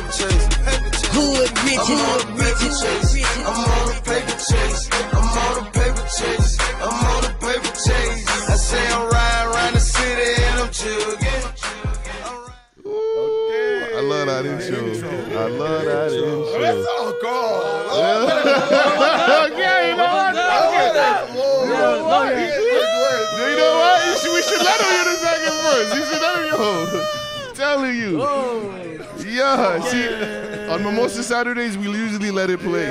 paper chase. Hood riches, I'm on a paper chase. I'm on a paper chase. I'm on a paper chase. I say I'm riding around the city and I'm chugging. Okay. I love that intro. I love that intro. Oh God. Okay, you know what? You know what? We should let him hear the second verse. You should let him hear. Telling you. Whoa. Yeah, see, on Mimosa Saturdays, we usually let it play.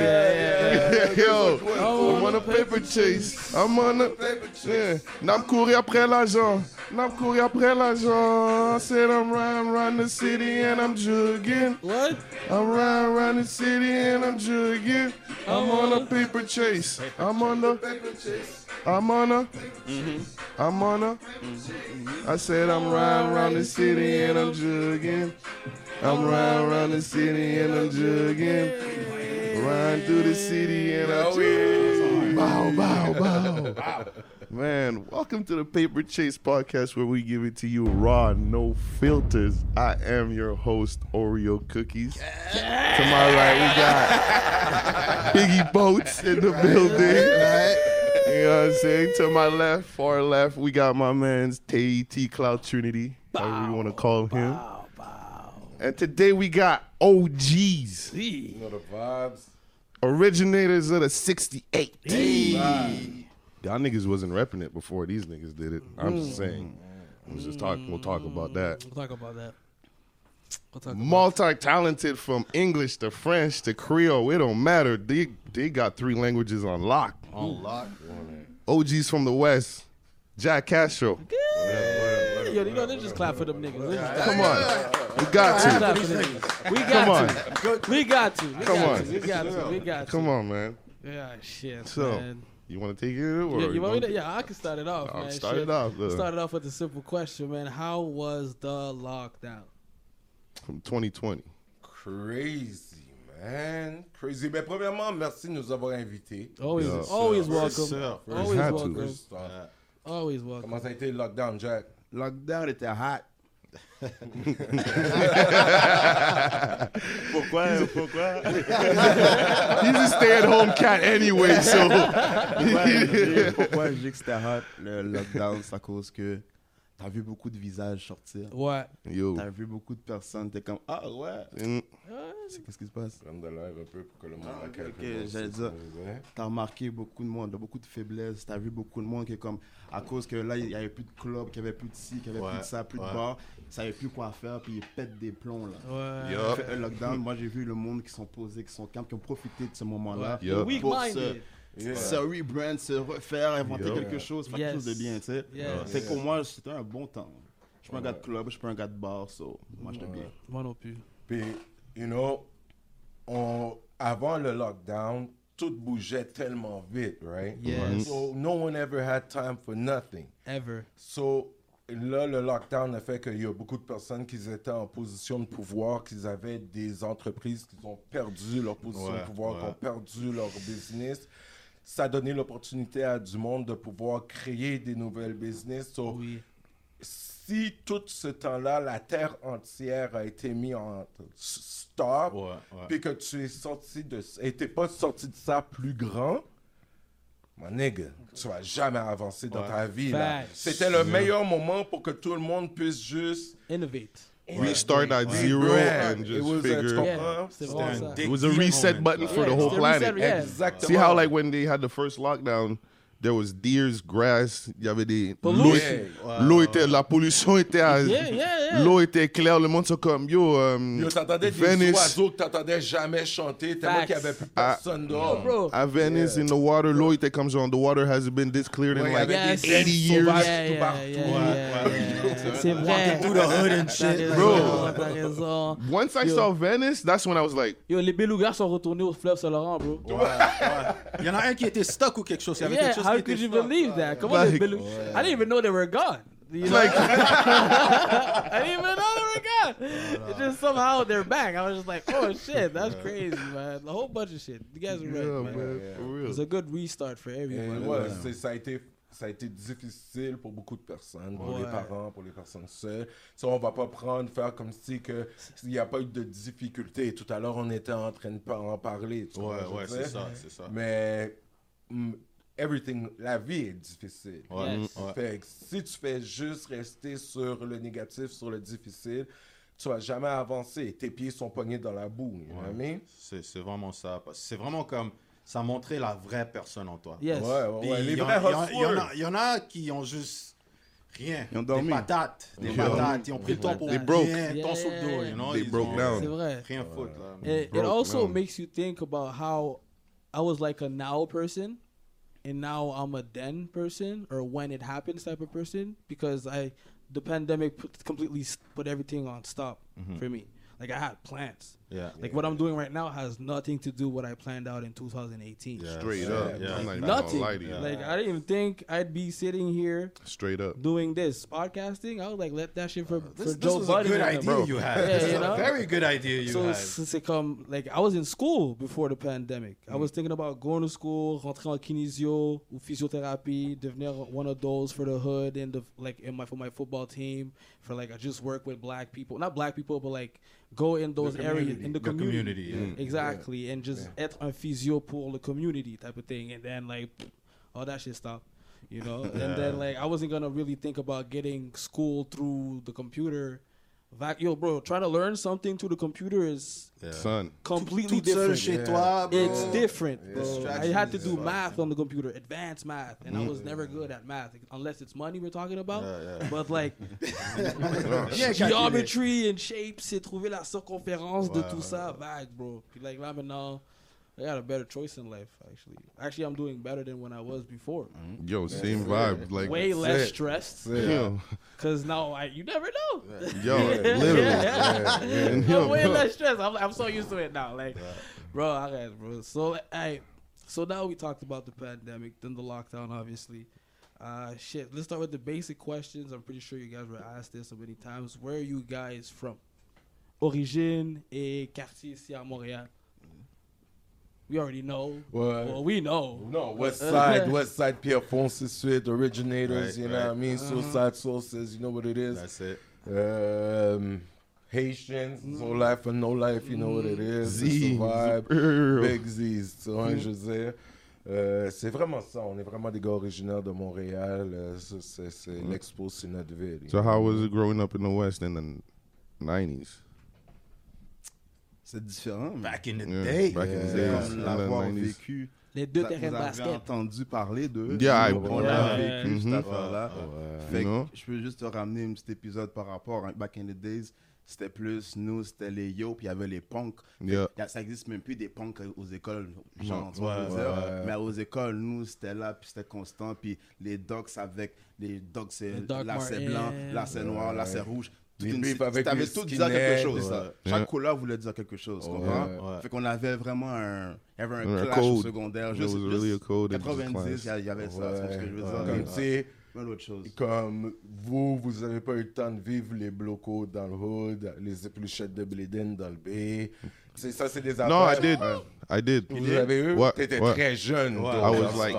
Yo, I'm on a paper chase. I'm on a paper chase. Nam courir après l'argent. Nam courir après l'argent. I said I'm riding around the city and I'm jugging. What? I'm riding around the city and I'm jugging. I'm on a paper chase. I'm on a paper chase. I'm on a, I'm on a, I said I'm riding around the city and I'm jugging. I'm riding around the city and I'm jugging. Riding through the city and I'm jugging. Bow, bow, bow. Man, welcome to the Paper Chase podcast where we give it to you raw, no filters. I am your host, Oreo Cookies. Yeah. To my right, we got Biggie Boats in the building. You know what I'm saying? To my left, far left, we got my man's T.E.T. Cloud Trinity, however you want to call him. And today we got OGs. You know the vibes. Originators of the 68. Y'all niggas wasn't repping it before these niggas did it. I'm just saying. We'll talk about that. Multi-talented from English to French to Creole. It don't matter. They got three languages on lock. On lock. OGs from the West. Jack Castro. Yo, you know, they just clap for them niggas. Come on. We got to. We got to. Come on, man. Yeah, shit, so, man. You want to take it? Or you want me to? Yeah, I can start it off, man. Start it off with a simple question, man. How was the lockdown? From 2020. Crazy, man. Crazy. Ben, premièrement, merci de nous avoir invités. Always welcome. Always welcome. Comment ça a été le lockdown, Jack? Lockdown était hot. Pourquoi? He's a stay-at-home cat anyway, so... Pourquoi je dis que c'était hot, le lockdown, c'est à cause que... T'as vu beaucoup de visages sortir. Ouais. Yo. T'as vu beaucoup de personnes. T'es comme, ah ouais. C'est qu'est-ce qui se passe? Comme de live un peu pour que le monde accueille. Ok, j'allais dire. T'as remarqué beaucoup de monde, beaucoup de faiblesses. T'as vu beaucoup de monde qui est comme, à cause que là, il n'y avait plus de club, qu'il n'y avait plus de ci, qu'il n'y avait plus de ça, plus de bar. Ils ne savaient plus quoi faire, puis ils pètent des plombs, là. Ouais. Yep. Fait un lockdown. Moi, j'ai vu le monde qui sont posés, qui sont calmes, qui ont profité de ce moment-là. Yep. Weak minded. Se rebrand, se refaire, inventer quelque chose, faire quelque chose de bien, tu sais. Fait que pour moi, c'était un bon temps. Je suis pas un gars de club, je suis pas un gars de bar, so moi j'étais bien. Moi non plus. Puis, you know, avant le lockdown, tout bougeait tellement vite, right? Yes. So no one ever had time for nothing. Ever. So là, le lockdown a fait qu'il y a beaucoup de personnes qui étaient en position de pouvoir, qui avaient des entreprises qui ont perdu leur position de pouvoir, qui ont perdu leur business. Ça a donné l'opportunité à du monde de pouvoir créer des nouvelles business. So, si tout ce temps-là, la terre entière a été mise en stop, puis que tu es sorti de... Et t'es pas sorti de ça plus grand, mon nigga, tu vas jamais avancer dans ta vie. Là. C'était le meilleur moment pour que tout le monde puisse juste... Innovate. Restart at zero and just figure. It was a reset button for the whole planet. Exactly. See how like when they had the first lockdown, there was deers, grass, il y avait des l'eau était la pollution était l'eau était claire, le monde se comme yo t'entendais des oiseaux que t'entendais jamais chanter tellement qu'il y avait plus personne dehors. At Venice in the water, l'eau était comme genre the water hasn't been this clear in like 80 years. C'est walking through the hood and shit. Bro, once I saw Venice, that's when I was like... Yo, les belugas sont retournés au fleuve Saint-Laurent, bro. Il y en a un qui était stuck ou quelque chose. How could you believe that? Come on, I didn't even know they were gone. You know? Like, I didn't even know they were gone. It just somehow they're back. I was just like, oh shit, that's crazy, man. A whole bunch of shit. You guys are right, man. For real. It was a good restart for everyone. It was. ça a été difficile pour beaucoup de personnes, pour les parents, pour les personnes seules. Ça, on va pas prendre, faire comme si il n'y a pas eu de difficulté. Tout à l'heure, on était en train de en parler. Ouais, c'est ça. Mais la vie est difficile. Fait que si tu fais juste rester sur le négatif, sur le difficile, tu vas jamais avancer. Tes pieds sont pognés dans la boue. C'est vraiment ça. C'est vraiment comme... Ça montrait la vraie personne en toi. Yes. Ouais. Les vrais hustlers. Il y en a qui ont juste rien. Ils ont dormi. Des patates. Ils ont pris le temps pour rien. Temps sur le dos, you know. They broke down. C'est vrai. Rien foutre là. It also makes you think about how I was like a now person, and now I'm a then person or when it happens type of person because the pandemic completely put everything on stop for me. Like, I had plans. Yeah. Like, what I'm doing right now has nothing to do with what I planned out in 2018. Yeah. Straight up. Yeah. Like, nothing. Like, I didn't even think I'd be sitting here. Straight up. Doing this. Podcasting. I was like, let that shit for Joe Budden. This was a good idea you had. A very good idea you had. So, since it come, like, I was in school before the pandemic. I was thinking about going to school, rentrer en kinesio, ou physiotherapy, devenir one of those for the hood and, for my football team. For, like, I just work with black people. Not black people, but, like, go in those areas in the community. Yeah. Exactly, and just être un physio pour the community type of thing, and then like all that shit stopped, you know. And then like I wasn't gonna really think about getting school through the computer. Yo, bro, trying to learn something through the computer is completely different. It's different. I had to do math on the computer, advanced math, and I was never good at math, unless it's money we're talking about. But like, geometry and shapes, c'est trouver la circonférence de tout ça, vague, bro. Like, right now, I got a better choice in life, actually. Actually, I'm doing better than when I was before. Yo, same vibe. Like, way less stressed. Because now, you never know. Yo, literally. Way less stressed. I'm so used to it now. Like, bro. So now we talked about the pandemic, then the lockdown, obviously. Let's start with the basic questions. I'm pretty sure you guys were asked this so many times. Where are you guys from? Origine et quartier ici à Montréal. We already know. Well, we know. No, West Side, Pierrefonds is it, originators, what I mean? Suicide Sources, you know what it is. That's it. Haitians, so life and no life, you know what it is. Z. Big Z's, so je sais. C'est vraiment ça. On est vraiment des gars originaires de Montréal. C'est l'expo, c'est notre ville. So how was it growing up in the West in the 90s? C'est différent. Back in the day. Comme l'avoir vécu. Les deux terrains de basket. Vous avez entendu parler d'eux. On a vécu cette affaire-là. Fait que je peux juste te ramener un petit épisode par rapport. Back in the days, c'était plus nous, c'était les yo, puis il y avait les punks. Ça n'existe même plus des punks aux écoles. Mais aux écoles, nous, c'était là, puis c'était constant. Puis les dogs avec... Les dogs, c'est là, c'est blanc, là, c'est noir, là, c'est rouge. T'avais tout dire quelque chose. Chaque couleur voulait dire quelque chose, tu comprends? Fait qu'on avait vraiment un clash au secondaire. Juste en 90, il y avait ça, c'est ce que je veux dire. Comme tu sais, comme vous n'avez pas eu le temps de vivre les blocos dans le hood, les épluchettes de Bléden dans le bay. Ça, c'est des affaires. Non, I did. Vous avez eu? T'étais très jeune. I was like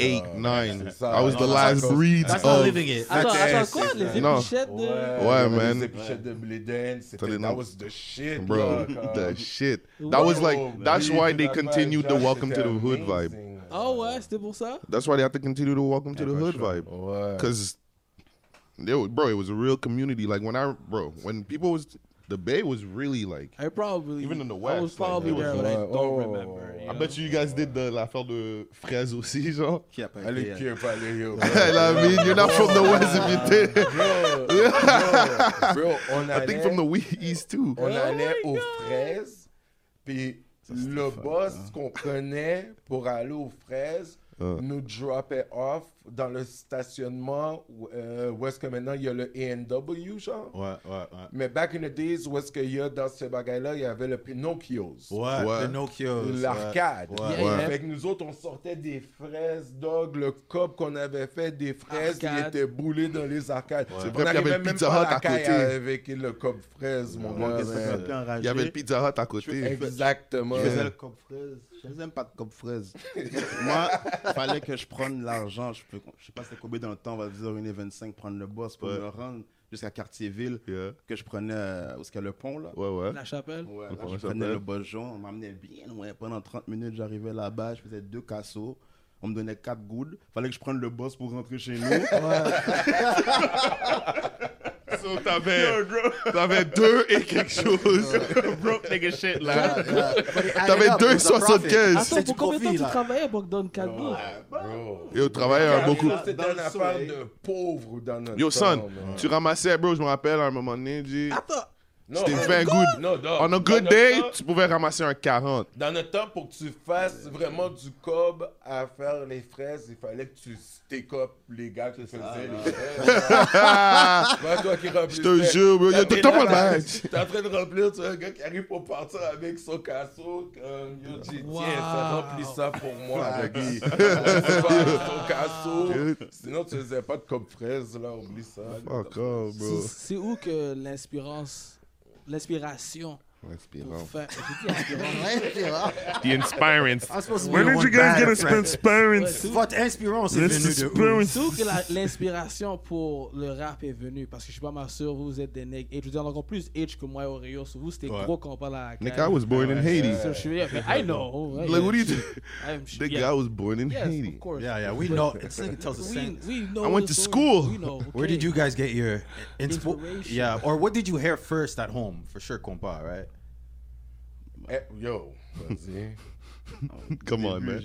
8, 9. I was the last breed. That's not living it. Attends, quoi? Les épluchettes de... Ouais, man. Les épluchettes de Bléden. That was the shit, bro. The shit. That was like... That's why they continued the Welcome to the Hood vibe. Oh, ouais, c'était pour ça? That's why they had to continue the Welcome to the Hood vibe. Ouais. Because, bro, it was a real community. Like, when people was... The Bay was really like... I probably... Even in the West. I was probably there, but I don't remember. I bet you guys did the l'affaire de fraise aussi, genre. Qui a pas allé, yo. I mean, you're not from the West if you did. Bro, I think from the East too. On allait aux fraises, puis le boss qu'on prenait pour aller aux fraises nous dropait off dans le stationnement où est-ce que maintenant il y a le A&W genre. Ouais. Mais back in the days où est-ce qu'il y a dans ces bagailles-là, il y avait le Pinocchio's. Pinocchio's. L'arcade. Yeah. Fait que nous autres, on sortait des fraises dog, le cop qu'on avait fait des fraises qui étaient boulées dans les arcades. Ouais. C'est vrai qu'il y avait le Pizza Hut à côté. Avec le cop fraise, mon gars. Il y avait le Pizza Hut à côté. Exactement. Je faisais le cop fraise. Je les aime pas comme fraises. Moi, fallait que je prenne l'argent. Je sais pas c'était combien dans le temps, on va dire 1h25, prendre le bus pour me rendre jusqu'à Quartier-Ville, que je prenais où c'est le pont, là. Ouais, ouais. La Chapelle. Ouais, là, je prenais le bojon, on m'amenait bien loin. Pendant 30 minutes, j'arrivais là-bas, je faisais 2 cassos. On me donnait 4 goudes. Fallait que je prenne le bus pour rentrer chez nous. So, t'avais 2 et quelque chose. Broke nigga shit, là. T'avais 2,75. Attends, pour combien de temps tu travaillais pour que donne 4 gouttes? Et on travaillait beaucoup. C'était dans une affaire de pauvre dans notre Yo, son, temps, tu ramassais, bro, je me rappelle, à un moment donné, j'ai... Attends. C'était 20 gouttes. On a good day, temps, tu pouvais ramasser un 40. Dans notre temps, pour que tu fasses vraiment du cob à faire les fraises, il fallait que tu stick up les gars qui faisaient les fraises. Je te jure, bro. T'es en train de remplir, tu vois, un gars qui arrive pour partir avec son casseau. Yo, j'ai dit, tiens, ça remplit ça pour moi, Reggie. Ton casseau. Sinon, tu faisais pas de cob fraise, là, oublie ça. Encore, bro. C'est où que l'inspirance. L'inspiration. L'inspirant. L'inspirant. The inspirance. Where did you guys get inspirance? Votre inspirance est venue de où? C'est où que l'inspiration pour le rap est venue? Parce que je suis pas mal sûr, vous êtes des nègres. Et je vous dis encore plus age que moi et Oreo. Sur vous, c'était gros quand on parle à la caille. Nick, I was born in Haiti. I know. Like, what do you do? The guy was born in Haiti. Of course. Yeah, yeah, we know. It's like it tells us things. I went to school. Where did you guys get your inspiration? Yeah, or what did you hear first at home? For sure, compa, right? Yo, vas-y. Come on, man.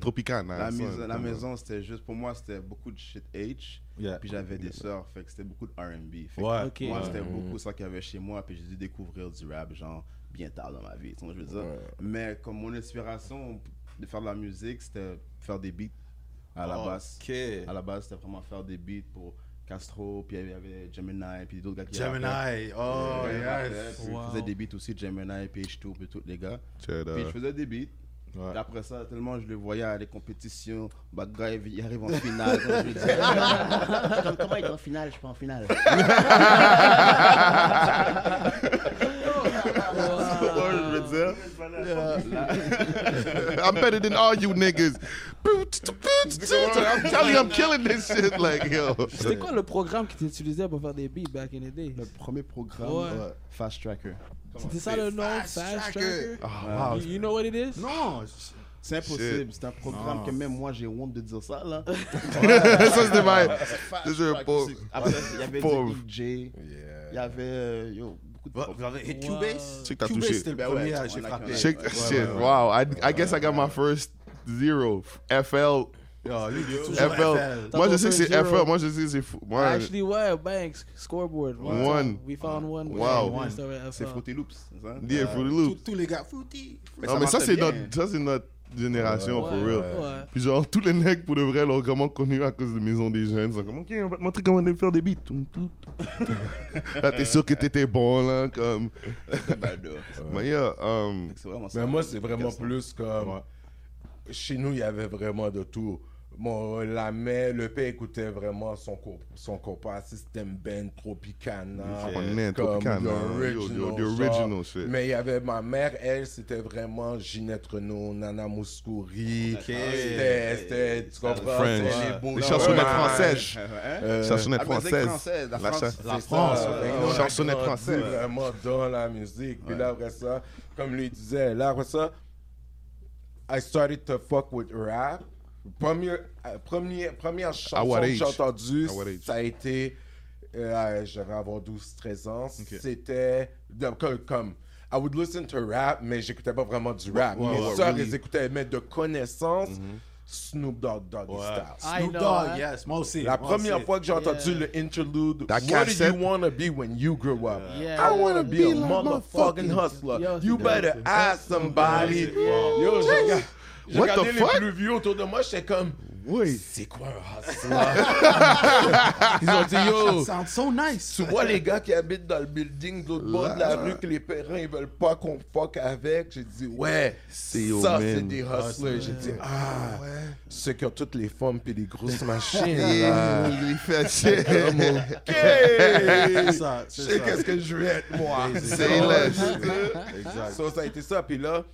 Tropicana. La maison, c'était juste, pour moi, c'était beaucoup de shit H. Yeah. Puis j'avais des sœurs, fait que c'était beaucoup de R&B. Fait que moi, c'était beaucoup ça qu'il y avait chez moi. Puis j'ai dû découvrir du rap, genre, bien tard dans ma vie. Tu vois, je veux dire. Mais comme mon inspiration de faire de la musique, c'était faire des beats à la basse. À la base, c'était vraiment faire des beats pour... Castro, puis il y avait Gemini, puis d'autres gars qui Gemini, oh yes! Puis je faisais des beats aussi, Gemini, puis H2, puis tous les gars. Puis je faisais des beats. Ouais. Après ça, tellement je le voyais à des compétitions, Bad Guy, il arrive en finale. Comme comment il est en finale, je suis pas en finale. I'm better than all you niggas. I'm telling you, I'm killing this shit. Like, yo. C'était quoi le programme qui t'utilisait pour faire des beats back in the day? Le premier programme, Fast Tracker. C'était ça le nom? Fast Tracker? Oh, wow. You know what it is? Non. C'est impossible. C'est un programme que même moi, j'ai honte de dire ça, là. Ça, c'était mal. C'est un pauvre. Après, il y avait DJ. Il y avait... Vous avez hit Cubase? Cubase, c'était le premier à j'ai frappé. Check that shit. Wow. I guess I got my first zero. FL. FL. Moi, je sais que c'est FL. Moi, je sais que c'est... Actually, ouais. Banks. Scoreboard. One. We found one. Wow. C'est Fruity Loops. Yeah, Fruity Loops. Tous les gars. Fruity. Non, mais ça, c'est notre... génération, for real. Ouais. Puis genre, tous les nègres, pour de vrai, l'ont vraiment connu à cause de Maison des Jeunes. Ils sont comme, OK, on va te montrer comment on faire des beats. Là, t'es sûr que t'étais bon, là, comme... Mais, yeah, mais moi, c'est vraiment plus comme... Chez nous, il y avait vraiment de tout. Bon, la mère, le père écoutait vraiment son compas, System Band, Tropicana, Tropicana, the original shit. Mais il y avait ma mère, elle, c'était vraiment Ginette Renaud, Nana Mouskouri, c'était, tu comprends, les chansonnettes françaises, la chansonnette française, vraiment dans la musique. Puis là après ça, comme lui disait, là après ça, I started to fuck with rap. Première chanson que j'ai entendue, ça a été, j'avais 12-13 ans, c'était comme, I would listen to rap, mais j'écoutais pas vraiment du rap. Mes soeurs, elles écoutaient, mais de connaissances, Snoop Dogg, Doggy Style. Snoop Dogg, yes, moi aussi. La première fois que j'ai entendu le interlude, What do you wanna be when you grow up? I wanna be a motherfucking hustler. You better ask somebody. Yo, j'ai regardé les plus vieux autour de moi, j'étais comme, oui, c'est quoi un hustler? Ils ont dit, yo, ça sonne so nice. Tu vois les gars qui habitent dans le building d'autre bord de la rue que les parents ils veulent pas qu'on fuck avec. J'ai dit, ouais, ça c'est des hustlers. J'ai dit, ouais. Ceux qui ont toutes les formes pis les grosses machines. Les fâchés. OK, je sais qu'est-ce que je vais être moi. C'est là. Ça a été ça. Puis là,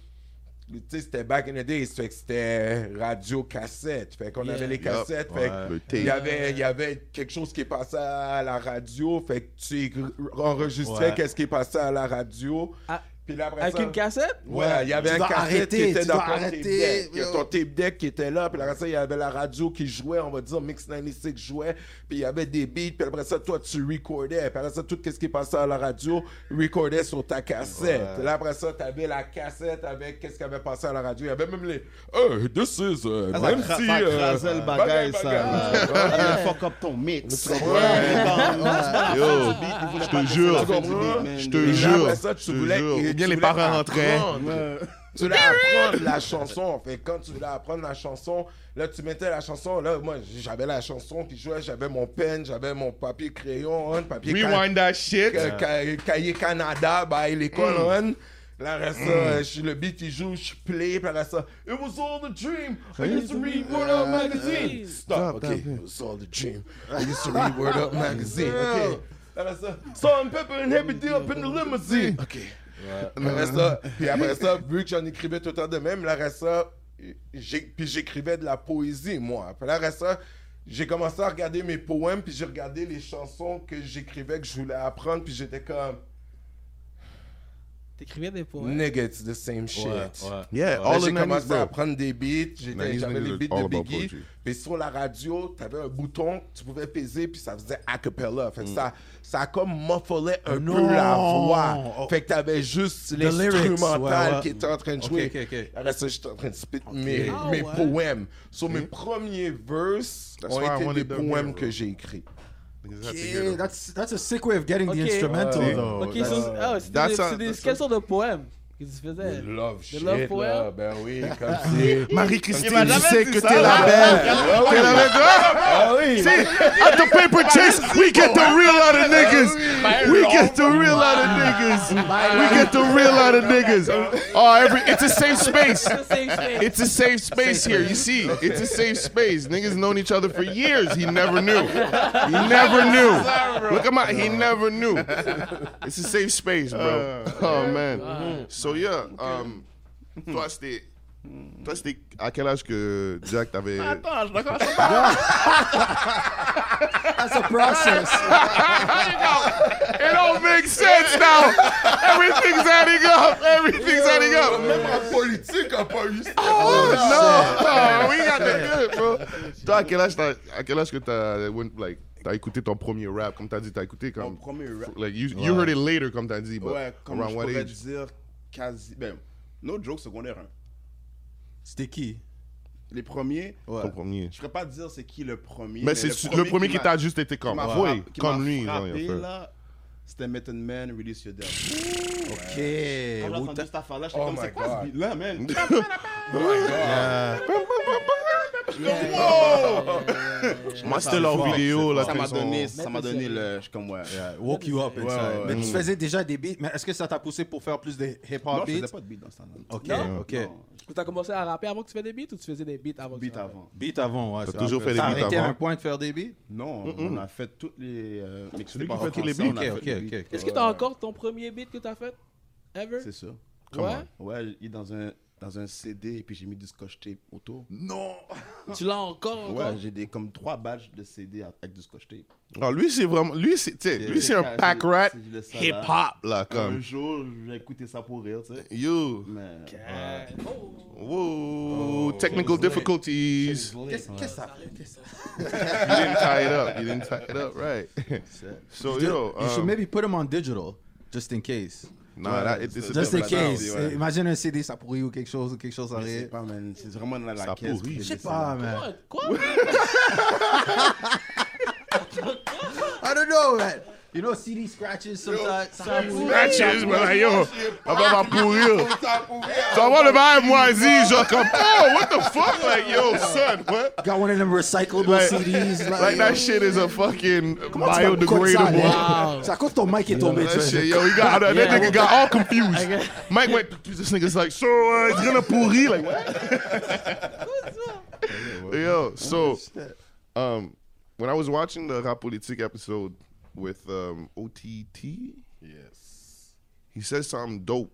Tu sais, c'était back in the days, fait que c'était radio-cassette. Fait qu'on avait les cassettes, fait qu'il y avait quelque chose qui passait à la radio, fait que tu enregistrais qu'est-ce qui passait à la radio. Ah. Puis là, après avec ça, une cassette? Ouais, il y avait un cassette qui était dans ton tape deck. Il y a ton tape deck qui était là, puis après ça, il y avait la radio qui jouait, on va dire, Mix 96 jouait, puis il y avait des beats, puis après ça, toi, tu recordais. Puis après ça, tout ce qui passait à la radio, recordais sur ta cassette. Ouais. Là, après ça, t'avais la cassette avec qu'est-ce qui avait passé à la radio. Il y avait même les « Hey, this is... » Même si... Ça le bagage, ça. Il fuck up ton mix. Tu comprends? Yo, je te jure. Je te jure. Après ça, tu voulais... Bien les parents rentraient. Tu voulais apprendre la chanson. Fait quand tu voulais apprendre la chanson, là tu mettais la chanson. Là moi j'avais la chanson puis je jouais, j'avais mon pen, j'avais mon papier crayon, hein, papier. Rewind that shit. Cahier Canada, bah l'école. Hein. Là, reste ça, le beat, il joue, je play, puis reste ça. It was all the dream. I used to read Word Up magazine. Stop. OK. It was all the dream. I used to read Word Up magazine. OK. Là, reste ça. Salt and pepper and heavy deal up in the limousine. OK. Après ça, puis après ça, vu que j'en écrivais tout le temps de même, après ça, puis j'écrivais de la poésie, moi. Puis après ça, j'ai commencé à regarder mes poèmes, puis j'ai regardé les chansons que j'écrivais, que je voulais apprendre, puis j'étais comme... T'écrivais des poèmes? Nigga, it's the same shit. Là, j'ai commencé à apprendre des beats, j'avais les beats de Biggie, puis sur la radio, t'avais un bouton, tu pouvais peser, puis ça faisait a cappella. Fait que ça comme mufflait un peu la voix. Fait que t'avais juste l'instrumental qui était en train de jouer. Après ça, j'étais en train de spit mes poèmes. Sur mes premiers verses ont été des poèmes que j'ai écrits. Yeah, that's a sick way of getting the instrumental though. Okay, so quel sort de poème que tu faisais? The love poème. Ben oui, comme si Marie-Christine, je sais que t'es la belle. T'es la belle. Ah oui. At the paper chase, we get the real out of niggas. We get the real out of niggas. Oh, it's a safe space. It's a safe space here. You see, it's a safe space. Niggas known each other for years. He never knew. Look at my. He never knew. It's a safe space, bro. Oh man. So yeah. Toi c'était. À quel âge que Jack t'avais. Attends, je ne commence pas. That's a process. It don't make sense now. Everything's adding up. Même en politique, on n'a pas eu ça. Oh non, we got the good, bro. Toi, à quel âge que t'as like. T'as écouté ton premier rap, comme t'as dit, Mon premier rap. Like you heard it later, comme t'as dit, but comme around what age? Ouais, comme je pourrais dire quasi. Ben, no joke, secondaire 1. C'était qui? Les premiers. Ouais. Ton premier. Je ne pourrais pas dire c'est qui le premier. Mais c'est le premier qui t'a juste été comme. Oui, comme lui. Frappé, là, c'était Method Man, Release Your Devil. Ouais. OK. Quand j'ai entendu cette affaire-là, j'étais comme, c'est quoi ce beat-là, man? Oh my God. Moi, c'était leur vidéo. Là, ça m'a donné le... comme, ouais. Woke you up. Mais tu faisais déjà des beats. Mais est-ce que ça t'a poussé pour faire plus de hip-hop beats? Non, je faisais pas de beats dans ce temps-là. OK. Tu as commencé à rapper avant que tu fais des beats ou tu faisais des beats avant? Beats avant, ouais. Tu as toujours fait des beats avant? T'as arrêté à un point de faire des beats? Non, on a fait toutes les... Mais c'est lui qui fait tous les beats. OK. Est-ce que tu as encore ton premier beat que tu as fait? Ever? C'est ça. Ouais? Ouais, il est dans un CD et puis j'ai mis du scotch tape autour. Non! Tu l'as encore? Ouais, j'ai comme 3 badges de CD avec du scotch tape. Alors lui, c'est vraiment... Lui, c'est un pack rat hip-hop, là, comme. Un jour, j'ai écouté ça pour rire, tu sais. Yo! Man. Whoa! Technical difficulties. Qu'est-ce que ça fait? You didn't tie it up, right. So, yo... You should maybe put them on digital, just in case. Non, là, just in case. Ouais. Imagine un CD, ça pourrit ou quelque chose ça arrive. Je sais pas, man. C'est vraiment dans la caisse. Je sais pas, man. Quoi? I don't know, man. You know, CD scratches sometimes. Scratches, mais là, yo, ça va pourrir. Tu vas voir le bail moisi, genre comme, oh, what the fuck? Like, yo, son, what? Got one of them recyclable CDs. Like that shit is a fucking biodegradable. Wow. Ça coûte ton mic est tombé. That shit, yo, that nigga got all confused. Mike went, this nigga's like, so, it's gonna pourrir. Like, what? Yo, so, when I was watching the Rap Politique episode, with OTT, yes, he says something dope.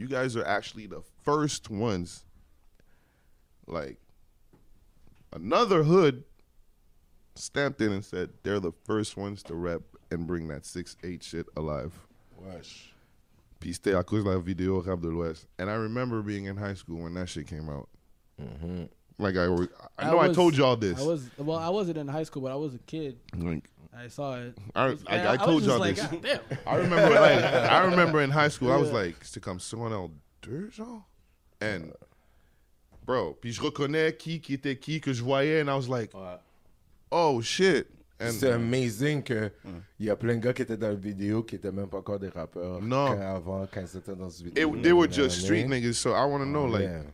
You guys are actually the first ones. Like, another hood stamped in and said they're the first ones to rap and bring that 6'8" shit alive. Wesh. Piste à cause la vidéo rap de l'Ouest. And I remember being in high school when that shit came out. Mm-hmm. Like I told y'all this. I wasn't in high school, but I was a kid. Like, I saw it. I told y'all like, this. Damn. I remember in high school, yeah. I was like, c'est comme Cyrano genre? And bro, puis je reconnais qui était qui que je voyais, and I was like, oh shit. C'est amazing que il y a plein de gars qui étaient dans la vidéo qui étaient même pas encore des rappeurs. Non. Avant quand c'était dans ce vidéo. They were just street niggas, so I want to know like. Man.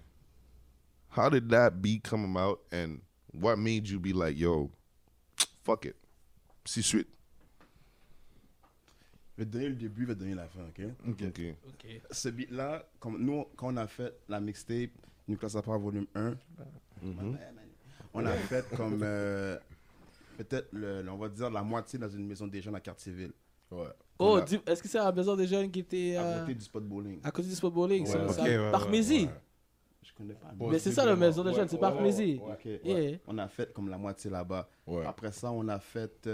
How did that beat come out, and what made you be like, yo, fuck it, si suite? Je vais te donner le début, je vais te donner la fin, ok? Ce beat-là, nous, quand on a fait la mixtape, Nicolas Sapar volume 1, on a fait comme, peut-être, on va dire, la moitié dans une maison des jeunes à Quartier-Ville. Ouais. Oh, est-ce que c'est la maison des jeunes qui était... à côté du spot bowling. À côté du spot bowling, Parmésie. Je connais pas. Mais c'est ça la maison des jeunes, c'est pas plaisir. On a fait comme la moitié là-bas. Ouais. Après ça, on a fait.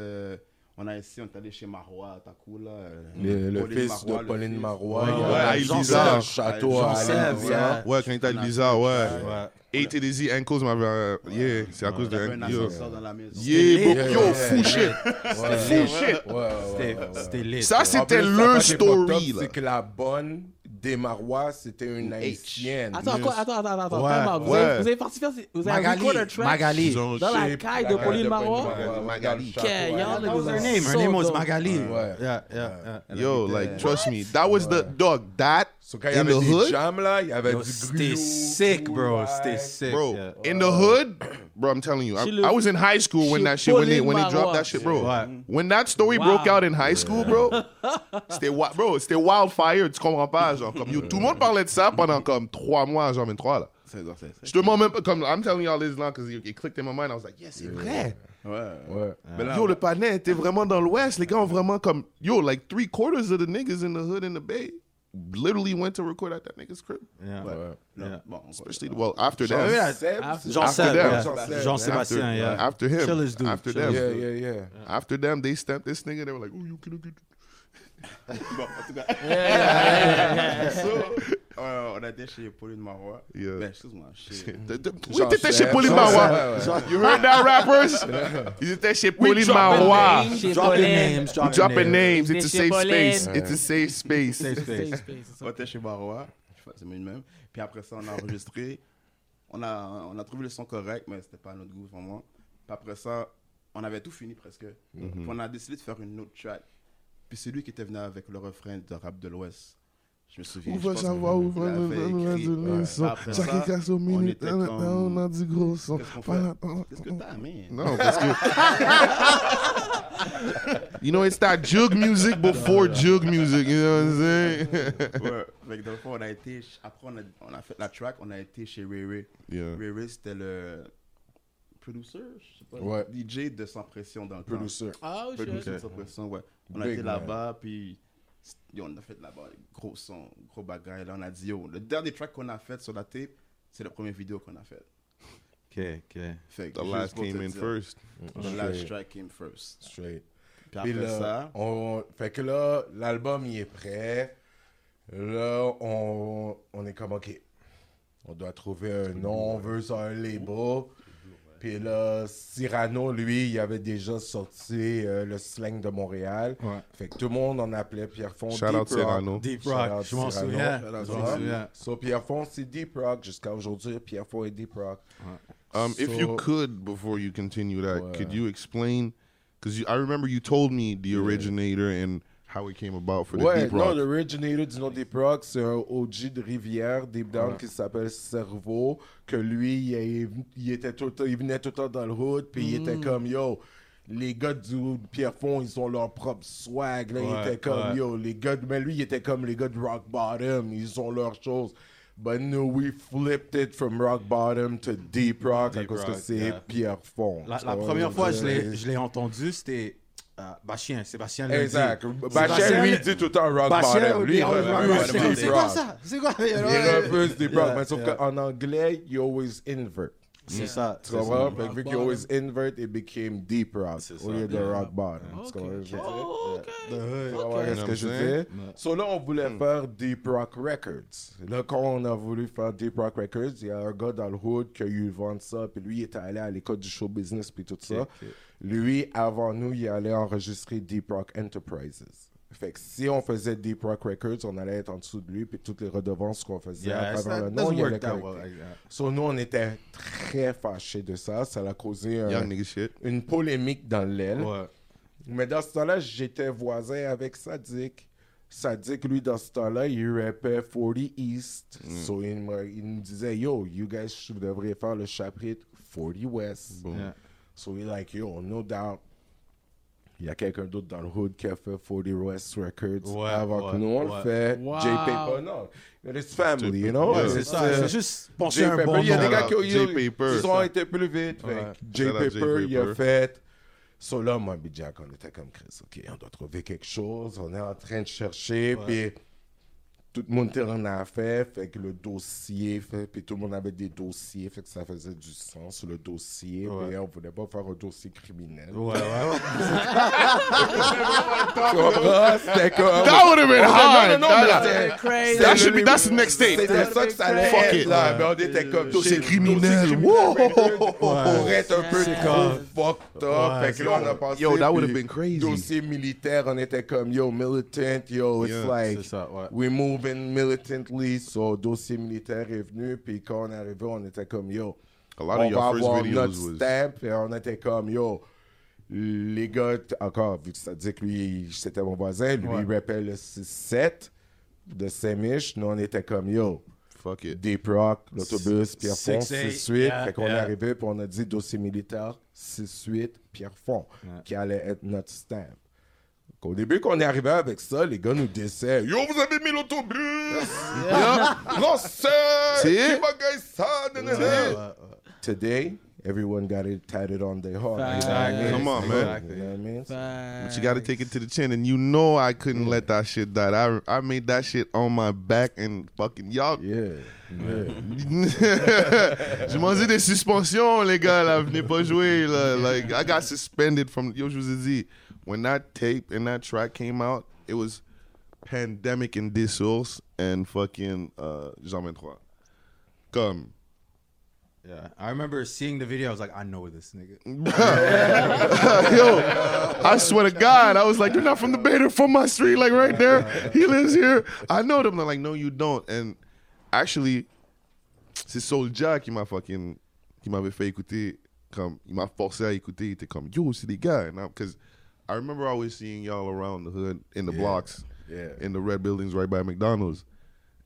On a essayé, on est allé chez Marois, Takoula. Le fils de Pauline Marois. Elisa, château à Elisa. Ouais, quand il était à Elisa, ouais. Et Teddy Ankles m'avait. Yeah, c'est à cause de Ankles. Yeah, yo, fou shit. Fou shit. C'était lit. Ça, c'était le story. C'est que la bonne. Des Marois, c'était une haïtienne. Attends. Vous avez parti faire Magali. Dans la caille de Pauline Marois. Magali. That was her name. Her name was Magali. Yeah. Yo, like, trust me. That was the dog. That in the hood. C'était sick, bro. C'était sick. Bro, in the hood, bro, I'm telling you. I was in high school when that shit, when they dropped that shit, bro. When that story broke out in high school, bro, c'était wildfire. Tu comprends pas, genre. Comme, tout le monde parlait de ça pendant comme 3 mois, genre 23 là. C'est je te demande même pas comme I'm telling y'all this now because it clicked in my mind. I was like, yeah, c'est vrai. Ouais. Mais là, yo, le panais était vraiment dans l'Ouest. Les gars ont vraiment comme yo, like 3/4 of the niggas in the hood in the Bay literally went to record at that nigga's crib. Yeah. Yeah. Bon, especially well after that. Jean-Sébastien. Yeah. After him. Chillers dude. After them. Yeah. After them, they stamped this nigga. They were like, oh, you can do it. Bon, en tout cas. On a été chez Pauline Marois. Yeah. Ben, excuse-moi. Oui, t'étais chez Pauline Marois. You heard that, rappers? Ils étaient chez Pauline Marois. Dropping names. It's a safe space. On était chez Marois. C'est même une même. Puis après ça, on a enregistré. On a trouvé le son correct, mais c'était pas à notre goût, vraiment. Puis après ça, on avait tout fini presque. Puis on a décidé de faire une autre track. Puis c'est lui qui était venu avec le refrain de rap de l'Ouest. Je me souviens. On a du gros son. Qu'est-ce que t'as, man? Non, parce que... You know, it's that jug music before jug music, you know what I'm saying? Ouais, donc dans le fond, on a été... Après, on a fait la track, on a été chez Riri. Yeah. Riri, c'était le... Producer, je sais pas. Ouais. DJ de Sans Pression dans le temps. Producer. Ah, oui, Producer Sans Pression, ouais. On a été là-bas, puis on a fait là-bas gros son, gros bagage. Là, on a dit, yo, le dernier track qu'on a fait sur la tape, c'est la première vidéo qu'on a faite. OK. Fait que, The last came in first. The last track came first. Straight. Puis après là, ça... Fait que là, l'album, il est prêt. Là, on est comme, OK, on doit trouver un nom, on veut sur un label. Puis là, Cyrano, lui, il avait déjà sorti le slang de Montréal. Ouais. Fait que tout le monde en appelait Pierrefonds Deep Rock. Je m'en souviens. So Pierrefonds, c'est Deep Rock. Jusqu'à aujourd'hui, Pierrefonds est Deep Rock. Ouais. If you could, before you continue that, could you explain? Because I remember you told me the originator and how it came about for the Deep Rock. Non, the originator du nom Deep Rock, c'est un OG de Rivière, Deep Down, qui s'appelle Cerveau, que lui, il venait tout le temps dans le hood, puis il était comme, yo, les gars du Pierrefonds, ils ont leur propre swag, là, il était comme, yo, les gars, mais lui, il était comme les gars de Rock Bottom, ils ont leur chose. But no, we flipped it from Rock Bottom to Deep Rock, parce que c'est Pierrefonds. La première fois, je l'ai entendu, c'était... Bachien, c'est Bachien le dit. Exact. Bachien, lui, dit tout le temps rock bottom. Lui, il refuse Deep Rock. C'est quoi ça? Il refuse Deep Rock. Mais sauf qu'en anglais, you always invert. C'est ça. Tu comprends? Vu qu'il always invert, it became Deep Rock au lieu de rock bottom. Tu comprends ce que je dis? So là, on voulait faire Deep Rock Records. Là, quand on a voulu faire Deep Rock Records, il y a un gars dans le hood qui a eu vendre ça, puis lui, il était allé à l'école du show business, puis tout ça. Lui, avant nous, il allait enregistrer Deep Rock Enterprises. Fait que si on faisait Deep Rock Records, on allait être en dessous de lui, puis toutes les redevances qu'on faisait à travers le nom, il y allait correcter. So, nous, on était très fâchés de ça. Ça a causé une polémique dans l'aile. Ouais. Mais dans ce temps-là, j'étais voisin avec Sadik. Sadik, lui, dans ce temps-là, il rappait 40 East. So, il nous disait, yo, you guys, vous devriez faire le chapitre 40 West. Bon. Yeah. So we're like, yo, no doubt, il y a quelqu'un d'autre dans le hood qui a fait 40 West Records avant que nous on le fait. Wow. J-Paper, non. It's family, you know? Yeah. C'est ça, c'est juste penser un bon nom. Il y a des gars qui ont été plus vite. J-Paper, il a fait... So là, moi et Jack, on était comme Chris. OK, on doit trouver quelque chose. On est en train de chercher, puis... Tout le monde en a fait que le dossier, puis tout le monde avait des dossiers, fait que ça faisait du sens, le dossier, mais on voulait pas faire un dossier criminel. Ouais, ouais. C'était comme... That would have been hard! That should be... That's the next stage. C'était ça que ça allait être, là, mais on était comme... Dossier criminel! Wow! Pour être un peu fucked up, fait que là, on a pensé... Yo, that would have been crazy. Dossier militaire, on était comme, yo, militant, yo, it's like... We move militantly, so dossier militaire est venu, puis quand on est arrivé, on était comme, yo, on va avoir notre stamp, et on était comme, yo, les gars, encore, vu que ça dit que lui, c'était mon voisin, lui, il rappelle le 6-7 de Saint-Mich, nous, on était comme, yo, fuck it. Deep Rock, l'autobus, Pierrefonds, 6-8, fait qu'on est arrivé, puis on a dit dossier militaire, 6-8, Pierrefonds, qui allait être notre stamp. Au début, quand on est arrivé avec ça, les gars nous disaient « Yo, vous avez mis l'autobus! Lancez! Qui bagaille ça! » Today, everyone got it tatted on their heart. Exactly. Come on, man. You know what I mean? But you got to take it to the chin. And you know I couldn't let that shit die. I made that shit on my back and fucking y'all. Yeah. Je mangeais des suspensions, les gars. Là, venez pas jouer. Là. Like, I got suspended from... Yo, je vous ai dit... When that tape and that track came out, it was Pandemic and Dissource and fucking Jean 23. Come. Yeah, I remember seeing the video. I was like, I know this nigga. Yo, I swear to God, I was like, you're not from the Bader, from my street, like right there. He lives here. I know them. They're like, no, you don't. And actually, c'est Soulja qui m'avait fait écouter, comme il m'a forcé à écouter. Il était comme, yo, c'est des gars, and because. I remember always seeing y'all around the hood, in the blocks, in the red buildings right by McDonald's.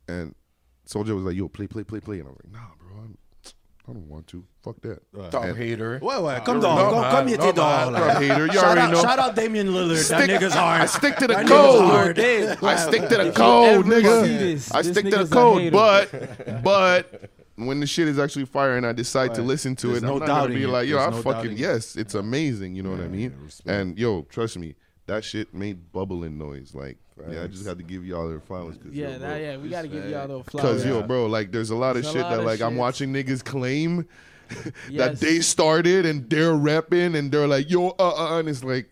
And Soulja was like, yo, play. And I was like, nah, bro, I don't want to. Fuck that. Top hater. Ouais, come down. Come here, dog. Top hater. You already know. Shout out Damian Lillard. That nigga's hard. I stick to the code. I stick to the code, nigga. I stick to the code. But when the shit is actually fire and I decide to listen to it, I'm not gonna be like, yo, I fucking, yes, it's amazing, you know what I mean? And yo, trust me, that shit made bubbling noise. Like, yeah, I just had to give y'all their flowers. Yeah, we gotta give y'all their flowers. Cause yo, bro, like, there's a lot of shit that, like, I'm watching niggas claim that they started and they're rapping and they're like, yo, and it's like,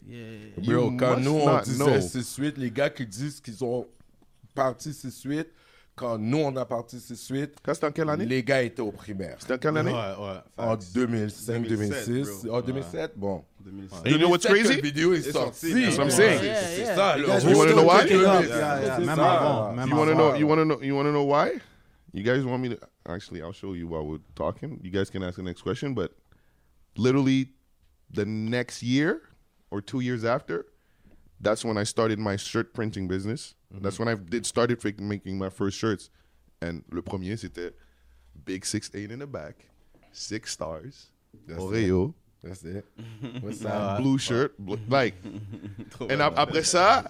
bro, quand nous on disait c'est suite, les gars qui disent qu'ils ont parti c'est suite. Quand nous, on a parti tout de suite, en quelle année? Les gars étaient au primaire. C'était en quelle année? Ouais. En 2005, 2006. En 2007, bon. 2007. You know what's crazy? La vidéo est sortie. That's what I'm saying. C'est ça. You want to know why? Même avant. You want to know why? You guys want me to... Actually, I'll show you while we're talking. You guys can ask the next question, but literally the next year or 2 years after, that's when I started my shirt printing business. That's when I started making my first shirts. And le premier, c'était Big 6'8" in the back, 6 stars, that's Oreo. It. That's it. What's that? Blue shirt. Like, and après ça,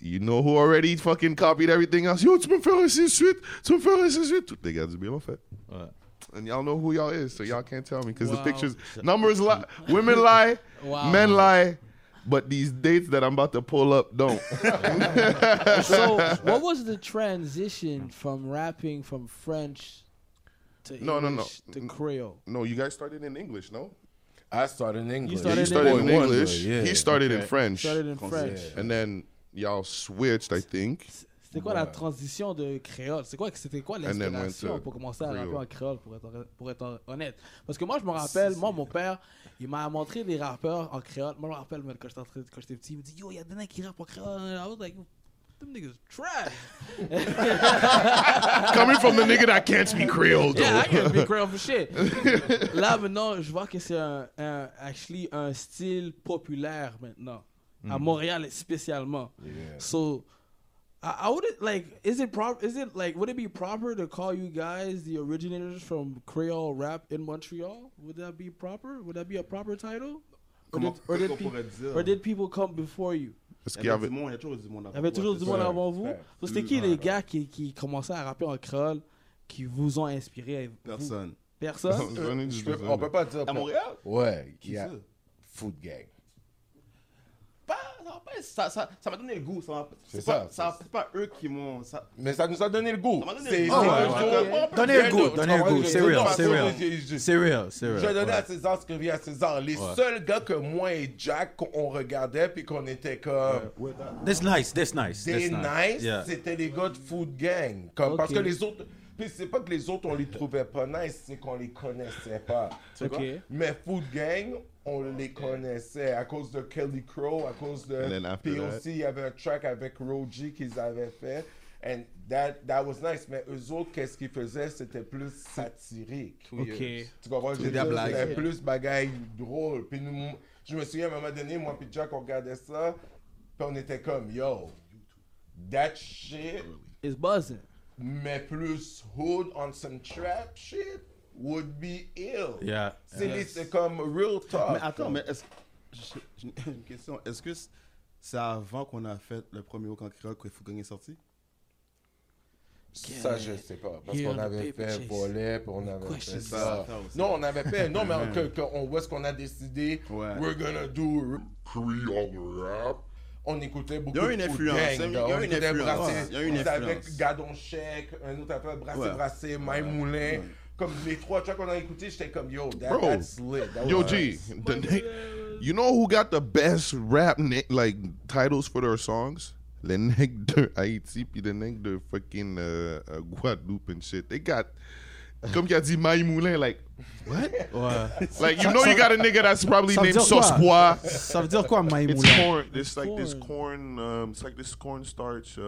you know who already fucking copied everything else? Yo, tu peux me faire un 6'8", tu peux me faire un 6'8". Toutes les gars du bien, en fait. Ouais. And y'all know who y'all is, so y'all can't tell me because the pictures, numbers lie, women lie, men lie, but these dates that I'm about to pull up don't. So what was the transition from rapping from French to English to Creole? No, you guys started in English, no? I started in English. You started in English. Yeah. He started in French. Yeah. And then y'all switched, I think. C'était quoi la transition de créole? C'était quoi l'inspiration pour commencer à rapper en créole, pour être honnête? Parce que moi, je me rappelle, moi, mon père, il m'a montré des rappeurs en créole. Moi, je me rappelle, quand j'étais petit, il me dit « Yo, il y a des nains qui rappent en créole. » I was like, them niggas trash. Coming from the nigga that can't speak Creole, though. Yeah, I can't speak Creole for shit. Là, maintenant, je vois que c'est un style populaire maintenant. À Montréal, spécialement. Yeah. So... I would would it be proper to call you guys the originators from Creole rap in Montreal? Would that be proper? Would that be a proper title? Or did people come before you? Parce qu'il y avait toujours du monde avant vous. Il y avait toujours du monde avant vous. C'était qui les gars qui commençaient à rapper en créole qui vous ont inspiré? Personne. Personne? On peut pas dire à Montréal? Ouais, qui a Food Gang. Ça m'a donné le goût. C'est pas eux qui m'ont. Mais ça nous a donné le goût. Donnez le goût. C'est real. Je donnais à César ce que vient à César. Les seuls gars que moi et Jack qu'on regardait puis qu'on était comme. That's nice. Des nice. C'était les gars de Food Gang. Parce que les autres. Puis c'est pas que les autres on les trouvait pas nice, c'est qu'on les connaissait pas. Mais Food Gang. On les connaissait à cause de Kelly Crow, à cause de POC, il y avait un track avec Reggie qu'ils avaient fait. And that was nice. Mais eux autres, qu'est-ce qu'ils faisaient? C'était plus satirique. Tu comprends? C'était plus bagaille drôle. Puis nous, je me souviens, à un moment donné, moi et Jack, on regardait ça. Puis on était comme, yo, that shit is buzzing. Mais plus hood on some trap shit. Would be ill. Yeah. C'est comme real talk. Mais attends, mais j'ai une question. Est-ce que c'est avant qu'on a fait le premier Rock en Créole que Food Gang est sorti? Ça, je sais pas. Parce qu'on avait fait volet, puis on avait fait ça. Non, on avait fait. Non, mais où est-ce qu'on a décidé? We're gonna do Creole rap. On écoutait beaucoup de Food Gang. Il y a une influence. Avec Gadon Check, un autre appel Brassé, Maïmoulin. Comme les trois tracks qu'on a écouté, j'étais comme yo, that's lit. Yo, G, you know who got the best rap titles for their songs? Les nègres de Haïti puis les nègres de fucking Guadeloupe and shit. They got, comme qu'a dit Maï Moulin, like what? Like you know you got a nigga that's probably named Sosbois. Ça veut dire quoi, Maï Moulin? It's corn. It's like this corn. It's like this cornstarch.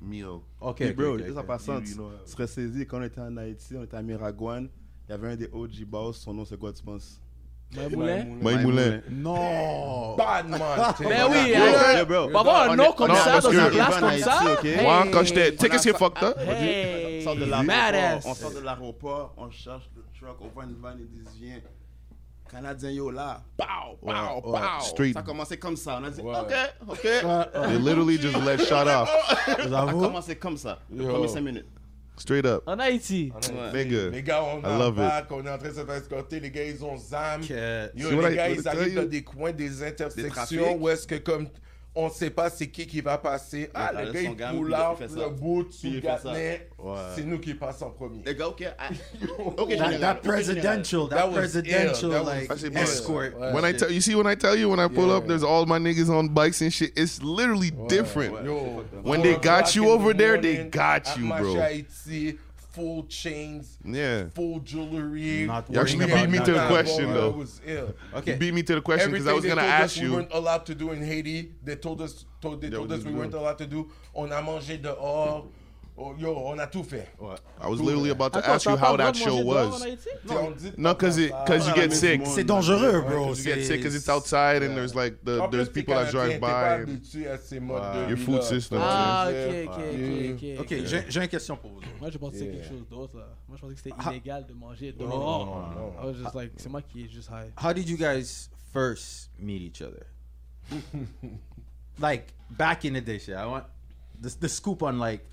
Meal. Ok, bro, les passants, tu serais saisi quand on était en Haïti, on était à Miragouane, il y avait un des OG boss, son nom c'est quoi tu penses? Maïmoulin. Non! Bad man! Mais oui, bro! Pas avoir un nom comme ça dans une place comme ça? Moi, quand j'étais. Tu sais qu'est-ce qui est fucked up? On sort de l'aéroport, on cherche le truck, on voit une vanne et dit viens. Canadien yo là, pow, pow, pow. Street. Ça a commencé comme ça. On a dit, OK. They literally just let shot off. Ça a commencé comme ça. Les premières 5 minutes. Straight up. En Haïti. Nigga. Les gars, on est en bac, on est en train de se faire escorter. Les gars, ils ont zam. Les gars, ils arrivent dans des coins, des intersections où est-ce que comme... On sait pas c'est qui va passer. Ah, le gars, il roule le bout, il fait ça. C'est nous qui passons en premier. Les gars, OK. That presidential escort. When I pull up, there's all my niggas on bikes and shit. It's literally different. When they got you over there, they got you, bro. Full chains, full jewelry. You actually beat me to the question, though. It was ill. Okay. You beat me to the question because I was gonna ask you. Everything they told us we weren't allowed to do in Haiti, they told us we weren't allowed to do. On a mangé dehors. Yo, on a tout fait. I was literally about to ask you how that show was. No, because you get sick. C'est dangereux, bro. You get sick because it's outside and there's like there's people that drive by. Your food system. Okay. J'ai une question pour vous. Moi, je pensais quelque chose d'autre. Moi, je pensais que c'était illégal de manger dehors. I was just like, c'est moi qui est juste high. How did you guys first meet each other? Like back in the day, shit. I want the scoop on like.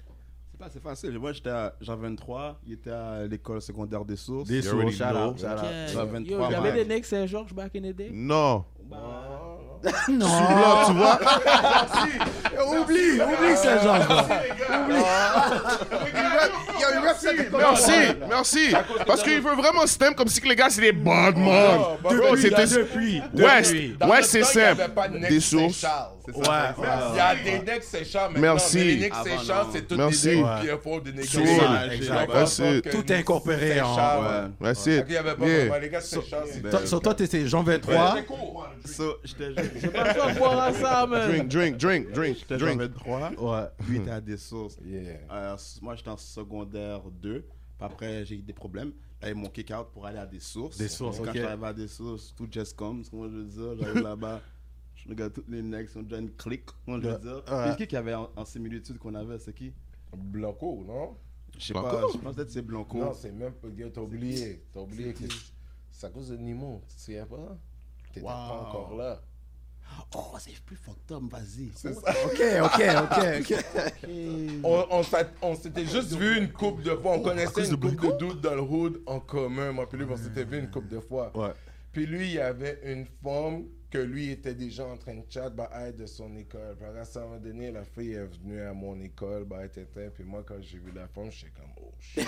C'est pas assez facile. Moi, j'étais à Jean 23, il était à l'école secondaire des sources. Des sources, Jean 23. Yo, j'avais des necks Saint-Georges back in the day? Non. Non. Là, tu vois. Oublie Saint-Georges. Merci. Parce qu'il veut vraiment stem comme si que les gars c'est des bad man. Bro, c'était depuis. Ouais, c'est simple. Des sources. Ouais. Il y a des necks Saint-Charles maintenant. Merci. Les necks Saint-Charles, c'est toutes des necks Pierrefonds, des necks Saint-Charles. Tout incorporé. Ouais, c'est. Il y avait pas les gars Saint-Charles. Sur toi, t'étais Jean 23. J'ai pas le choix de boire à ça, man. Drink. J'étais Jean 23. Ouais. Puis t'as des sources. Moi, j'étais en secondaire 2. Après, j'ai eu des problèmes. J'avais mon kick-out pour aller à des sources. Des sources, ok. Quand j'arrivais à des sources, tout just comes. Comment je veux dire, j'arrive là-bas. Je regarde toutes les necks, on donne clic. Comment je veux dire. Qu'est-ce qu'il y avait en similitude qu'on avait, c'est qui? Blanco, non? Je sais pas, je pense peut-être c'est Blanco. Non, c'est même pas. T'as oublié que c'est à cause de Nimo. Tu te souviens pas? T'étais pas encore là. Oh, c'est plus fantôme, vas-y. C'est ça. Ok. On s'était juste vu une couple de fois. On connaissait une couple de dudes dans le hood en commun. Moi, puis lui, on s'était vu une couple de fois. Ouais. Puis lui, il y avait une femme que lui était déjà en train de chat de son école. Puis à un moment donné, la fille est venue à mon école, puis moi, quand j'ai vu la femme, j'étais comme, oh shit.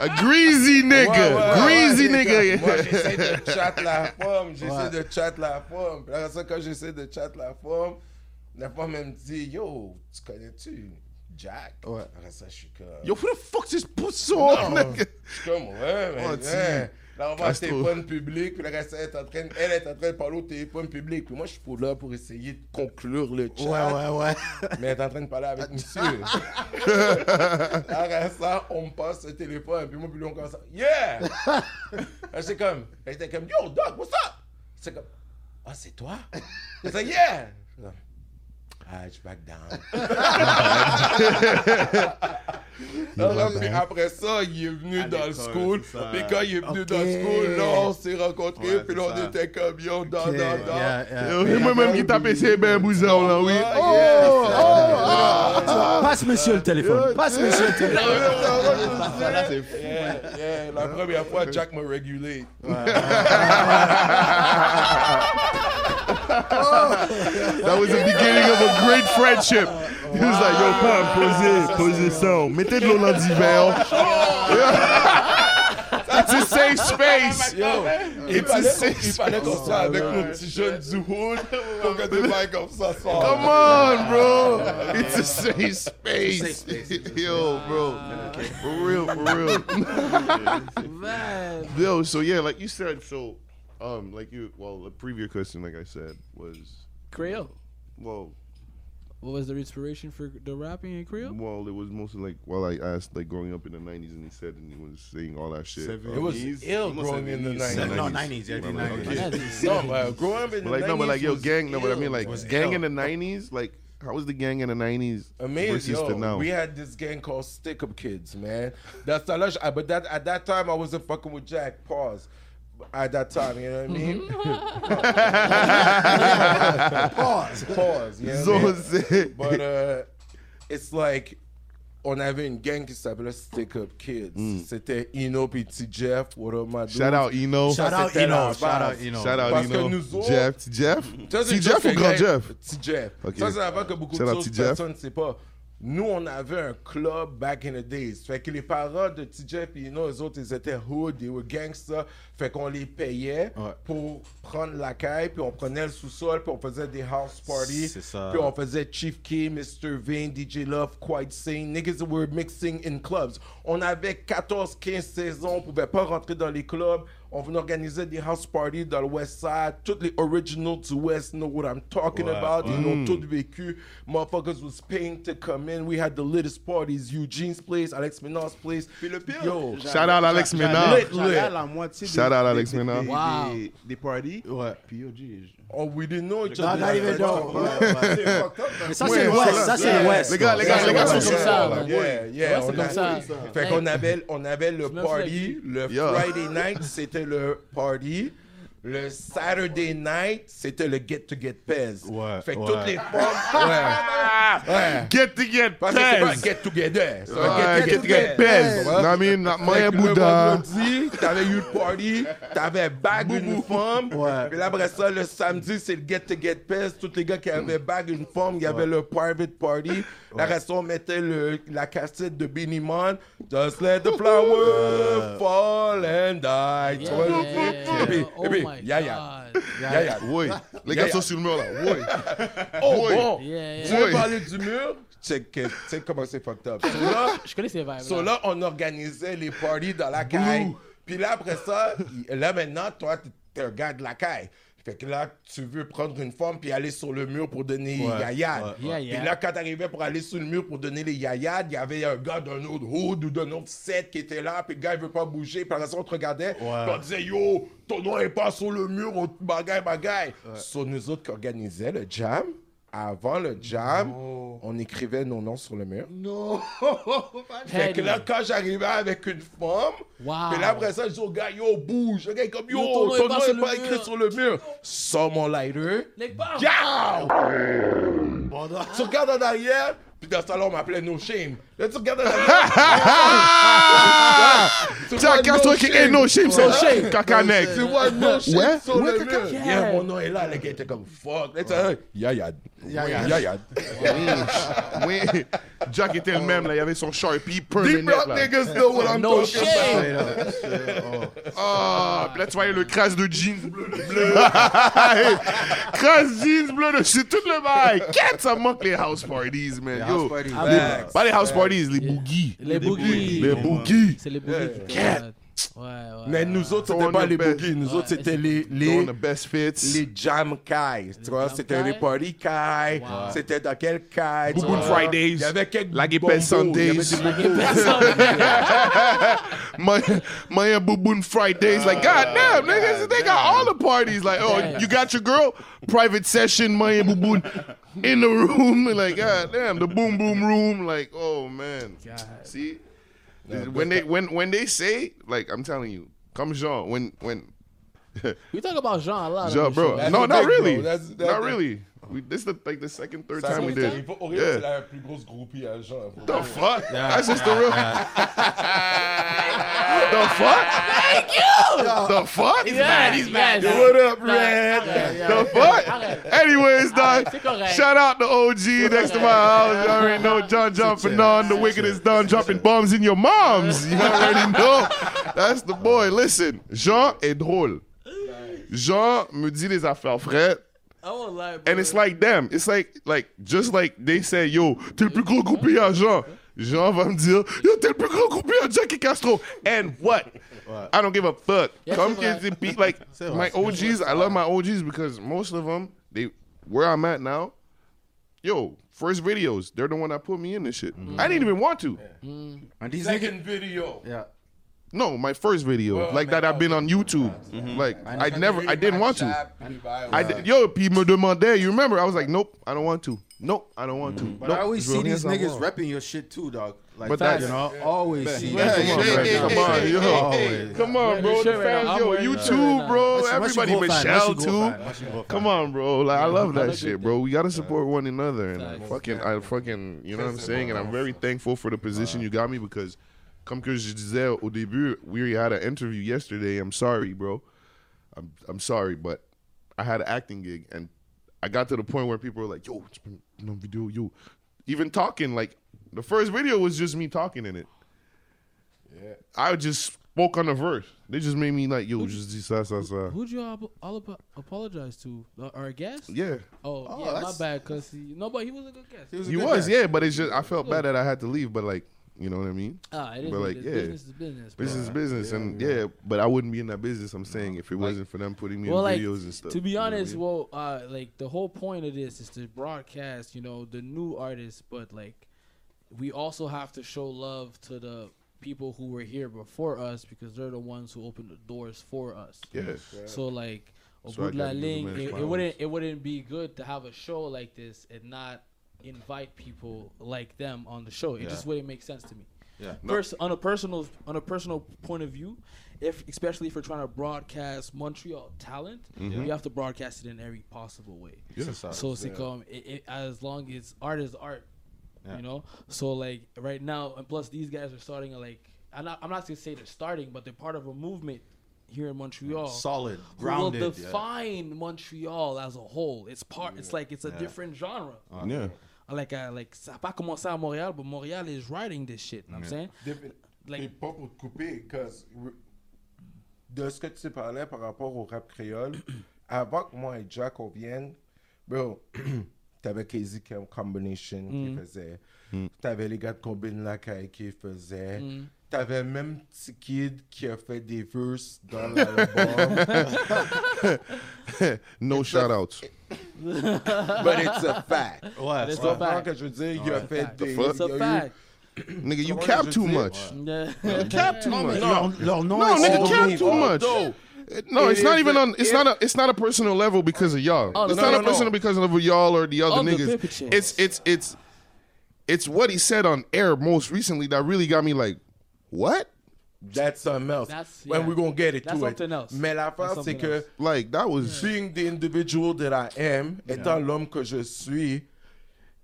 A greasy nigga. Ouais, greasy nigga. Moi, j'essaie de chat la femme, Puis là, quand j'essaie de chat la femme, elle me dit, yo, tu connais-tu Jack? Ouais. Après ça, je suis comme... Yo, who the fuck this pussy on? Je suis comme, ouais. Là, on va au téléphone public, puis elle est en train de parler au téléphone public. Puis moi, je suis pour là pour essayer de conclure le chat. Ouais. Mais elle est en train de parler avec monsieur. Après ça, on me passe le téléphone, puis moi, puis lui, on commence à... Yeah! Elle était comme, yo, Doc, what's up? C'est comme, ah, oh, c'est toi? Elle était yeah! Je back down. Mais après ça, il est venu dans le school. Puis quand il est venu dans le school, là, on s'est rencontrés. Puis là, on était comme yo, dans. Et moi-même qui tapais ses bains bousons, là, oui. Passe, monsieur, le téléphone. Là, c'est fou. La première fois, Jack m'a régulé. That was the beginning of a great friendship. He was like, yo, Pam, posez ça. Mettez de l'eau dans l'hiver. It's a safe space. Yo, il fallait qu'on soit avec nos petits jeunes du hood pour que des mecs comme ça sortent. Come on, bro. It's a safe space. Yo, bro. For real. Yo, so yeah, like you said, so... the previous question, like I said, was Creole. Well, what was the inspiration for the rapping in Creole? Well, it was mostly I asked growing up in the 90s, and he said, and he was saying all that shit. It was ill growing in the 90s. No, 90s, yeah, 90s. No, growing up in the 90s. Yo, gang. No, but I mean, gang in the 90s, How was the gang in the 90s? Amazing. Yo, we had this gang called Stick Up Kids, man. That's a lot. But at that time, I wasn't fucking with Jack. Pause. At that time, you know what I mean? Pause. You know what I mean? But it's like, on avait une gang qui s'appelait Stick Up Kids. C'était Eno puis T. Jeff. What up, my dude? Shout out Eno. Parce que nous autres... T. Jeff ou Grand Jeff? T. Jeff. Okay. Ça, c'est avant que beaucoup de personnes ne savent pas. Nous, on avait un club back in the days. Fait que les parents de TJ et Eno, eux autres, ils étaient hood, ils étaient gangsters. Fait qu'on les payait pour prendre la caille, puis on prenait le sous-sol, puis on faisait des house parties. C'est ça. Puis on faisait Chief Key, Mr. Vane, DJ Love, Quiet Sane. Niggas were mixing in clubs. On avait 14, 15 saisons, on pouvait pas rentrer dans les clubs. On organisait des house parties dans le West Side. Toutes les originals du West know what I'm talking about. Ils ont tous vécu. Motherfuckers was paying to come in. We had the latest parties. Eugene's place, Alex Menard's place. Puis le pire, shout out Alex Menard. Des parties. Ouais. Puis yo, we didn't know each other. Not even though. Mais ça, c'est le West. Les gars sont comme ça. Yeah. C'est comme ça. Fait qu'on avait le party, le Friday night, c'était le party. Le Saturday night, c'était le get-to-get pez. Fait que toutes les femmes... Get together. So get together. I mean, Maya Bouddha. T'avais youth party, t'avais bag, uniforme. Puis là, après ça, le samedi, c'est le get together. Tous les gars qui avaient bag, uniforme, il y avait le private party. Après ça, on mettait la cassette de Benny Man. Just let the flower fall and die. Et puis, yaya. Oui. Les gars sont sur le mur là. Oui. Oh bon. Tu veux parler du mur? Check comment c'est fucked up. Je connais ces vibes. So là, on organisait les parties dans la caille. Puis là, après ça, là maintenant, toi, t'es un gars de la caille. Fait que là, tu veux prendre une forme puis aller sur le mur pour donner les yayades. Puis là, quand t'arrivais pour aller sur le mur pour donner les yayades, il y avait un gars d'un autre hood ou d'un autre set qui était là, puis le gars, il veut pas bouger. Puis après, on te regardait, puis on disait, yo, ton nom est pas sur le mur, on te bagaille. Sur nous autres qui organisaient le jam, avant le jam, on écrivait nos noms sur le mur. Non! Fait que là, quand j'arrivais avec une forme, puis là, après ça, je dis au gars, yo, bouge! Le gars est comme, yo, ton nom n'est pas écrit sur le mur. Sors mon lighter. Tu regardes en arrière, puis dans ce temps-là, on m'appelait No Shame. Là, tu regardes en arrière. Jack Castro qui est No Shame, c'est No Shame. Cacanec. Tu vois No Shame sur le mur. Mon nom est là, le gars était comme, fuck. Yayad. Yayad. Oui. Jack était le même, là. Il avait son Sharpie permanent. Deep Rock niggas know what I'm talking about. Ah, puis là, tu voyais le crasse de jeans bleu. Crasse jeans bleu, c'est tout le bail. Qu'est-ce que ça manque les house parties, man? Yo. Pas les house parties, les boogies. Les boogies. Les boogies. C'est les boogies. Ouais. Mais nous autres, c'était pas les boogies. Nous autres, c'était les jam kai. Tu vois, c'était les party kai. C'était dans quel kai? Boogie Fridays. Il y avait quelques. La Gipel Sundays. My Boogie Fridays. Like, goddamn, niggas, they got all the parties. Like, oh, you got your girl? Private session, my Boogie. In the room. Like, goddamn, the boom boom room. Like, oh, man. See? No, when they say, like, I'm telling you, come Jean, when we talk about Jean a lot, Jean, bro. No, not really. Not really. This is the second, third time we did. Yeah. The fuck? That's just the real. The fuck? Thank you. The fuck? He's mad. He's mad. What up, Red? The fuck? Anyways, dog. Shout out to OG next to my house. You already know John Fanon. The wicked is done dropping bombs in your moms. You already know. That's the boy. Listen, Jean est drôle. Jean me dit les affaires, frère. I won't lie, bro. And it's like them. It's like just like they say, yo, t'es le plus gros groupé à Jean. Jean va me dire, yo, t'es le plus gros groupé à Jackie Castro. And what? I don't give a fuck. Yeah, come get the beat. Like, my OGs, I love my OGs because most of them, where I'm at now, yo, first videos, they're the one that put me in this shit. Mm-hmm. I didn't even want to. Yeah. And these second video. Yeah. No, my first video, well, like man, that I've been on YouTube. Mm-hmm. Like, I didn't want to. Yo, puis me demandait, you remember? I was like, nope, I don't want to. Nope, I don't want to. But nope. I always see these niggas repping your shit too, dog. Like, but that, you know, always see. Come on, bro. The fans, yo, you too, bro. Everybody, Michelle too. Come on, bro. Like, I love that shit, bro. We gotta support one another, and I fucking, you know what I'm saying? And I'm very thankful for the position you got me because. Comme que je disais au début, we had an interview yesterday. I'm sorry, bro. I'm sorry, but I had an acting gig, and I got to the point where people were like, yo, it's been no video, yo. Even talking, like, the first video was just me talking in it. Yeah. I just spoke on the verse. They just made me like, yo, just. Who'd you all apologize to? Our guest? Yeah. Oh yeah, my bad, because he was a good guest. He was, yeah, but it's just, I felt bad that I had to leave, but like, you know what I mean? Business is business. Bro. Business is business, and but I wouldn't be in that business, I'm saying, if it wasn't for them putting me in videos and stuff. To be honest, the whole point of this is to broadcast, the new artists, but, like, we also have to show love to the people who were here before us because they're the ones who opened the doors for us. Yes. So, like, it wouldn't be good to have a show like this and not invite people like them on the show. It just wouldn't make sense to me. Yeah. First, on a personal point of view, especially if we're trying to broadcast Montreal talent, we have to broadcast it in every possible way. Yeah. So it's as long as art is art, Yeah. You know, so like right now, and plus these guys are starting a, like, I'm not gonna say they're starting, but they're part of a movement here in Montreal. Solid, grounded. Will define Montreal as a whole. It's part. It's like it's a different genre. Yeah. Like ça a pas commencé à Montréal, but Montréal is riding this shit. You know what I'm saying? Like, pas pour te couper, because de ce que tu parlais par rapport au rap créole, avant que moi et Jack on vienne, bro. T'avais Casey Combination qui faisait. T'avais les gars de Combine Lacaille qui faisaient. T'avais même petit kid qui a fait des verses dans l'album. No shout-outs. But it's a fact. Ouais, c'est vraiment que je veux dire. Il a fait des... It's a fact. Nigga, you cap too much. You cap too much. Leur nom est... No, nigga, cap too much. No, it's not even on. It's not a personal level because of y'all. It's not a personal because of y'all or the other niggas. It's what he said on air most recently that really got me like, what? That's something else. When we're gonna get it to it. That's something else. Mais l'affaire c'est que like that was being the individual that I am, étant l'homme que je suis.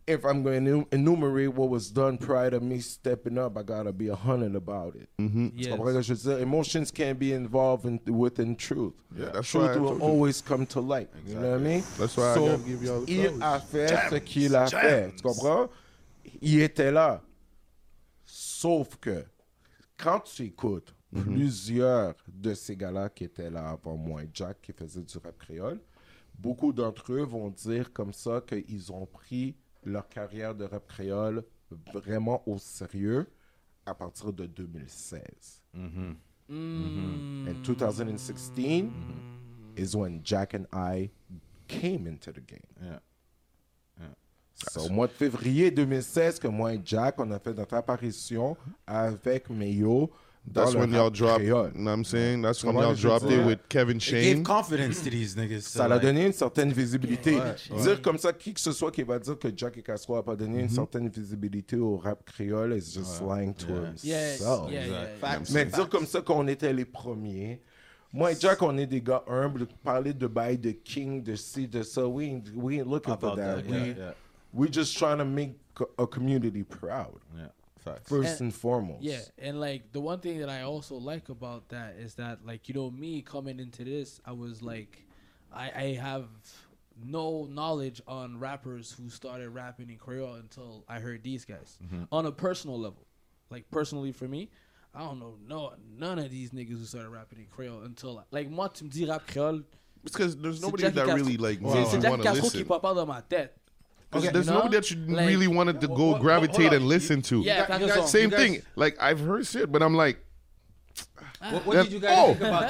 If I'm going to enumerate what was done prior to me stepping up, I gotta be 100 about it. Mm-hmm. Yes. Emotions can be involved within truth. Yeah, that's truth will always come to light. Exactly. You know what I mean? That's why I gotta give y'all. Il a fait ce qu'il a fait. Tu comprends? Il était là. Sauf que quand tu écoutes plusieurs de ces gars-là qui étaient là avant moi et Jack qui faisaient du rap créole, beaucoup d'entre eux vont dire comme ça qu'ils ont pris leur carrière de rap créole vraiment au sérieux à partir de 2016. Mm-hmm. Mm-hmm. And 2016 is when Jack and I came into the game. Yeah. Yeah. So, au mois de février 2016 que moi et Jack, on a fait notre apparition avec Mayo. That's when y'all dropped, you know what I'm saying? That's when y'all dropped it with Kevin Shane. It gave confidence to these niggas. Ça l'a donné une certaine visibilité. Dire comme ça, qui que ce soit qui va dire que Jack et Castro n'a pas donné une certaine visibilité au rap créole, is just lying to himself. Mais dire comme ça qu'on était les premiers. Moi et Jack, on est des gars humbles. Parler de bail, de king, de ci, de ça. We ain't looking for that. We just trying to make a community proud. Yeah. Facts. First and foremost. Yeah, and like the one thing that I also like about that is that, like, you know, me coming into this, I was like, I have no knowledge on rappers who started rapping in Creole until I heard these guys on a personal level. Like, personally for me, I don't know none of these niggas who started rapping in Creole until, like, moi tu me dis rap Creole, because there's nobody that really like me. C'est Jack Castro qui pop out of my tête. Because there's nobody that you really wanted to go gravitate and listen to. Yeah, same thing. Like, I've heard shit, but I'm like... What did you guys think about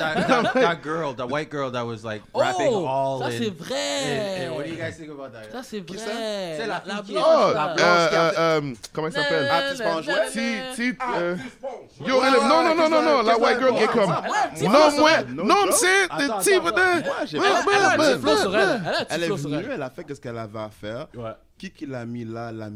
that girl, the white girl that was like rapping all in... Oh, that's vrai. What do you guys think about that? That's vrai. C'est la blonde. Comment ça s'appelle? Artiste Sponge. Yo, no. La white girl qui est comme... Non, c'est... Elle est venue, elle a fait ce qu'elle avait à faire. Qui l'a mis là.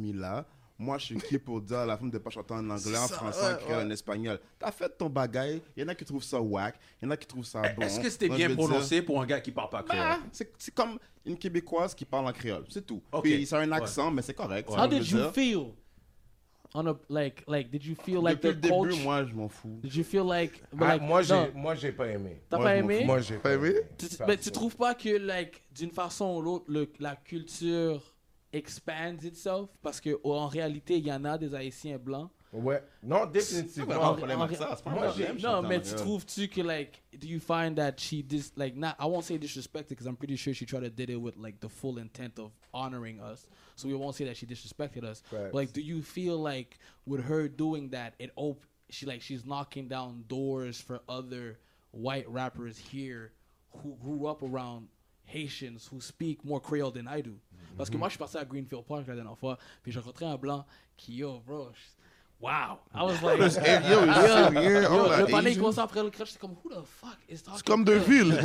Moi, je suis qui pour dire à la femme de ne pas chanter en anglais, en français, en créole, en espagnol. T'as fait ton bagage. Il y en a qui trouvent ça whack, il y en a qui trouvent ça bon. Est-ce que c'était bien prononcé pour un gars qui parle pas créole? C'est comme une Québécoise qui parle en créole, c'est tout. Okay. Puis ça a un accent, mais c'est correct. How did you feel? On a, like, did you feel like the coach? Début, moi, je m'en fous. Did you feel like moi, j'ai pas aimé. T'as pas aimé? Moi, j'ai pas aimé. Mais tu trouves pas que, like, d'une façon ou l'autre, la culture expands itself, parce que en réalité il y en a des Haïtiens blancs. Ouais. Non, définitivement. Non, mais tu trouves-tu que, like, do you find that she like, not, I won't say disrespected, because I'm pretty sure she tried to did it with like the full intent of honoring us, so we won't say that she disrespected us. Right. But, like, do you feel like with her doing that, it she's knocking down doors for other white rappers here who grew up around Haitians who speak more Creole than I do? Parce que moi, je suis passé à Greenfield Park la dernière fois, puis j'ai rencontré un blanc qui, yo, bro, wow. I was like, yo, le panneau, il commençait après le crash, c'est comme, who the fuck is talking? C'est comme Deville.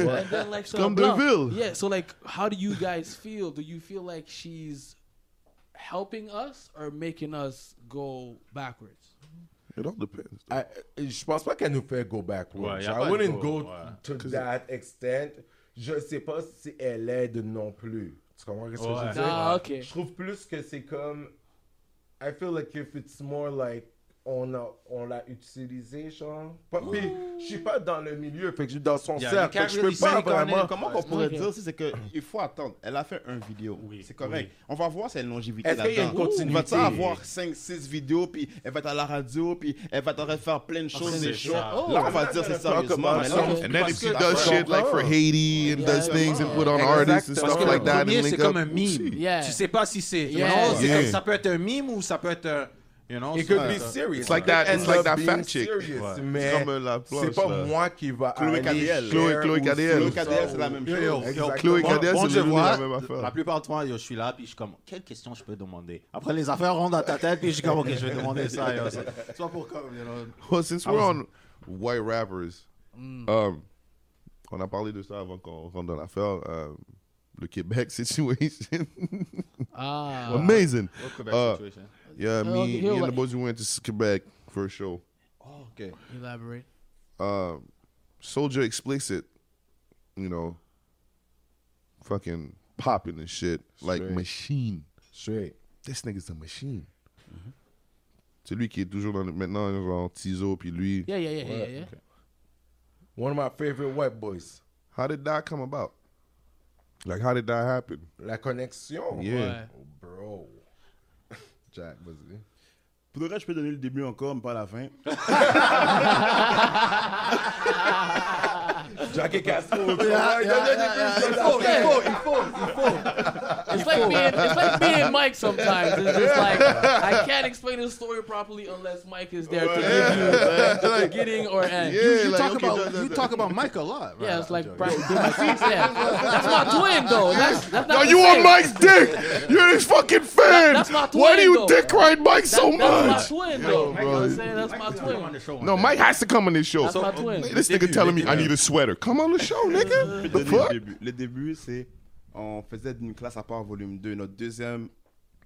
C'est comme Deville. Yeah, so, like, how do you guys feel? Do you feel like she's helping us or making us go backwards? It all depends. Je pense pas qu'elle nous fait go backwards. I wouldn't go to that extent. Je sais pas si elle aide non plus. Tu comprends ce que je veux dire? Je trouve plus que c'est comme I feel like if it's more like on l'a utilisé, genre. Puis, je suis pas dans le milieu, fait que je suis dans son cercle. Fait que je peux pas vraiment. Comment on pourrait dire aussi, c'est qu'il faut attendre. Elle a fait une vidéo, oui, c'est correct. Oui. On va voir si elle a une longévité là-dedans. Est-ce qu'il y a une continuité? Va-t-il avoir 5-6 vidéos, puis elle va être à la radio, puis elle va t'en faire plein de choses, des shows. Là, on va dire c'est sérieusement. And then if she does shit like for Haiti and does things and put on artists and stuff like that. C'est comme un meme. Tu sais pas si c'est. Ça peut être un meme ou ça peut être un. You know, it could be serious. It's like that. It's like that fat chick. Mais c'est pas moi qui va. Chloé Cadieux. Chloé Cadieux. C'est la même chose. Chloé Cadieux. Bon, je vois. La plupart du temps, je suis là, puis je suis comme, quelle question je peux demander. Après, les affaires rentrent dans ta tête, puis je suis comme, ok, je vais demander ça. Soit pour comme, you know. Well, since we're on white rappers, on a parlé de ça avant qu'on rentre dans l'affaire. Le Québec situation. Ah. Amazing. What Quebec situation? Yeah, me and the boys, we went to Quebec for a show. Oh, okay. Elaborate. Soldier Explicit, you know, fucking popping and shit. Straight. Like machine. Straight. This nigga's a machine. Mm-hmm. C'est lui qui est toujours dans le, maintenant, genre Tizo, puis lui. Yeah. Okay. One of my favorite white boys. How did that come about? Like, how did that happen? La connexion. Yeah. Oh, bro. Jack, vas-y. Pour le reste, je peux donner le début encore, mais pas la fin. Jack et Castro. Il faut. It's like being Mike sometimes. It's just like, I can't explain the story properly unless Mike is there to give you the beginning or end. You talk about Mike a lot. Right? Yeah, it's like, that's my twin, though. That's not yo, you on Mike's dick. You're his fucking fan. That's my twin. Why do you dick ride Mike so much? That's my twin, though. You know what I'm saying? That's my twin. No, Mike has to come on this show. That's my twin. This nigga telling me I need a sweater. Come on the show, nigga. The fuck? Le début, c'est... On faisait d'une classe à part volume 2, notre deuxième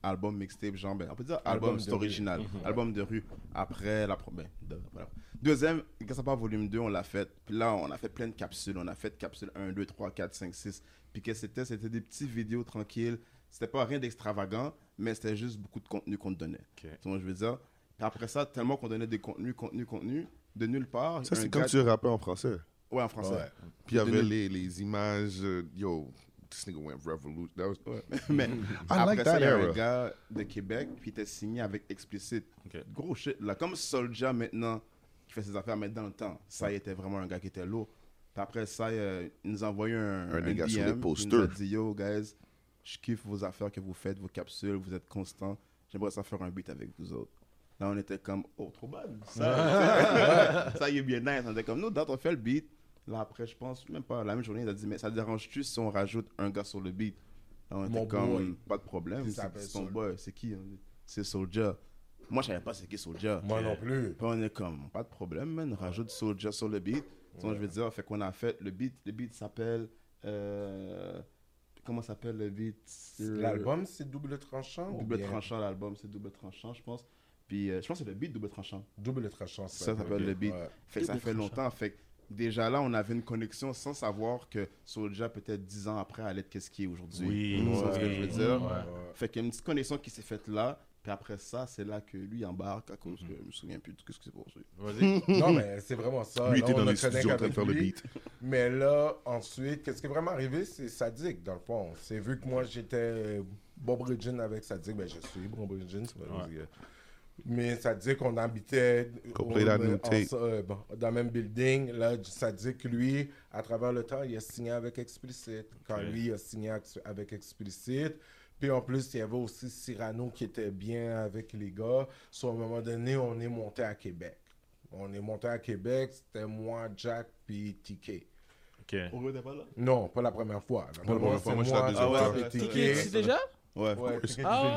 album mixtape, genre, ben, on peut dire album c'est original, album de rue, après la première. Voilà. Deuxième classe à part volume 2, on l'a fait, puis là on a fait plein de capsules, on a fait capsule 1, 2, 3, 4, 5, 6, puis qu'est-ce que c'était des petites vidéos tranquilles, c'était pas rien d'extravagant, mais c'était juste beaucoup de contenu qu'on te donnait. Okay. Donc, je veux dire, puis après ça, tellement qu'on donnait des contenus, de nulle part. Ça c'est comme tu rappais en français. Ouais, en français. Ouais. Puis il y avait les images, yo. This nigga went revolution. That was man. I like that era. Après ça, il y a un gars de Québec qui était signé avec Explicit. Okay. Gros shit là, comme Soulja maintenant qui fait ses affaires mais dans le temps. Ça y était vraiment un gars qui était lourd. Puis après ça, il nous a envoyé un DM sur les posters. Il nous a dit yo guys, je kiffe vos affaires que vous faites, vos capsules, vous êtes constants. J'aimerais ça faire un beat avec vous autres. Là on était comme oh trop bad. Ça y est bien nice. On était comme nous d'autres on fait le beat. Là, après, je pense, même pas la même journée, il a dit, mais ça te dérange-tu si on rajoute un gars sur le beat? Là, on était comme, pas de problème, c'est son boy, c'est qui? C'est Soulja. Moi, je savais pas c'est qui Soulja. Moi non plus. Puis on est comme, pas de problème, man, rajoute Soulja sur le beat. Donc, je veux dire, fait qu'on a fait le beat s'appelle... Comment s'appelle le beat? L'album, c'est Double Tranchant? Double Tranchant, l'album, c'est Double Tranchant, je pense. Puis, je pense que c'est le beat Double Tranchant. Double Tranchant, c'est ça. Ça s'appelle le beat. Fait que ça fait longtemps, fait déjà là, on avait une connexion sans savoir que Soulja, peut-être 10 ans après, allait être qu'est-ce qu'il est aujourd'hui. Oui, c'est ce que je veux dire. Ouais. Fait qu'il y a une petite connexion qui s'est faite là, puis après ça, c'est là que lui embarque à cause que je me souviens plus de ce qui s'est passé. Vas-y. Non, mais c'est vraiment ça. Lui, il était dans les studios en train de faire le beat. Mais là, ensuite, qu'est-ce qui est vraiment arrivé, c'est Sadik, dans le fond. C'est vu que moi, j'étais Bob Regine avec Sadik, ben je suis Bob Regine, c'est pas le mais ça dit qu'on habitait dans le même building. Là, ça dit que lui, à travers le temps, il a signé avec Explicit. Quand lui, il a signé avec Explicit. Puis en plus, il y avait aussi Cyrano qui était bien avec les gars. Sur à un moment donné, on est monté à Québec. C'était moi, Jack, puis TK. Okay. Pourquoi t'es pas là? Non, pas la première fois. Moi, j'étais la deuxième fois. TK, ici déjà? Ouais.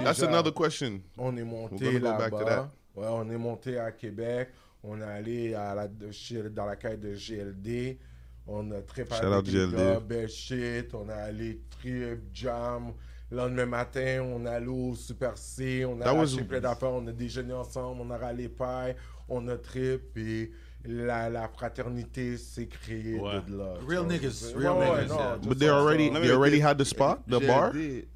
That's another question. On est monté là-bas. Ouais, on est monté à Québec. On est allé dans la caille de GLD. On a trippé avec les gars, belle shit. On est allé trip, jam. Le lendemain matin, on est allé au Super C. On a acheté plein d'affaires. On a déjeuné ensemble. On a râlé paille. On a trip et... La fraternité s'est créée de là. Real niggas. But they already had the spot, the bar? Ils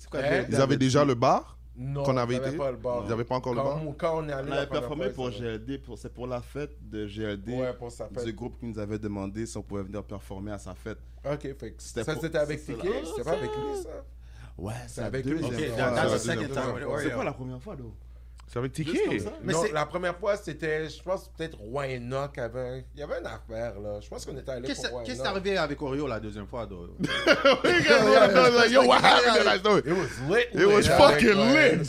avaient déjà le bar? Non, qu'on avait été. Pas le bar. Vous n'avez pas encore le bar? Quand on est allé, on avait performé pour GLD, c'est pour la fête de GLD, ouais, pour sa fête. Du groupe qui nous avait demandé si on pouvait venir performer à sa fête. Ok, fait que ça c'était avec Tiki, c'était pas avec lui ça? Ouais, c'est avec lui. C'est pas la première fois, donc. C'est avec Tiki. Mais la première fois, c'était, je pense, peut-être Roi Enoch. Il y avait une affaire, là. Je pense qu'on était allé pour Roi Enoch. Qu'est-ce qui est arrivé avec Oreo la deuxième fois, though? Yo, what happened? It was lit. It was fucking lit.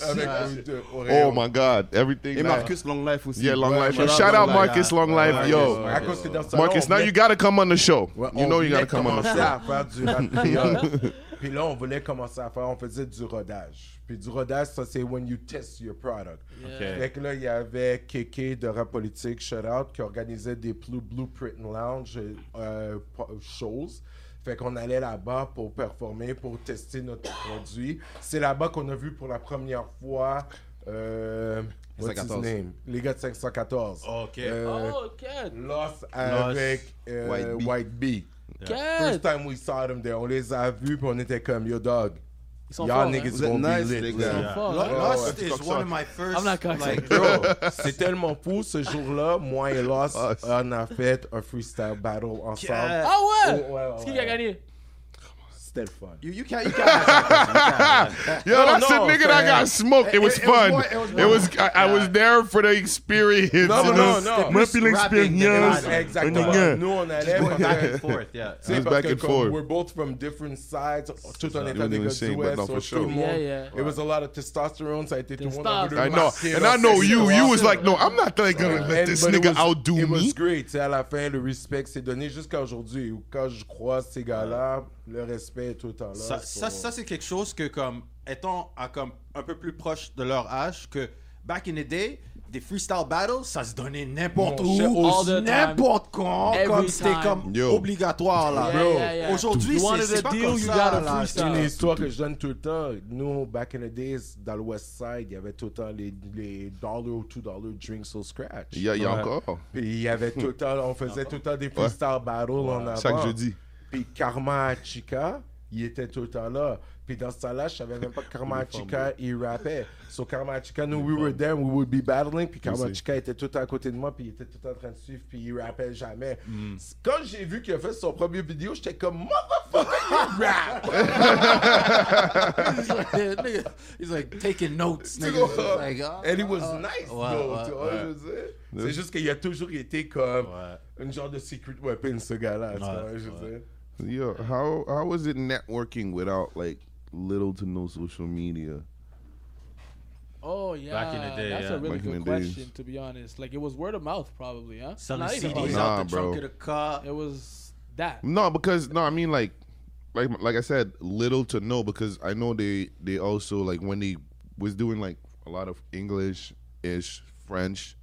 Oh, my God. Everything. Et Marcus Longlife aussi. Yeah, Longlife. Shout out Marcus Longlife, yo. Marcus, now you gotta come on the show. You know you gotta come on the show. Puis là, on voulait commencer à faire, on faisait du rodage. Puis du rodage, ça, c'est when you test your product. Yeah. Okay. Fait que là, il y avait Kéké de Rap Politique, shout out, qui organisait des Blueprint Lounge shows. Fait qu'on allait là-bas pour performer, pour tester notre produit. C'est là-bas qu'on a vu pour la première fois... les gars de 514. OK. Lost avec White B. Yeah. First time we saw them there, on les a vus puis on était comme yo dog. Y'all niggas won't be lit. Lost is one of my first. I'm not like, bro, c'est tellement fou ce jour-là. Moi et Lost, on a fait un freestyle battle ensemble. Ah ouais. C'est qui a gagné? C'était le fun. You can't yo, that's the nigga that got smoked. It was fun. I was there for the experience. No. Rapping experience. Exactement. Nous, on allait back and forth, yeah. It was back and forth. We're both from different sides. Tout en étant des gars du West. Yeah. It was a lot of testosterone. Ça a été tout le monde. I know. And I know you. You was like, no, I'm not gonna let this nigga outdo me. It was great. À la fin, le respect s'est donné jusqu'à aujourd'hui. Quand je croise ces gars-là, le respect tout le temps là. Ça c'est quelque chose que comme étant à, comme un peu plus proche de leur âge que back in the day, des freestyle battles, ça se donnait n'importe où, n'importe quand, comme c'était comme obligatoire là. Yeah. Aujourd'hui, c'est pas comme ça. C'est une histoire que je donne tout le temps. Nous, back in the days, dans le West Side, il y avait tout le temps les $2 drinks au scratch. Il y a encore. Il y avait tout le temps, on faisait tout le temps des freestyle battles en avant. Chaque jeudi. Puis Karma Chica, il était tout le temps là. Puis dans ce temps-là, je savais même pas que Karma Chica, il rappait. So Karma Chica, nous, we were there, we would be battling. Puis Karma Chica était tout le temps à côté de moi, puis il était tout le temps en train de suivre, puis il rappait jamais. Quand j'ai vu qu'il a fait son premier vidéo, j'étais comme, motherfucker, you rap! he's like, taking notes, nigga. Like, oh, and he was nice, though. C'est juste qu'il a toujours été comme une genre de secret weapon, ce gars-là, tu vois, je sais. Yo, how was it networking without like little to no social media? Oh yeah, back in the day, that's a really good question to be honest. Like it was word of mouth probably, huh? Selling CDs out the trunk of the car. It was that. No, I mean like I said, little to no because I know they also like when they was doing like a lot of English-ish, French.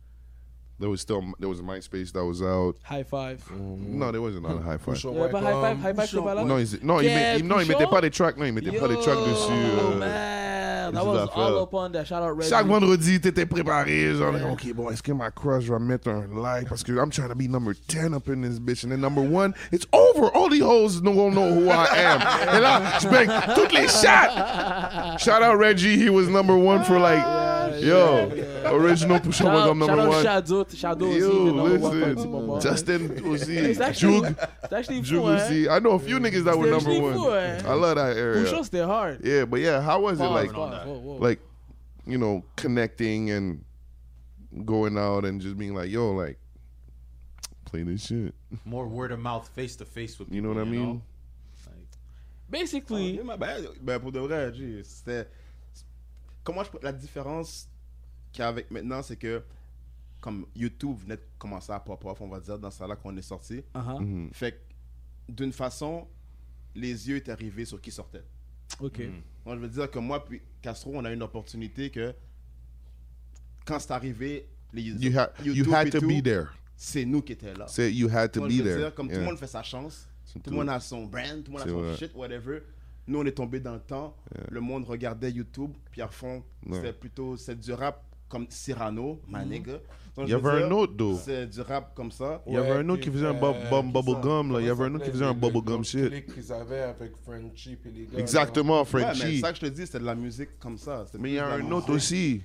There was a MySpace that was out. High Five. No, there wasn't on High Five. Yeah, but High Five c'était pas là. Non, il mettait pas des tracks. Non, il mettait pas des tracks dessus. Oh man, that was all up on that. Shout out Reggie. Chaque vendredi, t'étais préparé. Genre, ok, bon, est-ce que ma crush va mettre un like? Parce que I'm trying to be number 10 up in this bitch. And then number 1, it's over. All the hoes don't know who I am. Et là, je bang toutes les shots. Shout out Reggie. He was number 1 for like. Yo, original push up was on number 1. Shadow listen, Justin Uzi, Jug, Uzi. I know a few niggas that were number 1. I love that area. Push ups, they're hard. Yeah, but yeah, how was it like, you know, connecting and going out and just being like, yo, like, play this shit. More word of mouth, face to face with people. You know what I mean? Basically. My bad. Ben pour de vrai, c'était. Comment je la différence qu'avec maintenant, c'est que comme YouTube venait de commencer à pop-off, on va dire, dans ce là qu'on est sorti. Uh-huh. Mm-hmm. Fait que, d'une façon, les yeux étaient arrivés sur qui sortait. OK. Mm-hmm. Donc, je veux dire que moi, puis Castro, on a eu une opportunité que, quand c'est arrivé, les YouTube, there. C'est nous qui étaient là. C'est you had to donc, be there. Dire, comme tout le monde fait sa chance, tout le monde a son brand, tout le monde a son shit, whatever. Nous, on est tombé dans le temps, le monde regardait YouTube, Pierrefonds, c'était plutôt, c'est du rap comme Cyrano, my nigga. Il y avait un autre, d'où. C'est du rap comme ça. Il y avait un autre qui faisait un bubblegum, là. Il y avait un autre qui faisait un bubblegum shit. Les qu'ils avaient avec Frenchie et les gars. Exactement, Frenchie. Ouais, mais ça que je te dis, c'est de la musique comme ça. Mais il y a un autre aussi.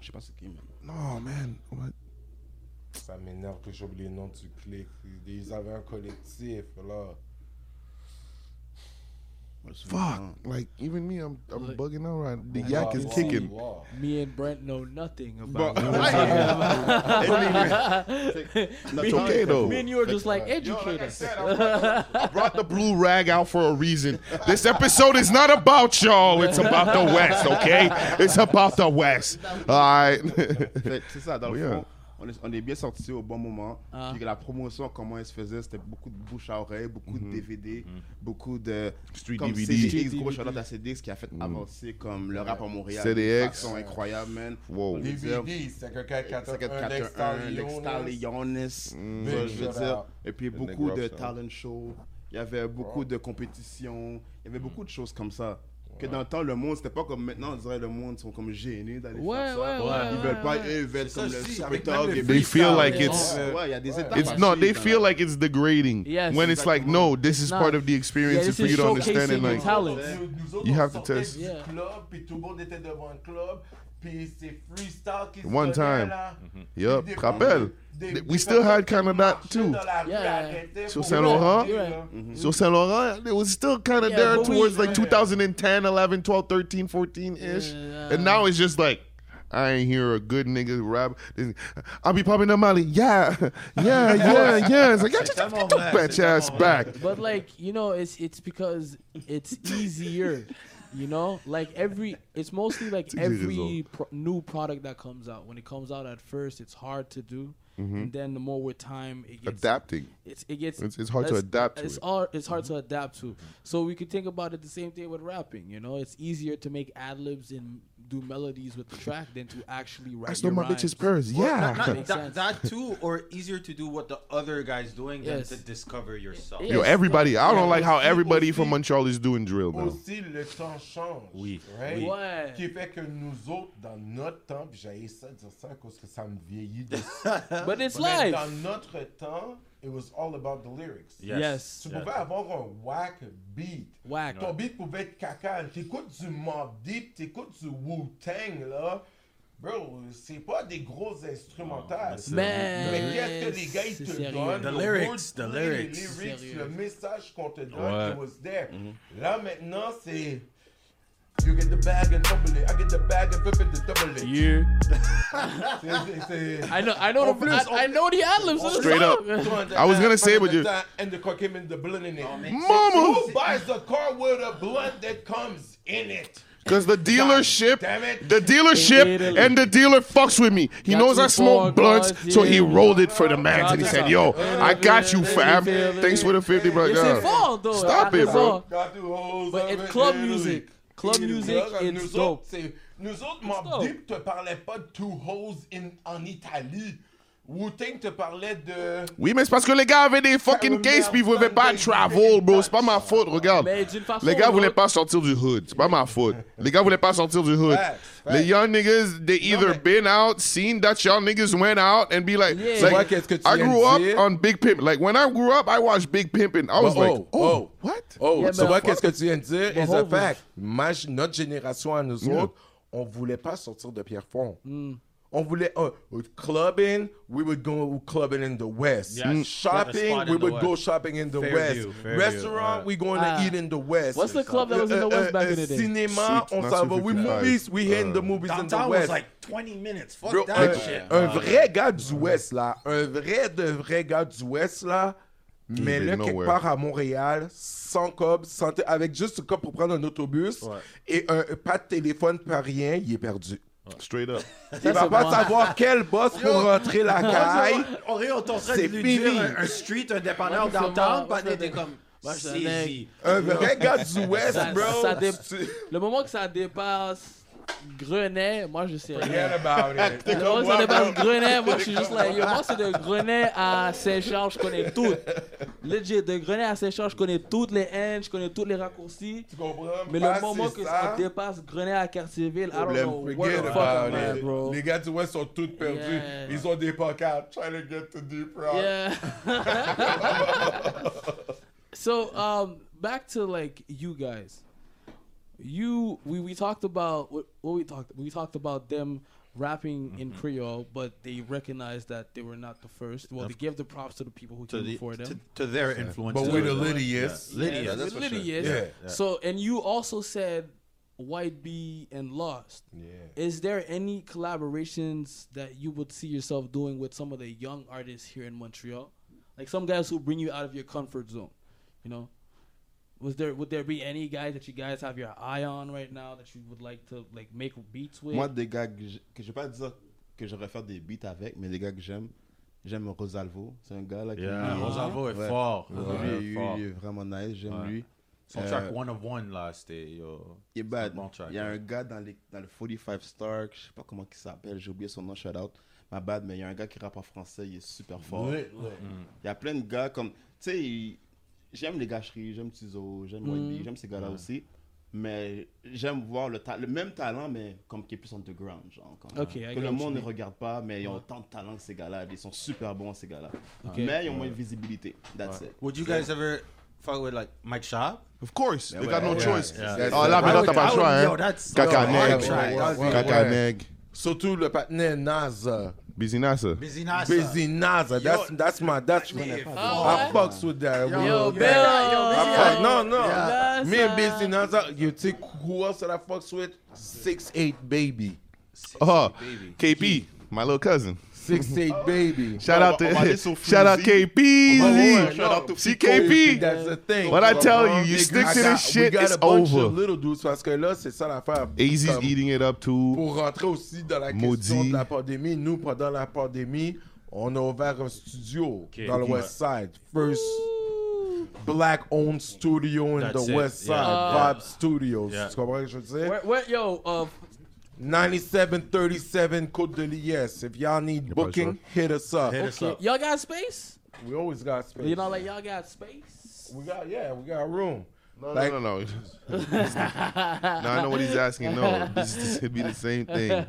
Je sais pas c'est qui, man. Non, man. What? Ça m'énerve que j'oublie le nom du clic. Ils avaient un collectif, là. Fuck, like even me, I'm like, bugging out right. The yak is kicking. Me and Brent know nothing about. That's okay though. Me and you are just like educators. I brought the blue rag out for a reason. This episode is not about y'all. It's about the West, okay? It's about the West. All right. C'est ça dans le fond. On est bien sortis au bon moment. Puis la promotion, comment elle se faisait, c'était beaucoup de bouche à oreille, beaucoup de DVD, beaucoup de street DVD. CDX, gros shout-out à CDX qui a fait avancer comme le rap à Montréal. CDX. Ils sont incroyables, man. Wow. DVD, c'est un Lex Talionis. Je veux dire. Et puis beaucoup de talent show. Il y avait beaucoup de compétitions. Il y avait beaucoup de choses comme ça. Que dans le temps, le monde, c'était pas comme maintenant, on dirait le monde sont comme gênés d'aller faire ça. Ils veulent pas, ils veulent comme le super talk. They feel like it's, no, they feel like it's degrading. Yes, when it's like, no, this is part of the experience for you to understand it. Like, you have to test. One time. Yep, rappel. We still had kind of that too. Yeah. So Saint Laurent, so Saint Laurent, it was still kind of there towards like 2010, 11, 12, 13, 14 ish, and now it's just like, I ain't hear a good nigga rap. I'll be popping up Molly. Yeah. It's like, yeah, just get your bitch ass back. But like, you know, it's because it's easier. You know, like it's mostly like every new product that comes out. When it comes out at first, it's hard to do. And then the more with time, it gets... Adapting. It's hard to adapt to It's hard to adapt to. So we could think about it the same thing with rapping, you know? It's easier to make ad-libs and do melodies with the track than to actually write rhymes. I stole my bitch's purse, yeah. That too, or easier to do what the other guy's doing than to discover yourself. Yo, everybody, I don't like how everybody from Montreal is doing drill now. Aussi, le temps change, right? Qui fait que nous autres, dans notre temps, puis j'ai essayé de dire ça parce que ça me vieillit de ça. But it's life. Dans notre temps, it was all about the lyrics. Yes. Tu pouvais avoir un whack beat. Ton beat pouvait être caca. T'écoutes du Mobb Deep, t'écoutes du Wu-Tang, là. Bro, c'est pas des gros instrumentales. Mais qu'est-ce que les gars, ils te donnent? The lyrics. Le message qu'on te donne, it was there. Là, maintenant, c'est... You get the bag and double it. I get the bag and flip it to double it. Yeah. I know the ad-libs. Straight up. I was gonna say, but you. And the car came in the blunt in it. Mama. Who buys the car with a blunt that comes in it? Because the dealership and the dealer fucks with me. He knows I smoke blunts, so he rolled it for the man. And he said, yo, I got you, fam. Thanks for the 50, bro. Stop it, bro. But it's club music. Club music, it's dope. Nous autres, Mobb Deep te parlait pas de Two Hoes en Italie. Wu-Tang te parlait de... Oui, mais c'est parce que les gars avaient des fucking cases puis ils voulaient pas travel, bro. C'est pas ma faute, regarde. Les gars voulaient pas sortir du hood. C'est pas ma faute. Les gars voulaient pas sortir du hood. Les young niggas, they either been out, seen that y'all niggas went out and be like... I grew up on Big Pimpin'. Like, when I grew up, I watched Big Pimpin'. I was like, oh, what? Oh, tu vois qu'est-ce que tu viens de dire? It's a fact. Notre génération à nous autres, on voulait pas sortir de Pierrefonds. On voulait clubbing, we would go clubbing in the West. Yes. Shopping, we would go shopping in the West. Restaurant, we going to eat in the West. What's the club that was in the West back in the day? Cinema, on s'en va. We movies, we hit the movies in the West. Downtown was like 20 minutes. Fuck that shit. Un vrai gars du West là, un vrai de vrai gars du West là, mais là quelque part à Montréal, sans cob, avec juste le cob pour prendre un autobus et pas de téléphone, pas rien, il est perdu. Straight up. Il va pas savoir quel boss pour rentrer la caille. On tenterait de lui dire un street, un dépanneur downtown, pas d'être comme... Un vrai gars du West, bro. Le moment que ça dépasse... Grenet, moi je sais rien. Alors, ça dépasse Grenet, moi je suis juste là. Moi c'est de Grenet à Saint-Charles, je connais tout. Legit, de Grenay à Séchant, je connais toutes les haines, je connais tous les raccourcis. Tu comprends? Mais le moment que ça dépasse Grenay à Cartierville, I don't know what the fuck I'm at, bro. Les gars du West sont tous perdus. Yeah. Ils ont des pancartes. Trying to get to Deep Rock. Yeah. So, back to like you guys. We talked about what we talked about them rapping in Creole, but they recognized that they were not the first. Well, they gave the props to the people who came before them. To their influence. But we're the Lydias. Lydias, that's for sure. Yeah. So, and you also said White B and Lost. Yeah. Is there any collaborations that you would see yourself doing with some of the young artists here in Montreal? Like some guys who bring you out of your comfort zone, you know? Would there be any guys that you guys have your eye on right now that you would like to like make beats with? Moi, des gars que je vais pas dire que j'aurais faire des beats avec, mais des gars que j'aime Rosalvo. C'est un gars là qui Rosalvo est fort. Lui, il est vraiment nice. J'aime lui. Son track One of One là, c'était bon track. Il y a un gars dans le 45 Star, je sais pas comment il s'appelle, j'ai oublié son nom. Shout out. Ma bad, mais il y a un gars qui rappe en français, il est super fort. Il y a plein de gars comme tu sais. J'aime les gâcheries, j'aime Tizo, j'aime Wendy, j'aime ces gars-là aussi. Mais j'aime voir le même talent, mais comme qui est plus underground, genre. Que le monde ne regarde pas, mais ils ont tant de talent que ces gars-là. Ils sont super bons, ces gars-là. Okay. Mais ils ont moins de visibilité. That's it. Would you guys ever fuck with, like, Mike Sharp? Of course. Yeah, they got no choice. Yeah. Oh, là, maintenant, t'as pas le choix, hein. Cacaneg. Surtout le patinet Naza. Busy Naza. That's my name. I fucks with that. Me and Busy Naza. You think who else that I fucks with? 6'8" baby. KP, my little cousin. 6'8" baby. Shout out KP. Shout out to CKP. That's the thing. What I tell you, you stick to this shit, it's over. We got a bunch of little dudes parce que là c'est ça l'affaire. Easy's eating it up too. Pour rentrer aussi dans la question de la pandémie, nous pendant la pandémie, on a ouvert un studio dans le West Side. First black-owned studio in the West Side, Vibe Studios. Tu comprends ce que je veux dire? Yo. 9737 Côte de l'Ies. If y'all need booking, hit us up. Y'all got space? We always got space. You know, like y'all got space? We got room. No. I know what he's asking. No, this could be the same thing.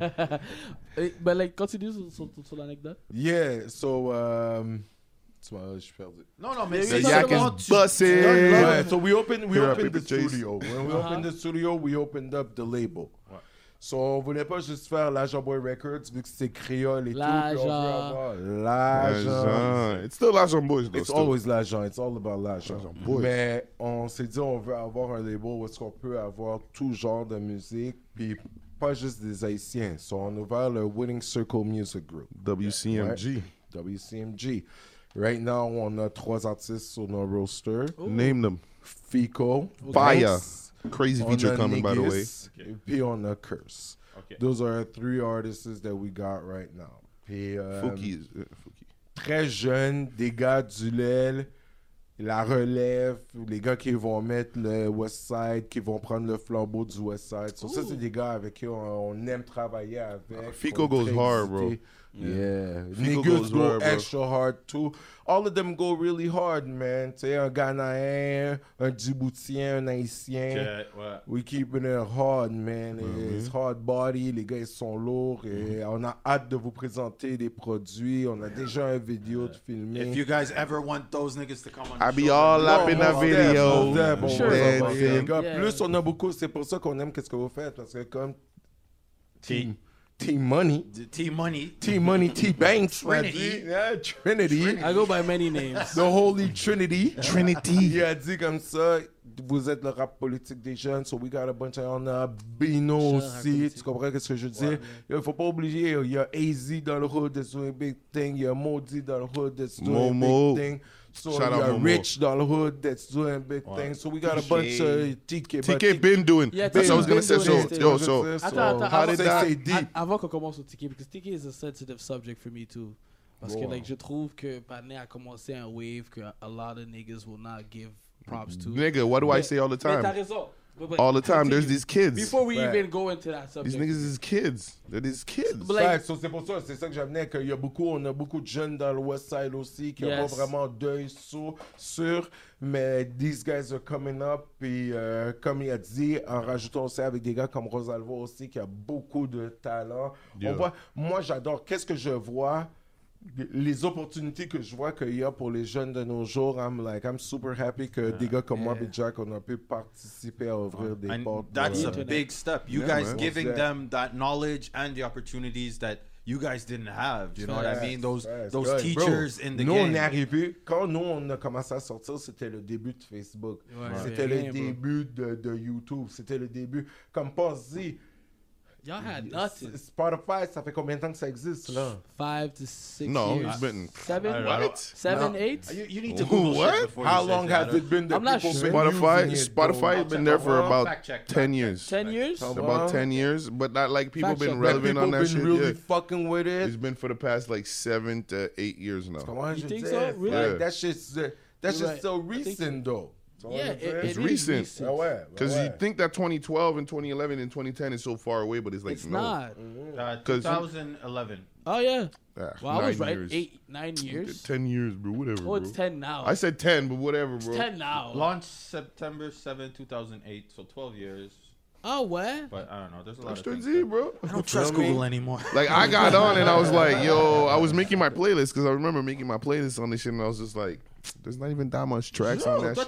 But like, continue sur l'anecdote. Yeah, so No, man. The Yak is busted. Right, so we opened the studio. When we opened the studio, we opened up the label. Right. So, on voulait pas juste faire Lajon Boys Records vu que c'est créole et tout. Lajon. It's still Lajon Boys though. It's always Lajon. It's all about Lajon Boys. Mais on s'est dit on veut avoir un label où est-ce qu'on peut avoir tout genre de musique puis pas juste des Haïtiens. So, on a ouvert le Winning Circle Music Group. WCMG. Right? WCMG. Right now, on a 3 artistes sur nos roster. Ooh. Name them. Fico. Fire. Crazy feature coming, by the way. P on the Curse. Okay. Those are 3 artists that we got right now. Puis, Fouki. Très jeune, des gars du LEL, la relève, les gars qui vont mettre le West Side, qui vont prendre le flambeau du West Side. So, ça, c'est des gars avec qui on aime travailler avec. Fico goes hard, bro. Yeah. Niggas go extra hard too. All of them go really hard, man. Tu sais, un Ghanéen, un Djiboutien, un Haïtien. Okay, ouais. We keeping it hard, man. Mm-hmm. It's hard body. Les gars, ils sont lourds. Et on a hâte de vous présenter des produits. On a déjà une vidéo de filmer. If you guys ever want those niggas to come on the show. I be all up in the video. Plus, on a beaucoup. C'est pour ça qu'on aime qu'est-ce que vous faites. Parce que comme... T Money, T Banks, Trinity. Yeah, Trinity. I go by many names. The Holy Trinity. Trinity. Yeah, dit comme ça. Vous êtes le rap politique des jeunes, so we got a bunch of on a Bino aussi. Tu comprends qu'est-ce que je veux dire? Il faut pas oublier, il y a AZ dans le hood that's doing big thing, il y a Maudit dans le hood that's doing big thing. So shout we got Rich down the hood that's doing big things. So we got a bunch of TK been doing. Yeah, that's what I was gonna say. So how did that say deep? Avant qu'on commence au TK, because TK is a sensitive subject for me too. Parce que like je trouve que Pané a commencé un wave que a lot of niggas will not give props to. Nigga, what do I say all the time? But all the time. There's these kids. Before we even go into that subject. These niggas is kids. They're these kids. Like, so c'est pour ça, c'est ça que j'amenais, qu'il y a beaucoup, on a beaucoup de jeunes dans le West Side aussi qui n'ont pas vraiment d'œil sur, mais these guys are coming up, puis comme il a dit, en rajoutant aussi avec des gars comme Rosalvo aussi, qui a beaucoup de talent. Yeah. On voit, moi, j'adore, qu'est-ce que je vois, les opportunités que je vois qu'il y a pour les jeunes de nos jours, I'm super happy que des gars comme moi et Jack, on a pu participer à ouvrir des portes. That's a big step. You guys giving them that knowledge and the opportunities that you guys didn't have. You know what I mean? Those teachers in the game. Nous, on est arrivés. Quand nous, on a commencé à sortir, c'était le début de Facebook. C'était le début de YouTube. C'était le début. Comme Pazzi. Y'all had nothing. Spotify, ça fait combien de temps que ça existe là? 5 to 6 years. It's been 7. What? 7, 8. You need to Google what? How long has it been? I'm not sure. Spotify has been there for about 10 years. 10 years? About 10 years, but not like people been relevant on that shit. People been really fucking with it. It's been for the past like 7 to 8 years now. You think so? Really? That shit's so recent though. Yeah, it's recent. Because you think that 2012 and 2011 and 2010 is so far away, but it's like, it's not. 2011. Oh, yeah. Well, I was right. Years. 8, 9 years. 10 years, bro. Whatever, bro. Oh, it's 10 now. I said 10, but whatever, bro. It's 10 now. Launched September 7, 2008, so 12 years. Oh, what? But I don't know. There's a lot of things, bro. I don't trust Google anymore. Like, I got on and I was like, yo, I was making my playlist because I remember making my playlist on this shit and I was just like, there's not even that much tracks on that shit.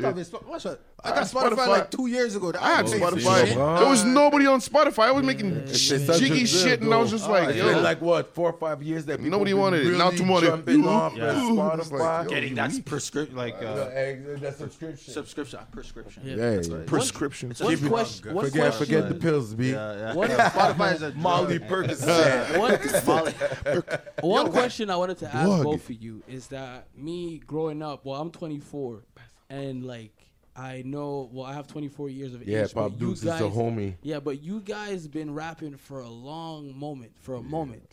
I got Spotify like 2 years ago. I had Spotify. There was nobody on Spotify. I was making jiggy shit and I was just like, yo. It's been like, what, 4 or 5 years that people nobody wanted it. Now tomorrow, jumping off Spotify. Getting that prescription. Like, that subscription. Prescription. Yeah. Prescription. Forget the pills, B. Spotify is a Molly Percocet. One question I wanted to ask both of you is that me growing up, well, I'm 24, and like I know, well, I have 24 years of age. Yeah, Bob Dukes is a homie. Yeah, but you guys been rapping for a long moment,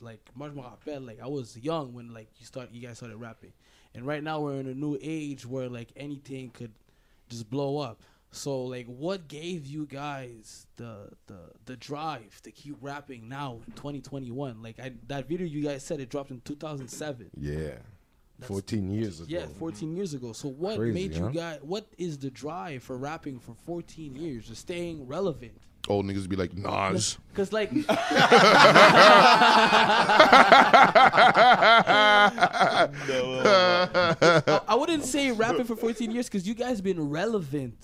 Like, I was young when like you guys started rapping, and right now we're in a new age where like anything could just blow up. So like, what gave you guys the drive to keep rapping now in 2021? Like, that video you guys said it dropped in 2007. Yeah. That's 14 years ago. Yeah, 14 years ago. So what made you guys, what is the drive for rapping for 14 years, or staying relevant? Old niggas be like, Nas. Because like... I wouldn't say rapping for 14 years because you guys been relevant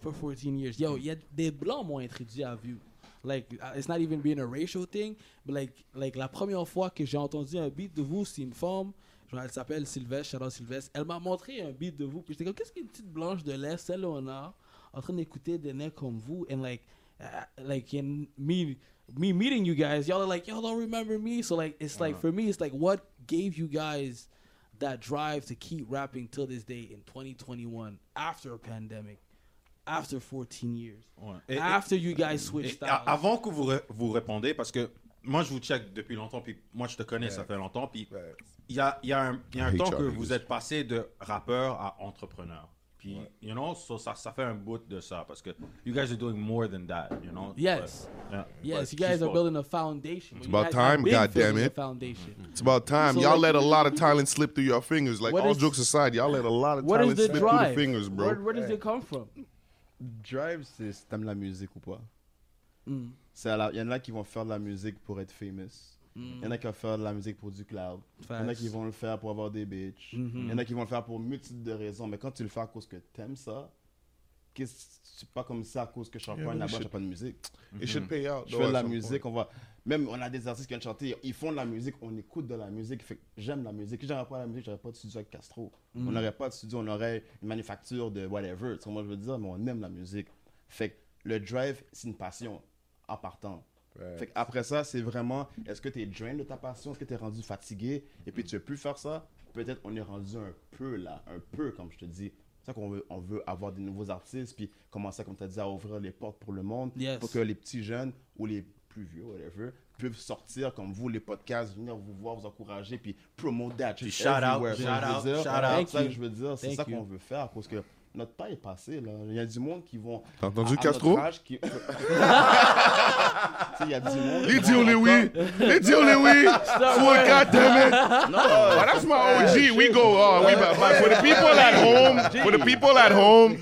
for 14 years. Yo, yet des blancs m'ont introduit à vue. Like, it's not even being a racial thing, but like la première fois que j'ai entendu un beat de vous, c'est une femme. Elle s'appelle Sylvestre, Sharon Sylvestre. Elle m'a montré un beat de vous. Puis j'étais comme, qu'est-ce qu'une petite blanche de l'Est, celle on a, en train d'écouter des nègres comme vous. And me meeting you guys, y'all are like, y'all don't remember me. So like, it's like, for me, it's like, what gave you guys that drive to keep rapping till this day in 2021 after a pandemic? After 14 years. Ouais. After you guys switched out. Avant que vous répondez, parce que moi, je vous check depuis longtemps, puis moi, je te connais, ça fait longtemps, puis... Il y a un temps que vous êtes passé de rappeur à entrepreneur. Puis, you know, so ça fait un bout de ça parce que you guys are doing more than that, you know. Yes. But, yes, you guys are building a foundation. It's about time, goddammit. It's about time. So y'all let a lot of talent slip through your fingers. Like, all jokes aside, y'all let a lot of talent slip through the fingers, bro. Where does it come from? Drive, c'est t'aimes la musique ou pas. Il y en a qui vont faire de la musique pour être famous. Il y en a qui vont faire de la musique pour du cloud. Il y en a qui vont le faire pour avoir des bitches. Il y en a qui vont le faire pour multitudes de raisons. Mais quand tu le fais à cause que t'aimes ça, c'est pas comme ça à cause que je chante pas là-bas, je chante pas de musique. It should pay out. Je fais de la musique, on va... Même on a des artistes qui viennent chanter, ils font de la musique, on écoute de la musique. Fait que j'aime la musique. Si j'aurais pas la musique, j'aurais pas de studio avec Castro. On n'aurait pas de studio, on aurait une manufacture de whatever. Tu sais, moi je veux dire, mais on aime la musique. Fait que le drive, c'est une passion en partant. Right. Fait qu'après ça, c'est vraiment, est-ce que t'es drained de ta passion? Est-ce que t'es rendu fatigué? Et puis tu veux plus faire ça? Peut-être on est rendu un peu là, un peu comme je te dis. C'est ça qu'on veut, on veut avoir des nouveaux artistes puis commencer, comme tu as dit, à ouvrir les portes pour le monde. Yes. Pour que les petits jeunes ou les plus vieux, whatever, peuvent sortir comme vous, les podcasts, venir vous voir, vous encourager puis promote that. Shout out, shout out, shout out. C'est ça que je veux dire, c'est ça qu'on veut faire parce que notre pas est passé, là. Il y a du monde qui vont... T'as entendu Castro? Qui... il y a du monde... Les dieux, les oui! Les dieux, les oui! For God damn it! No, well, that's my OG. We go... we, but for the people at home, for the people at home,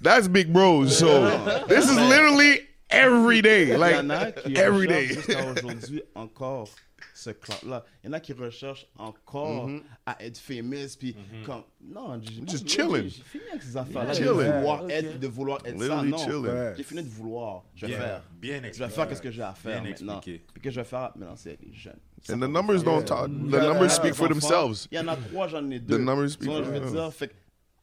that's Big Bros. So, this is literally every day. Like, every day. Jusqu'à aujourd'hui, encore... ce clan-là. Il y en a qui recherchent encore à être famous, puis comme, non, juste chilling. J'ai fini avec ces affaires-là, de vouloir être ça, non. J'ai fini de vouloir, je vais faire. Je vais faire ce que j'ai à faire maintenant. Puis que je vais faire maintenant, c'est avec les jeunes. And the numbers don't talk. The numbers speak for themselves. Il y en a trois, j'en ai deux. The numbers speak for themselves. Je veux dire, fait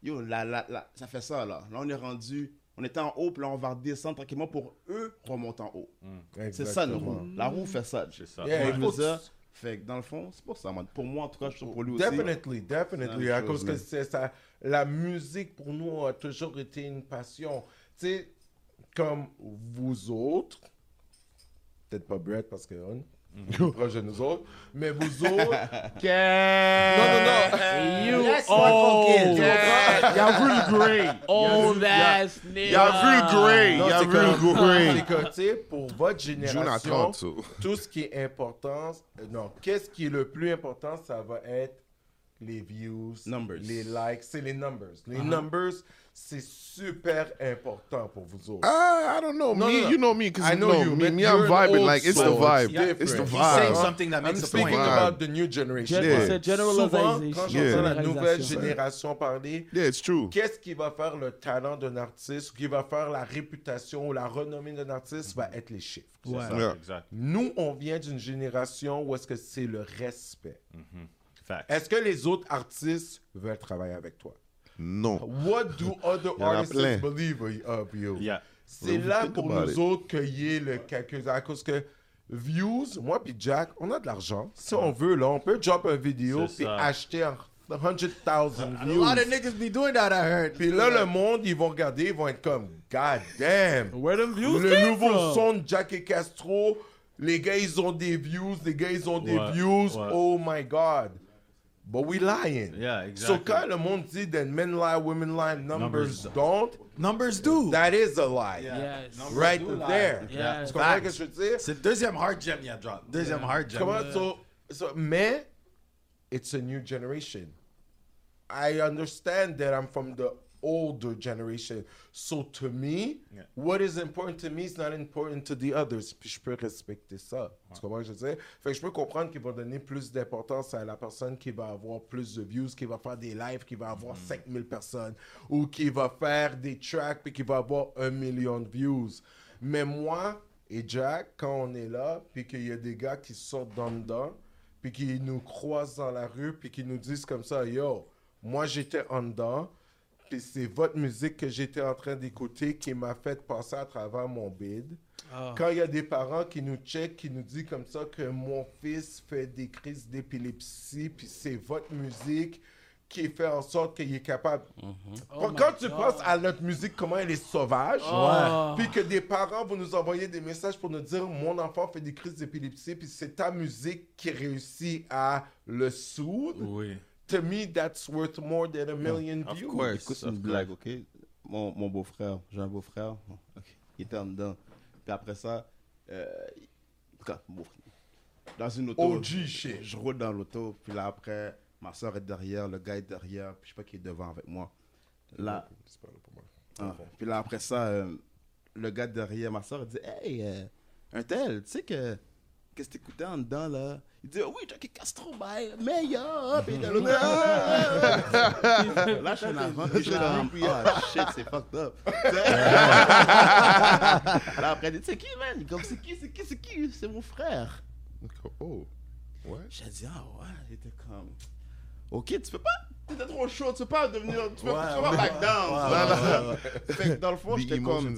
yo, là, ça fait ça, là. Là, on est rendu... On était en haut, puis là, on va redescendre tranquillement pour eux remonter en haut. Mm, c'est ça, le roue. La roue fait ça. C'est ça. Yeah, ouais. Fait que dans le fond, c'est pour ça, man. Pour moi, en tout cas, je trouve pour lui aussi. Definitely. À cause que c'est ça, la musique, pour nous, a toujours été une passion. Tu sais, comme vous autres, peut-être pas Brett, parce que... proche de nous autres, mais vous autres, non, that's fucking y'all real great, old ass nigga, y'all real great. C'est que pour votre génération, tout ce qui est important, non, qu'est-ce qui est le plus important, ça va être les views, numbers. Les likes, c'est les numbers. Les numbers, c'est super important pour vous autres. I don't know. No. You know me, because I know you. Me, I'm vibing. Like, it's the vibe. It's the vibe. Saying something that makes a point. I'm speaking about the new generation. Yeah. Souvent, quand j'entends la nouvelle génération parler, it's true. Qu'est-ce qui va faire le talent d'un artiste, qui va faire la réputation ou la renommée d'un artiste, va être les chiffres. Ouais. C'est ça. Yeah. Exact. Nous, on vient d'une génération où est-ce que c'est le respect. Facts. Est-ce que les autres artistes veulent travailler avec toi? Non. What do other artists believe of you? Yeah. C'est là pour nous autres que y ait le calcul. À cause que views, moi puis Jack, on a de l'argent. Si on veut, là, on peut drop une vidéo et acheter 100,000 views. A lot of niggas be doing that, I heard. Puis là, le monde, ils vont regarder, ils vont être comme, God damn. Where the views le nouveau son de Jack et Castro, les gars, ils ont des views, les gars, ils ont des views. Oh my God. But we lying. Yeah, exactly. So quand le monde dit that men lie, women lie, numbers don't. Numbers do. That is a lie. Yeah. Yes. Right there. Yeah. Tu comprends ce que je veux dire? C'est le deuxième hard gem, il a drop. Mais, it's a new generation. I understand that I'm from the older generation. So to me, what is important to me is not important to the others. Puis je peux respecter ça. Tu comprends ce que je veux dire? Fait que je peux comprendre qu'il va donner plus d'importance à la personne qui va avoir plus de views, qui va faire des lives, qui va avoir 5,000 personnes, ou qui va faire des tracks, puis qui va avoir 1,000,000 de views. Mais moi et Jack, quand on est là, puis qu'il y a des gars qui sortent dans le dedans, puis qui nous croisent dans la rue, puis qui nous disent comme ça, yo, moi j'étais en dedans, puis c'est votre musique que j'étais en train d'écouter qui m'a fait passer à travers mon bide. Oh. Quand il y a des parents qui nous checkent, qui nous disent comme ça que mon fils fait des crises d'épilepsie, puis c'est votre musique qui fait en sorte qu'il est capable. Quand tu penses à notre musique, comment elle est sauvage, puis que des parents vont nous envoyer des messages pour nous dire « Mon enfant fait des crises d'épilepsie, puis c'est ta musique qui réussit à le soudre. Oui. » To me, that's worth more than 1,000,000 views. Of course. Écoute, c'est une blague, OK? Mon beau-frère, j'ai un beau-frère, il était en dedans. Puis après ça, dans une auto, je roule dans l'auto. Puis là, après, ma soeur est derrière, le gars est derrière, puis je sais pas qui est devant avec moi. Là, c'est pas là pour moi. Puis là, après ça, le gars derrière, ma soeur, dit « Hey, un tel, tu sais que... Qu'est-ce que t'écoutais en dedans, là? » Il dit « Oui, Jack Castro, meilleur! » Puis dans l'autre... Là, je suis en avant, puis je suis comme « Oh, shit, c'est fucked up! » Là, après, il dit « C'est qui, man? » Comme « C'est qui? C'est mon frère! » Oh, ouais? J'ai dit « Ah, ouais! » Il était comme « Ok, tu peux pas... T'étais trop chaud, tu peux pas devenir... Tu peux pas back down! » Fait que dans le fond, j'étais comme...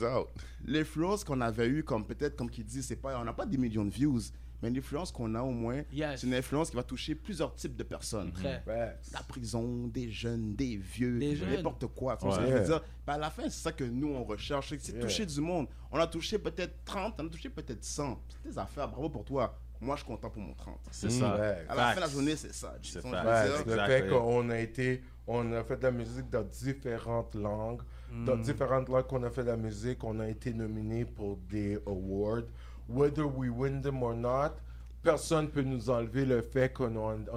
Les flows qu'on avait eues, comme peut-être, comme qu'il dit, c'est pas... On n'a pas des millions de views. Mais l'influence qu'on a au moins, c'est une influence qui va toucher plusieurs types de personnes. La prison, des jeunes, des vieux, n'importe quoi. Je veux dire, ben à la fin, c'est ça que nous, on recherche. C'est toucher du monde. On a touché peut-être 30, on a touché peut-être 100. C'est des affaires, bravo pour toi. Moi, je suis content pour mon 30. C'est ça. À la fin de la journée, c'est ça. C'est ça. Le fait qu'on a été... On a fait de la musique dans différentes langues. Dans différentes langues qu'on a fait de la musique, on a été nominé pour des awards. Whether we win them or not, personne peut nous enlever le fait qu'on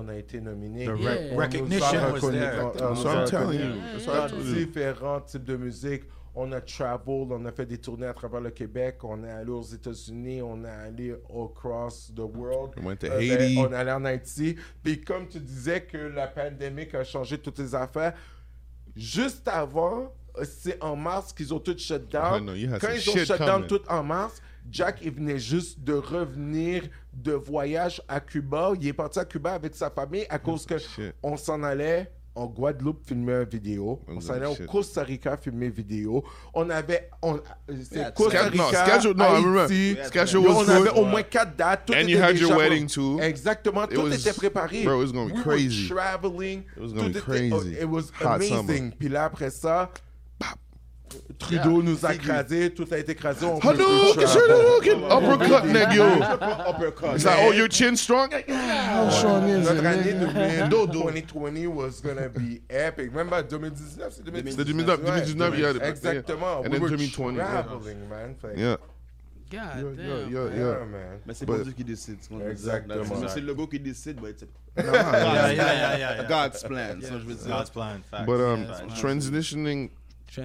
a été nominé. The recognition was there. So I'm telling you. Dans différents types de musique. On a traveled, on a fait des tournées à travers le Québec, on est allé aux États-Unis, on est allé across the world. We went to Haiti. On est allé en Haïti. Puis comme tu disais que la pandémie a changé toutes les affaires, juste avant, c'est en mars qu'ils ont tout shut down. Quand ils ont shut down tout en mars, Jack, il venait juste de revenir de voyage à Cuba. Il est parti à Cuba avec sa famille à cause que on s'en allait en Guadeloupe filmer une vidéo, on s'en allait au Costa Rica filmer une vidéo, on avait Costa Rica, Haïti, on avait au moins 4 dates, tout était déjà, exactement, tout était préparé, bro, it was gonna be crazy. We were traveling, it was gonna be crazy, it was amazing, puis là après ça, Trudeau nous a écrasés, tout a été écrasé. Uppercut, nigga, yo. It's like, oh, your chin strong? How strong is it? Notre année 2020 was gonna be epic. Remember, 2019, c'est 2019, yeah. Exactement. And then 2020. Traveling, man. Yeah. God damn. Yeah, man. Mais c'est pas Dieu qui décide. Exactement. C'est le logo qui décide, but it's yeah. God's plan. So je veux dire. God's plan, facts. But transitioning. I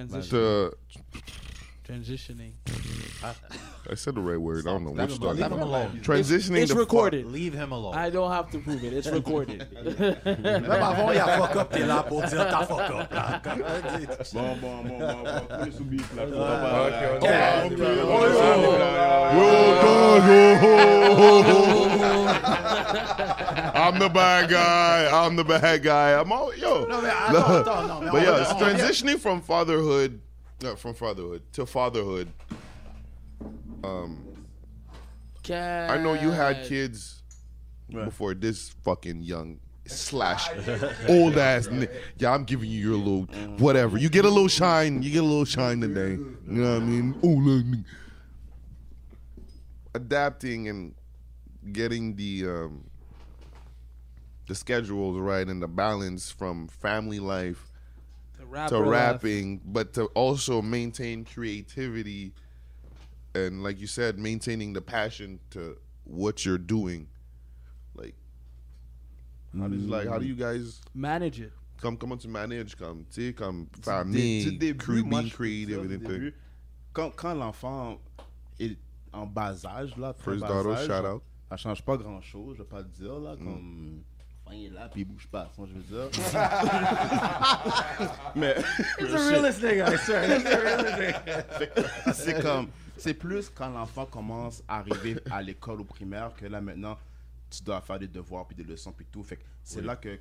said the right word. I don't know which story. Leave him alone. Transitioning. It's recorded. Leave him alone. I don't have to prove it. It's recorded. Même avant, il y a fuck up. T'es là pour dire ta fuck up. I'm the bad guy. No, but yeah, it's transitioning from fatherhood to fatherhood. I know you had kids before this fucking young / old ass. Yeah, I'm giving you your little whatever. You get a little shine. You get a little shine today. You know what I mean? Adapting and getting the schedules right and the balance from family life to rapping, but to also maintain creativity and, like you said, maintaining the passion to what you're doing. Like, how do you guys manage it? Come to manage, famille, creativity. Quand l'enfant est en bas âge là, First Daughter, shout out. Ça change pas grand chose, je vais pas te dire là comme. Il est là, puis il bouge pas, je veux dire. Mais it's a realist nigga, I swear. It's a realist nigga. C'est plus quand l'enfant commence à arriver à l'école ou primaire que là maintenant, tu dois faire des devoirs, puis des leçons, puis tout. Fait que c'est là que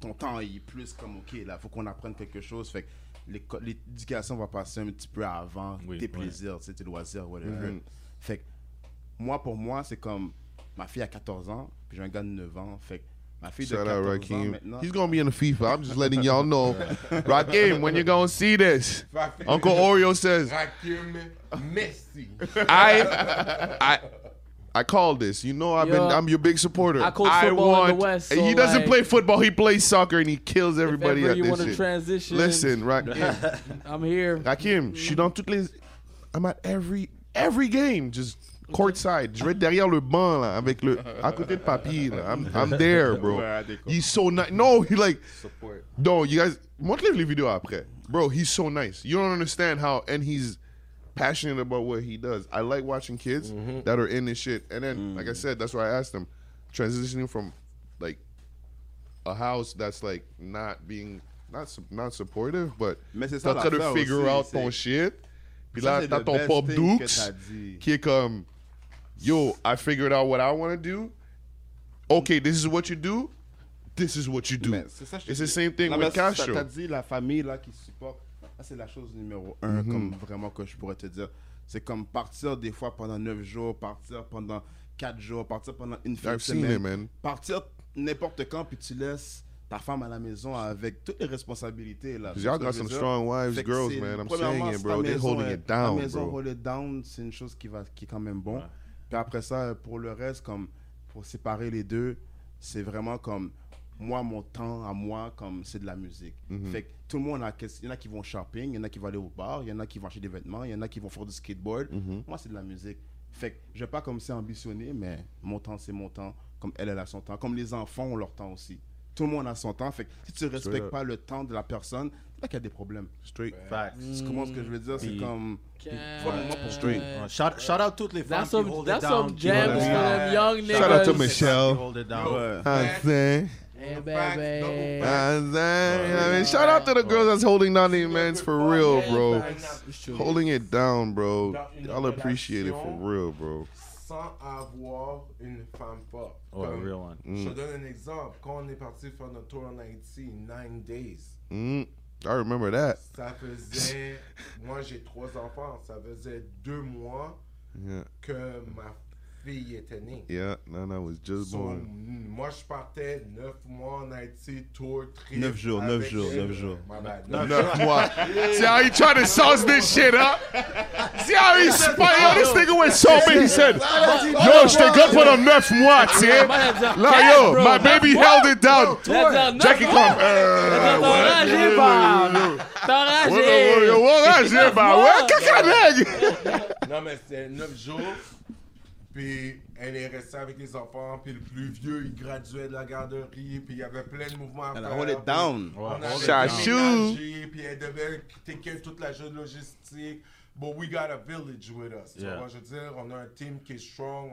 ton temps est plus comme, OK, là, faut qu'on apprenne quelque chose. Fait que l'éducation va passer un petit peu avant tes plaisirs, tes loisirs, whatever. Fait que pour moi, c'est comme ma fille a 14 ans, puis j'ai un gars de 9 ans. Fait que my feet shout out Rakim. He's gonna be in the FIFA. I'm just letting y'all know. Rakim, when you gonna see this? Uncle Oreo says Rakim Messi. I called this. You know I'm your big supporter. I coach football in the West. So he doesn't play football. He plays soccer and he kills everybody at this shit. Transition. Listen, Rakim. I'm here. Rakim, je suis dans toutes les. I'm at every game. Just courtside, je vais derrière le banc là, avec le à côté de papy là. I'm there, bro. He's so nice. No, he like support. No, you guys, montre-les les vidéos après, bro. He's so nice. You don't understand how, and he's passionate about what he does. I like watching kids that are in this shit. And then, like I said, that's why I asked him, transitioning from like a house that's like not being not supportive, but t'as try to figure out ton shit. Puis là, t'as ton pop Dukes qui est comme. Yo, I figured out what I want to do. Okay, this is what you do. This is what you do. It's the same thing with Castro. T'as dit la famille là qui supporte. Là, c'est la chose numéro 1 comme vraiment que je pourrais te dire. C'est comme partir des fois pendant 9 jours, partir pendant 4 jours, partir pendant une fin de semaine. Partir n'importe quand puis tu laisses ta femme à la maison avec toutes les responsabilités là. Y'all got some strong wives, girls, man. I'm saying it, bro. They're holding it down, bro. La maison hold it down, c'est une chose qui est quand même bon. Puis après ça, pour le reste, comme pour séparer les deux, c'est vraiment comme moi, mon temps à moi, comme c'est de la musique. Fait que tout le monde a... Il y en a qui vont shopping, il y en a qui vont aller au bar, il y en a qui vont acheter des vêtements, il y en a qui vont faire du skateboard. Moi, c'est de la musique. Fait que je vais pas comme c'est ambitionné, mais mon temps, c'est mon temps. Comme elle, elle a son temps. Comme les enfants ont leur temps aussi. Tout le monde a son temps. Fait que si tu ne respectes pas le temps de la personne, c'est là qu'il y a des problèmes. Straight facts. Tu comprends ce que je veux dire? C'est comme... Straight. Shout out toutes les femmes qui hold it down. Shout out to Michelle. Shout out to the girls that's holding down their mans for real, bro. Holding it down, bro. Y'all appreciate it for real, bro. Sans avoir une femme forte. Oh, comme, real one. Je te donne un exemple. Quand on est parti faire notre tour en Haïti, 9 days. I remember that. Ça faisait, moi j'ai 3 enfants, ça faisait 2 mois que ma fille était née. Yeah, Nana was just born. Moi je partais 9 mois en Haïti, tour, trip. 9 jours. My bad. 9 mois. See how he trying to sauce this shit up? See how he spy? Yo, this nigga went so big. He said, yo, j'étais good for the 9 mois, tiens. Là, yo, my baby held it down. Jackie come. T'enragé, bah. T'enragé. Yo, enragé, bah. Ouais, caca, nègre. Non, mais c'est 9 jours. Puis elle est restée avec les enfants, puis le plus vieux, il graduait de la garderie, puis il y avait plein de mouvements à faire. Elle a hold it down. Chachou. Puis elle devait quitter toute la jeune logistique. But we got a village with us. Tu vois, je veux dire, on a un team qui est strong,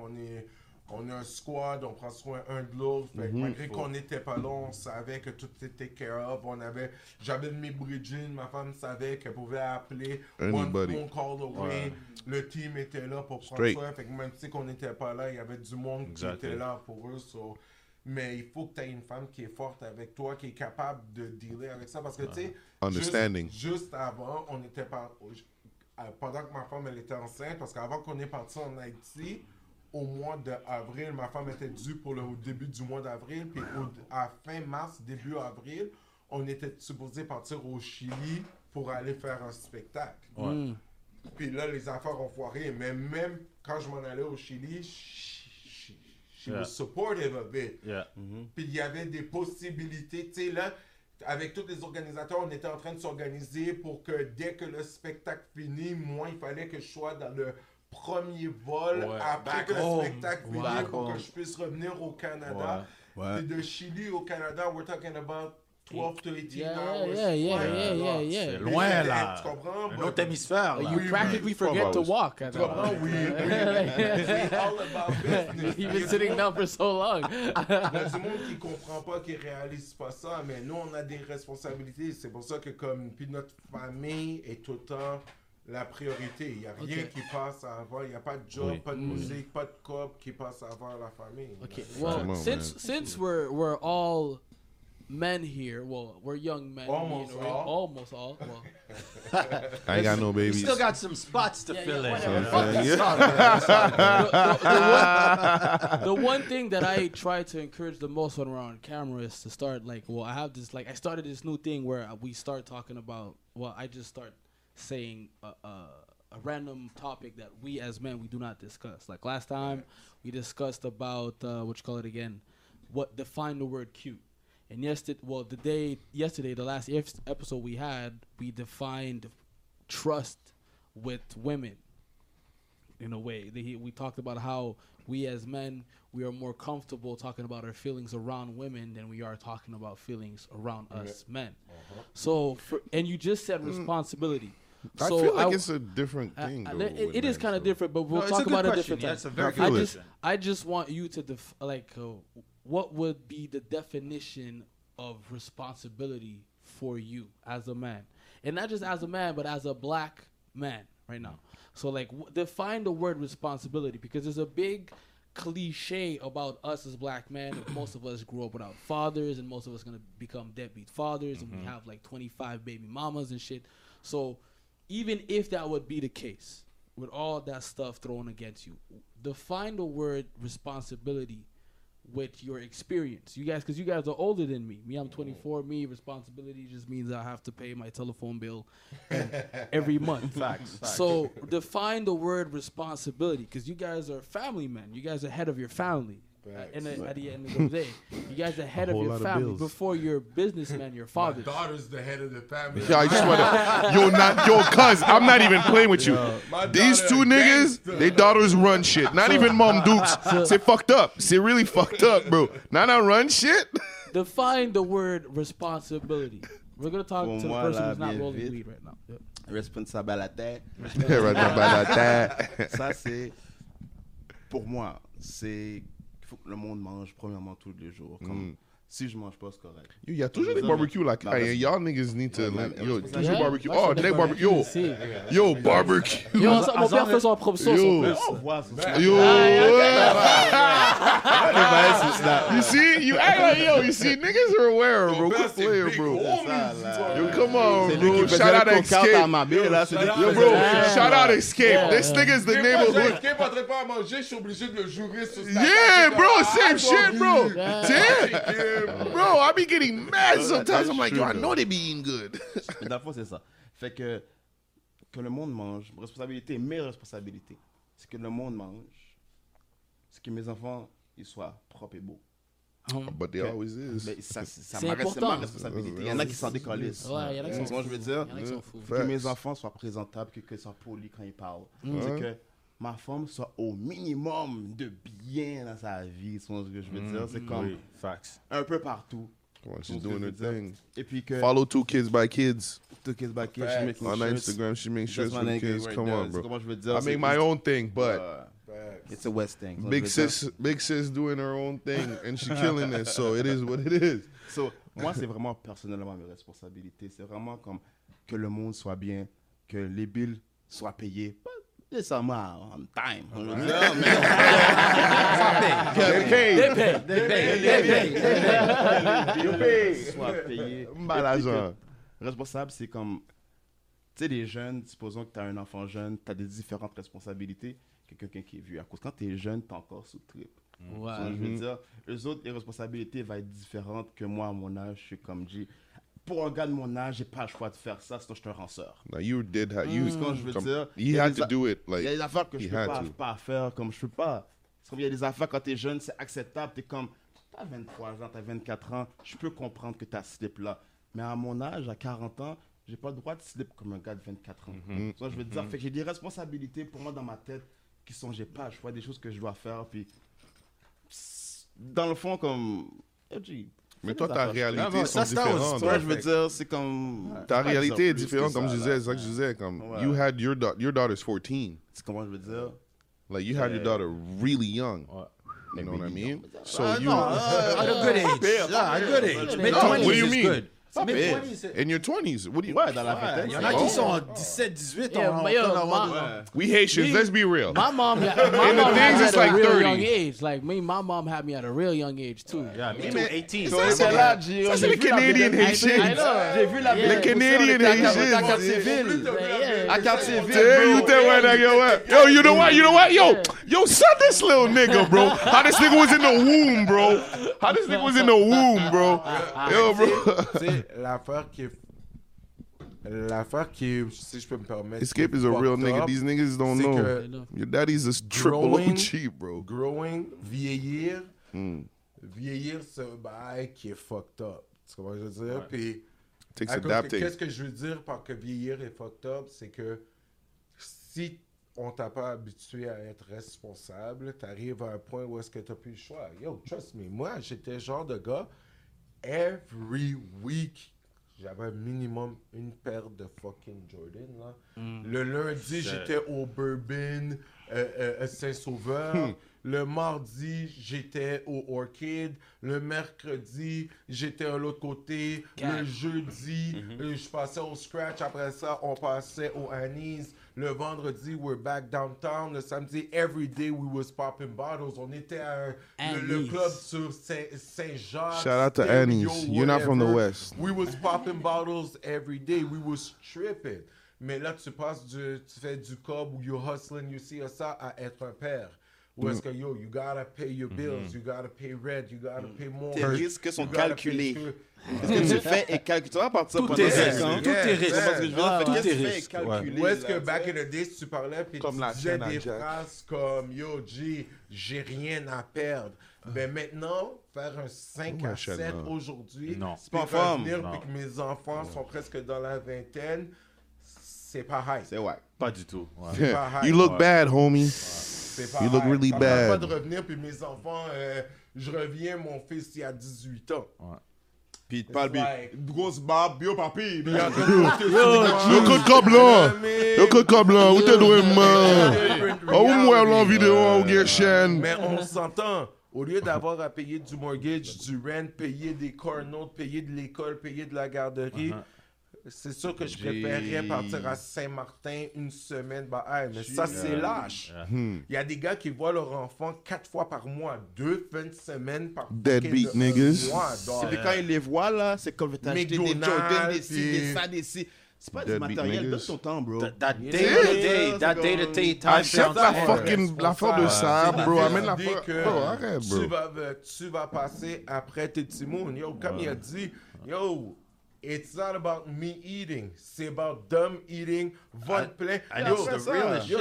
on a un squad, on prend soin un de l'autre. Malgré qu'on n'était pas là, on savait que tout était care of. J'avais mes bridges, ma femme savait qu'elle pouvait appeler. Anybody. One call away. Ouais. Le team était là pour prendre soin. Fait que même si on n'était pas là, il y avait du monde qui était là pour eux. So. Mais il faut que tu aies une femme qui est forte avec toi, qui est capable de dealer avec ça. Parce que tu sais, juste avant, on était pas... Pendant que ma femme elle était enceinte, parce qu'avant qu'on est parti en Haïti, au mois d'avril, ma femme était due pour le début du mois d'avril, puis à fin mars, début avril, on était supposé partir au Chili pour aller faire un spectacle. Puis là, les affaires ont foiré, mais même quand je m'en allais au Chili, she was supportive of it. Puis il y avait des possibilités, tu sais, là... Avec tous les organisateurs, on était en train de s'organiser pour que dès que le spectacle finit, moi, il fallait que je sois dans le premier vol après que le spectacle finit pour que je puisse revenir au Canada. Et de Chili au Canada, we're talking about 12 to 18 hours. C'est loin, là. Tu comprends? Un autre hémisphère, là. You practically forget to walk. Tu comprends? Oui. It's all about business. You've been sitting down for so long. Il y a du monde qui ne comprend pas, qui ne réalise pas ça, mais nous, on a des responsabilités. C'est pour ça que comme puis notre famille est autant la priorité. Il n'y a rien qui passe avant. Il n'y a pas de job, pas de musique, pas de cop qui passe avant la famille. OK. Well, since we're all... men here, well, we're young men. Almost all. Well, I ain't got no babies. You still got some spots to fill in. The one thing that I try to encourage the most when we're on camera is to start I started this new thing where we start talking about, I just start saying a random topic that we as men, we do not discuss. Like last time, we discussed about, what define the word cute. And yesterday, the last episode we had, we defined trust with women in a way. We talked about how we as men, we are more comfortable talking about our feelings around women than we are talking about feelings around us men. So, you just said responsibility. So I feel like it's a different thing. It is kind of different, but we'll talk about it different time. That's a very good question. I just want you to what would be the definition of responsibility for you as a man? And not just as a man, but as a black man right now. So, define the word responsibility, because there's a big cliche about us as black men. Most of us grew up without fathers, and most of us going to become deadbeat fathers, and we have, 25 baby mamas and shit. So, even if that would be the case, with all that stuff thrown against you, define the word responsibility with your experience, you guys, because you guys are older than me. I'm 24. Me, responsibility just means I have to pay my telephone bill every month. Facts. So define the word responsibility, because you guys are family men. You guys are head of your family. at the end of the day. You guys are head of your family before you're a businessman, your father. My daughter's the head of the family. Yo, I swear to yo, cuz, I'm not even playing with you. These two niggas, they daughters run shit. Not even Mom Dukes. Say fucked up. Say really fucked up, bro. Nana run shit? Define the word responsibility. We're going to talk to the person who's not rolling weed right now. Yep. Responsabilité. Responsabilité. Ça, c'est, pour moi, c'est qu'il faut que le monde mange premièrement tous les jours. Comme, si je mange pas, c'est correct. Il y a toujours des barbecues. Like, hey, y'all niggas need to, like, yo, toujours barbecue. Oh, today barbecue. Yo, yo, barbecue. Yo, mon père fait son propre sauce. Yo. You see, you act like, yo, you see, niggas are aware, bro. Good player, bro. Yo, come on, bro. Shout out to Escape. Yo, bro, shout out Escape. This nigga's the name of who. Yeah, bro, same shit, bro. Damn. Bro, I be getting mad sometimes. I'm like, yo, I know they be eating good. La fois, c'est ça. Fait que le monde mange. Responsabilité, mes responsabilités. C'est que le monde mange. C'est que mes enfants, ils soient propres et beaux. But they always is. Mais ça m'arrête ma responsabilité. Il y en a qui s'en décalissent. Ouais, il y en a qui sont fous. Moi, je veux dire, que mes enfants soient présentables, qu'ils soient polis quand ils parlent. C'est que ma femme soit au minimum de bien dans sa vie, c'est ce que je veux dire. C'est comme un peu partout. Well, she's doing her thing. Et puis que follow Two Kids by Kids. Two Kids by Kids. She makes on shirts. Instagram, she makes shirts for the kids. Right come on, bro. Dire, I make my own thing, but it's a West thing. So big sis doing her own thing, and she killing it. So it is what it is. So moi, c'est vraiment personnellement mes responsabilités. C'est vraiment comme que le monde soit bien, que les billes soient payées. This summer on time. They pay. Responsable, c'est comme, tu sais, les jeunes, supposons que tu as un enfant jeune, tu as des différentes responsabilités que quelqu'un qui est vieux. À cause quand tu es jeune, tu es encore sous trip. Ouais. So, je veux dire, eux autres, les responsabilités vont être différentes que moi à mon âge. Je suis comme G. Pour un gars de mon âge, j'ai pas le choix de faire ça, sinon je suis un ranceur. Now you did how you quand je veux dire, he had to do it. Like, il y a des affaires que je peux pas faire, comme je peux pas. Il y a des affaires quand t'es jeune, c'est acceptable. T'es comme, t'as 23 ans, t'as 24 ans, je peux comprendre que t'as slip là. Mais à mon âge, à 40 ans, j'ai pas le droit de slip comme un gars de 24 ans. So, je veux dire, fait que j'ai des responsabilités pour moi dans ma tête qui sont, j'ai pas le choix, des choses que je dois faire. Puis, dans le fond, comme, mais toi, ta réalité est différente. Toi, je veux dire, c'est comme ta réalité est différente, comme je disais, c'est ça que je disais. Comme you had your daughter's 14. C'est comment je veux dire? Like you had your daughter really young. You know what I mean? So you at a good age. Yeah, a good age. What do you mean? In your 20s, what do you? Ouais, dans la vingtaine. Il y en a qui sont en 17, 18 ans. We Haitians, let's be real. My mom, and the things is like 30. Young age, like me, my mom had me at a real young age too. Yeah, me too. 18. So it's a lot. That's the Canadian Haitians. I know. J'ai vu la the Canadian Haitians. I can't see it. You tell that yo, you know what, yo, shut this little nigga, bro. How this nigga was in the womb, bro. Yo, bro. L'affaire qui, si je peux me permettre. Escape is a real nigga. These niggas don't know. Your daddy's a triple OG, bro. Growing, vieillir, c'est un bail qui est fucked up. Tu comprends ce que je veux dire? Puis, qu'est-ce que je veux dire par que vieillir est fucked up? C'est que si on t'a pas habitué à être responsable, t'arrives à un point où est-ce que t'as plus le choix. Yo, trust me, moi, j'étais le genre de gars. Every week, j'avais minimum une paire de fucking Jordan. Là. Le lundi, j'étais au Bourbon à Saint-Sauveur. Le mardi, j'étais au Orchid. Le mercredi, j'étais à l'autre côté. Le jeudi, je passais au Scratch. Après ça, on passait au Annie's. Le vendredi, we're back downtown. Le samedi, every day, we was popping bottles. On était à le club sur Saint-Jacques. Shout out to Annie's. You're not from the West. We was popping bottles every day. We was tripping. Mais là, tu passes tu fais du cob ou you're hustling, you see ça, à être un père. Où est-ce que, yo, you gotta pay your bills, you gotta pay rent, you gotta pay more. Tes risques sont calculés. Qu'est-ce que tu fais est calculé. À partir de Tout est risque. Ou est-ce que back in the day, tu parlais puis tu disais des phrases comme yo G, j'ai rien à perdre. Mais maintenant, faire un 5 à 7 aujourd'hui, c'est pas fort. Puis que mes enfants sont presque dans la vingtaine, c'est pas high. C'est ouais. Pas du tout. C'est pas high. You look bad, homie. You look really bad. Pas de revenir puis mes enfants, je reviens, mon fils il a 18 ans. Ouais. Puis il te parle, grosse barbe, bio papi. Yo, que cablan, où t'es doué, man? Où moi, l'en vidéo, où j'ai chaîne? Mais on s'entend. Au lieu d'avoir à payer du mortgage, du rent, payer des cornotes, payer de l'école, payer de la garderie, c'est sûr que je préférerais partir à Saint-Martin une semaine. Bah, hey, mais ça, c'est lâche. Il y a des gars qui voient leur enfant 4 fois par mois, 2 fins de semaine par deadbeat niggas. C'est puis quand ils les voient, là, c'est comme t'as acheté des Jordan, des ci, des ça, des ci. C'est pas du matériel, donne ton temps, bro. That day-to-day, achète la fucking l'affaire de ça, bro. Amène la fuck. Bro, arrête, bro. Tu vas passer après tes timounes. Yo, comme il a dit, yo... It's not about me eating, c'est about them eating, votre plein. Yo, tu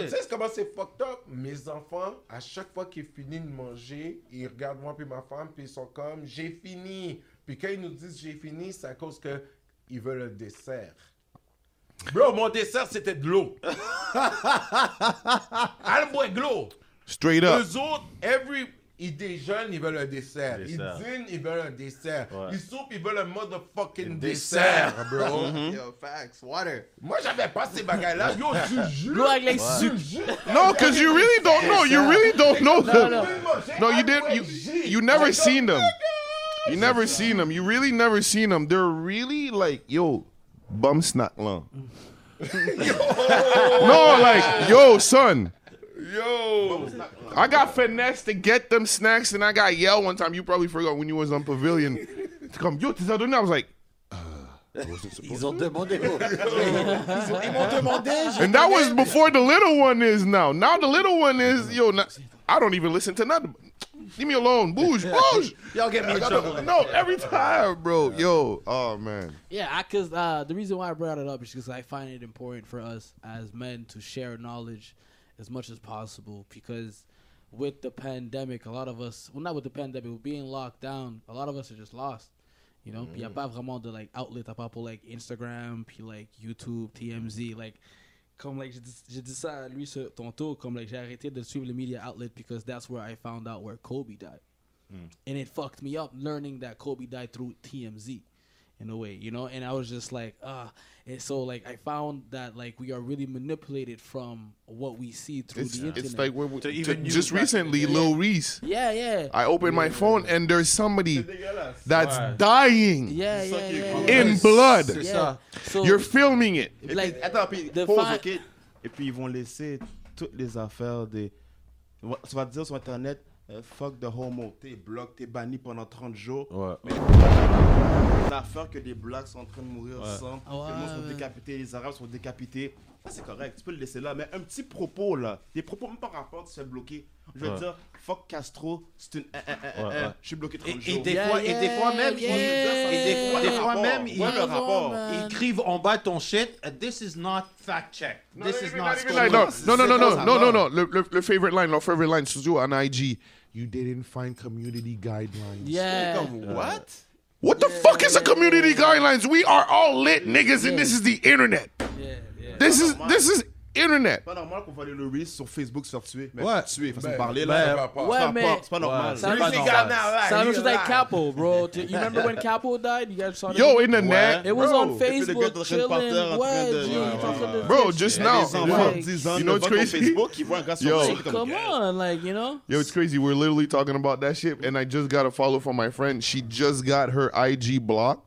sais comment c'est fucked up? Mes enfants, à chaque fois qu'ils finissent de manger, ils regardent moi puis ma femme, puis ils sont comme, j'ai fini. Puis quand ils nous disent j'ai fini, c'est à cause qu'ils veulent le dessert. Bro, mon dessert, c'était de l'eau. Allez, bois de l'eau. Straight up. Eux autres, ils déjeunent, ils veulent un dessert. Ils dînent, ils veulent un dessert. Ouais. Ils soupent, ils veulent un motherfucking dessert, bro. Yo, facts, water. Moi, j'avais pas ces bagailles-là. Yo, tu jures. No, because you really don't know. You really don't know them. No, you didn't. You never seen them. You never seen them. You really never seen them. They're really like, yo, bum snack long. No, like, yo, son. Yo, I got finessed to get them snacks, and I got yelled one time. You probably forgot when you was on Pavilion. To come, yo, t'es adonné. I was like, I wasn't supposed to. Ils ont demandé. Ils m'ont demandé. And that was before the little one is now. Now the little one is, yo, I don't even listen to nothing. Leave me alone. Bouge. Y'all get me in trouble. No, every time, bro. Yo, oh, man. Yeah, because the reason why I brought it up is because I find it important for us as men to share knowledge as much as possible, because with the pandemic, a lot of us, well, not with the pandemic, but being locked down, a lot of us are just lost, you know? Puis y'a pas vraiment de, like, outlet à part pour, like, Instagram, puis, like, YouTube, TMZ, like, comme, like, j'ai dit ça à lui tantôt, comme, like, j'ai arrêté de suivre le media outlet because that's where I found out where Kobe died. And it fucked me up learning that Kobe died through TMZ. In a way, you know, and I was just like, and so like I found that like we are really manipulated from what we see through the internet. It's like where we, just recently, Lil Reese. Yeah. I opened my phone and there's somebody that's dying. In blood. So you're filming it. Like, attends, puis pause, ok. Et puis ils vont laisser toutes les affaires des. Ça va dire sur internet, fuck the homo. T'es bloqué, t'es banni pendant 30 jours. L'affaire que les blacks sont en train de mourir sans, les gens sont décapités, les arabes sont décapités. Ça, c'est correct, tu peux le laisser là, mais un petit propos là, des propos même par rapport, tu te fais bloquer. Je veux dire, fuck Castro, c'est une. Je suis bloqué 30 jours. Et des fois même, ils le rapport. Ils écrivent en bas ton shit, this is not fact check. This is not. Non. Le favorite line, leur favorite line, toujours en IG. You didn't find community guidelines. Comme what? What the fuck is the community guidelines? We are all lit niggas and this is the internet. This is internet. Pas normal qu'on voit le Reese sur Facebook se faire tuer. Tuer, façon de parler là. C'est pas normal. Sounds like Capo, bro. You remember when Capo died? You guys saw that? Yo, in the net. It was on Facebook chilling. Bro, just now. You know it's crazy? Yo, come on, like, you know? Yo, it's crazy. We're literally talking about that shit and I just got a follow from my friend. She just got her IG blocked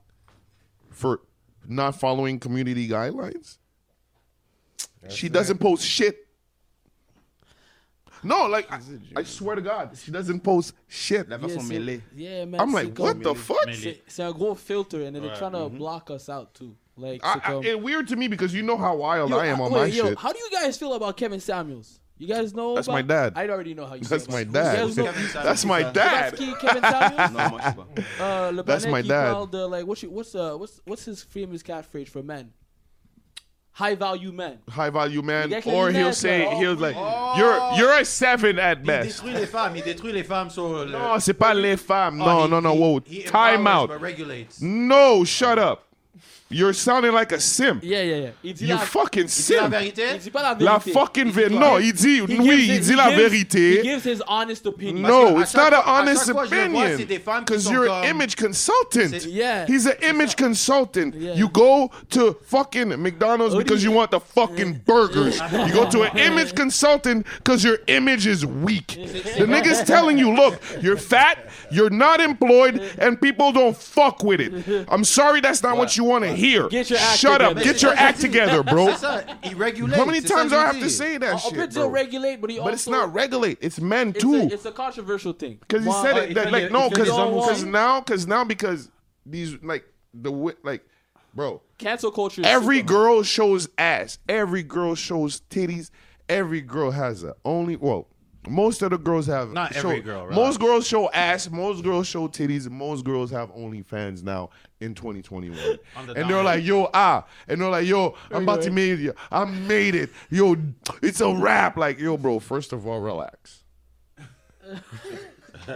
for not following community guidelines. She doesn't post shit. No, like, I swear to God, she doesn't post shit. La version mêlée. Yeah, man. I'm like, what the fuck? It's a gros filter, and they're trying to block us out, too. Like, it's weird to me because you know how wild I am on my shit. How do you guys feel about Kevin Samuels? You guys know that's about... my dad. I already know how you that's say it. That's my dad. That's my dad. That's my dad. Like what's his famous catchphrase for men? High value man. High value man. Or he'll say, he'll like, you're a 7 at best. Il détruit les femmes. Il détruit les femmes sur le... Non, c'est pas les femmes. No, no, no. Whoa. Time out. No, shut up. You're sounding like a simp. Yeah, yeah, yeah. You fucking simp. Il dit la vérité? Il dit pas la vérité. La fucking vérité. Non, il dit, oui, il dit la vérité. He gives his honest opinion. No, it's not an honest opinion. Because you're an image consultant. Yeah. He's an image consultant. Yeah. You go to fucking McDonald's because you want the fucking burgers. You go to an image consultant because your image is weak. The nigga's telling you, look, you're fat, you're not employed, and people don't fuck with it. I'm sorry, that's not what you want to hear. Here. Shut up. Get your act together, bro. How many times do I have to say that shit, bro? Regulate, but, he also, but it's not regulate. It's men too. It's a controversial thing. Because he said it. That, like no, because now because these like bro. Cancel culture. Every girl shows ass. Every girl shows titties. Every girl has a only. Well, most of the girls have. Not every girl. Right? Most girls show ass. Most girls show titties. Most girls have OnlyFans now. In 2021, and they're like, "Yo, ah," and they're like, "Yo, I'm about to make it. I made it. Yo, it's a rap." Like, yo, bro. First of all, relax.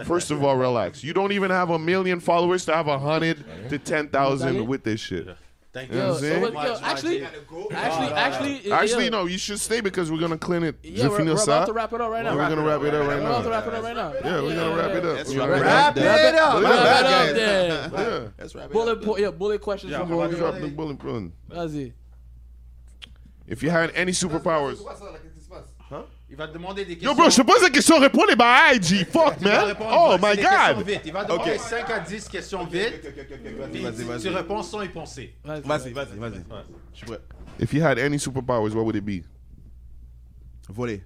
First of all, relax. You don't even have 1 million followers to have 100 to 10,000 with this shit. Thank you. Actually, no. You should stay because we're gonna clean it. Yeah, we're about to wrap it up right now. We're gonna wrap it up right now. We're about to wrap it up right now. Yeah, we're gonna wrap it up. Wrap it up. Wrap it up. Yeah. Let's wrap it up. Bullet questions. Yeah, drop the bullet. That's it. If you had any superpowers. Huh? Yo, bro, je pose la question, réponds les bails, G. Fuck, man. Oh, my God. Il va demander 5 à 10 questions vite. Tu réponds sans y penser. Vas-y. Je suis prêt. If you had any superpowers, what would it be? Voler.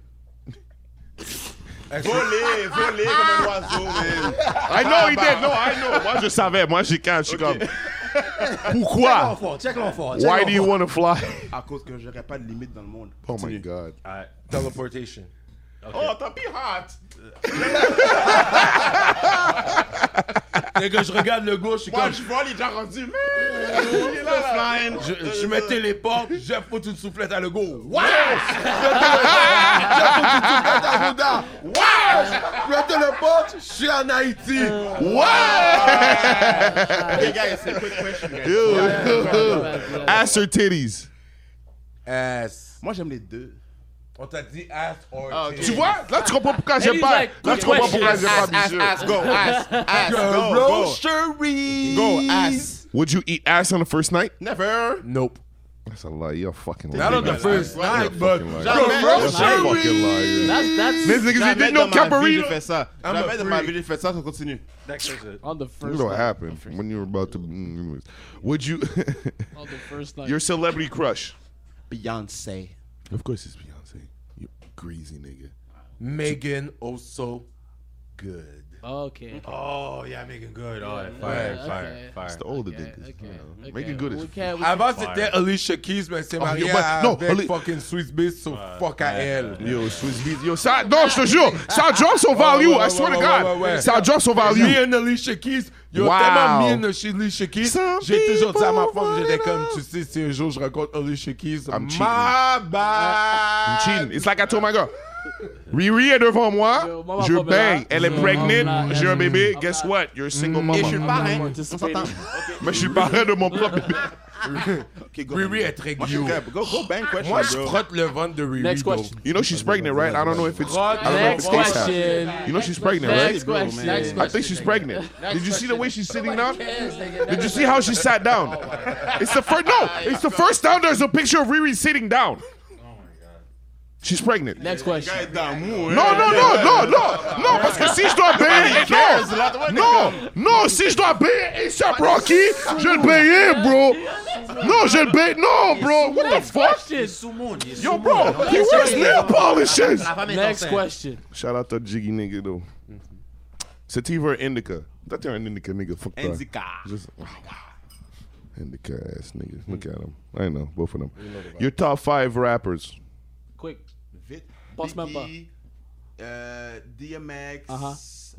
Voler comme un oiseau, man. I know he did. No, I know. Moi, je savais. Moi, j'ai quand. Je suis comme... Pourquoi? Check l'enfant. Why do you want to fly? À cause que j'aurais pas de limite dans le monde. Oh, my God. All right. Teleportation. Okay. Oh, t'as pire hot! Quand je regarde le gauche, je suis comme... Moi, je vois les gens rendus... Je me téléporte, je fous une soufflette à le go. Wesh! Je téléporte, je suis en Haïti. Wesh! Hey, guys, c'est a quick question. Ass or titties? Ass. Moi, j'aime les deux. On t'a dit ass or titties. Tu vois? Là, tu comprends pourquoi j'aime pas. Là, tu comprends pourquoi j'aime pas. Ass, go. Ass, go. Go, ass. Would you eat ass on the first night? Never. Nope. That's a lie. You're a fucking liar. Not on the first night, but... You're a fucking liar. That's... These niggas, you didn't know Caparino. Jamais dans ma vie, j'ai fait ça, ça continue. On the first night. You know what happened when you were about to... Would you... On the first night. Your celebrity crush? Beyonce. Of course it's Beyonce. Greasy nigga. Megan also good. Okay. Oh yeah, Megan good. All right, fire. It's the older niggas. Okay. Megan good is. I about to tell Alicia Keys, but c'est Maria. No, fucking Swiss bitch, so fuck à elle. Yo, Swiss bitch, yo, ça. Non, je te jure, ça drop son value. I swear to God, ça drop son value. Me and Alicia Keys. Yo, tellement mine chez Alicia Keys. J'ai toujours dit à ma femme, j'étais comme, tu sais, si un jour je rencontre Alicia Keys, I'm cheating. My bad. I'm cheating. It's like I told my girl. Riri est devant moi, je bang. Elle est pregnant, j'ai un bébé. Guess what? You're a single mama. Et je suis parrain. Mais je suis parrain de mon propre bébé. Riri est très guillot. Moi, je frotte le ventre de Riri. Next question. You know she's pregnant, right? I don't know if it's... Next question. You know she's pregnant, right? Next question. I think she's pregnant. Did you see the way she's sitting now? Did you see how she sat down? It's the first time there's a picture of Riri sitting down. She's pregnant. Next question. No, parce que si je dois payer, non, si je dois payer et ça Rocky, je le paye, bro. Non, je le paye, non, bro. What the fuck? Yo, bro, he wears nail polishes. Next question. Shout out to Jiggy nigga though. Sativa or indica? That they're an indica nigga. Fuck that. Indica ass niggas. Look at him. I know both of them. Your top 5 rappers. Quick. Vite. pense même pas. DMX.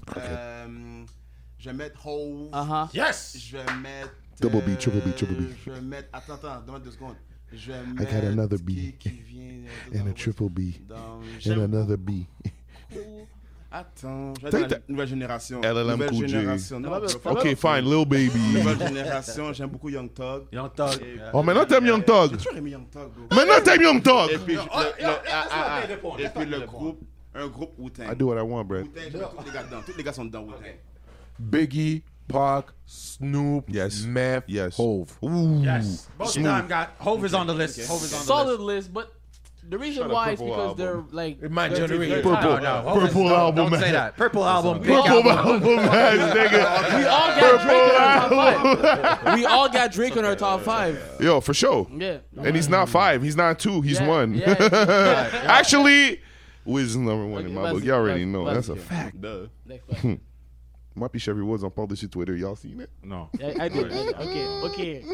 Je vais mettre Hove. Yes! Je vais mettre. Double B, triple B, triple B. Je vais mettre. Attends, demande 2 seconds. Je vais mettre. I got another B. And a triple B. And another B. Attends, je vais dire nouvelle génération. LLM Cool J. Ok, fine, Lil Baby. Nouvelle génération, j'aime beaucoup Young Thug. Young Thug. Oh, maintenant t'aimes Young Thug. J'ai toujours aimé Young Thug, bro. Maintenant t'aimes Young Thug. Et puis le groupe, un groupe Wu-Tang. I do what I want, bro. Wu-Tang, tous les gars dedans. Tous les gars sont dedans, Wu-Tang. Biggie, Pac, Snoop, Meth, Hove. Yes. Both of them got, Hove is on the list. Hove is on the list. Solid list, but... The reason why is because they're like... It might generate... Purple album. Don't say that. Purple album, man. We all got Drake on our top five. Yo, for sure. Yeah. And he's not 5. He's not 2. He's 1. Yeah. Actually, Wiz is number 1 in my book. Y'all already know. That's a fact. Duh. Next fact. My piece every words on publish Twitter. Y'all seen it? No. I did. Okay.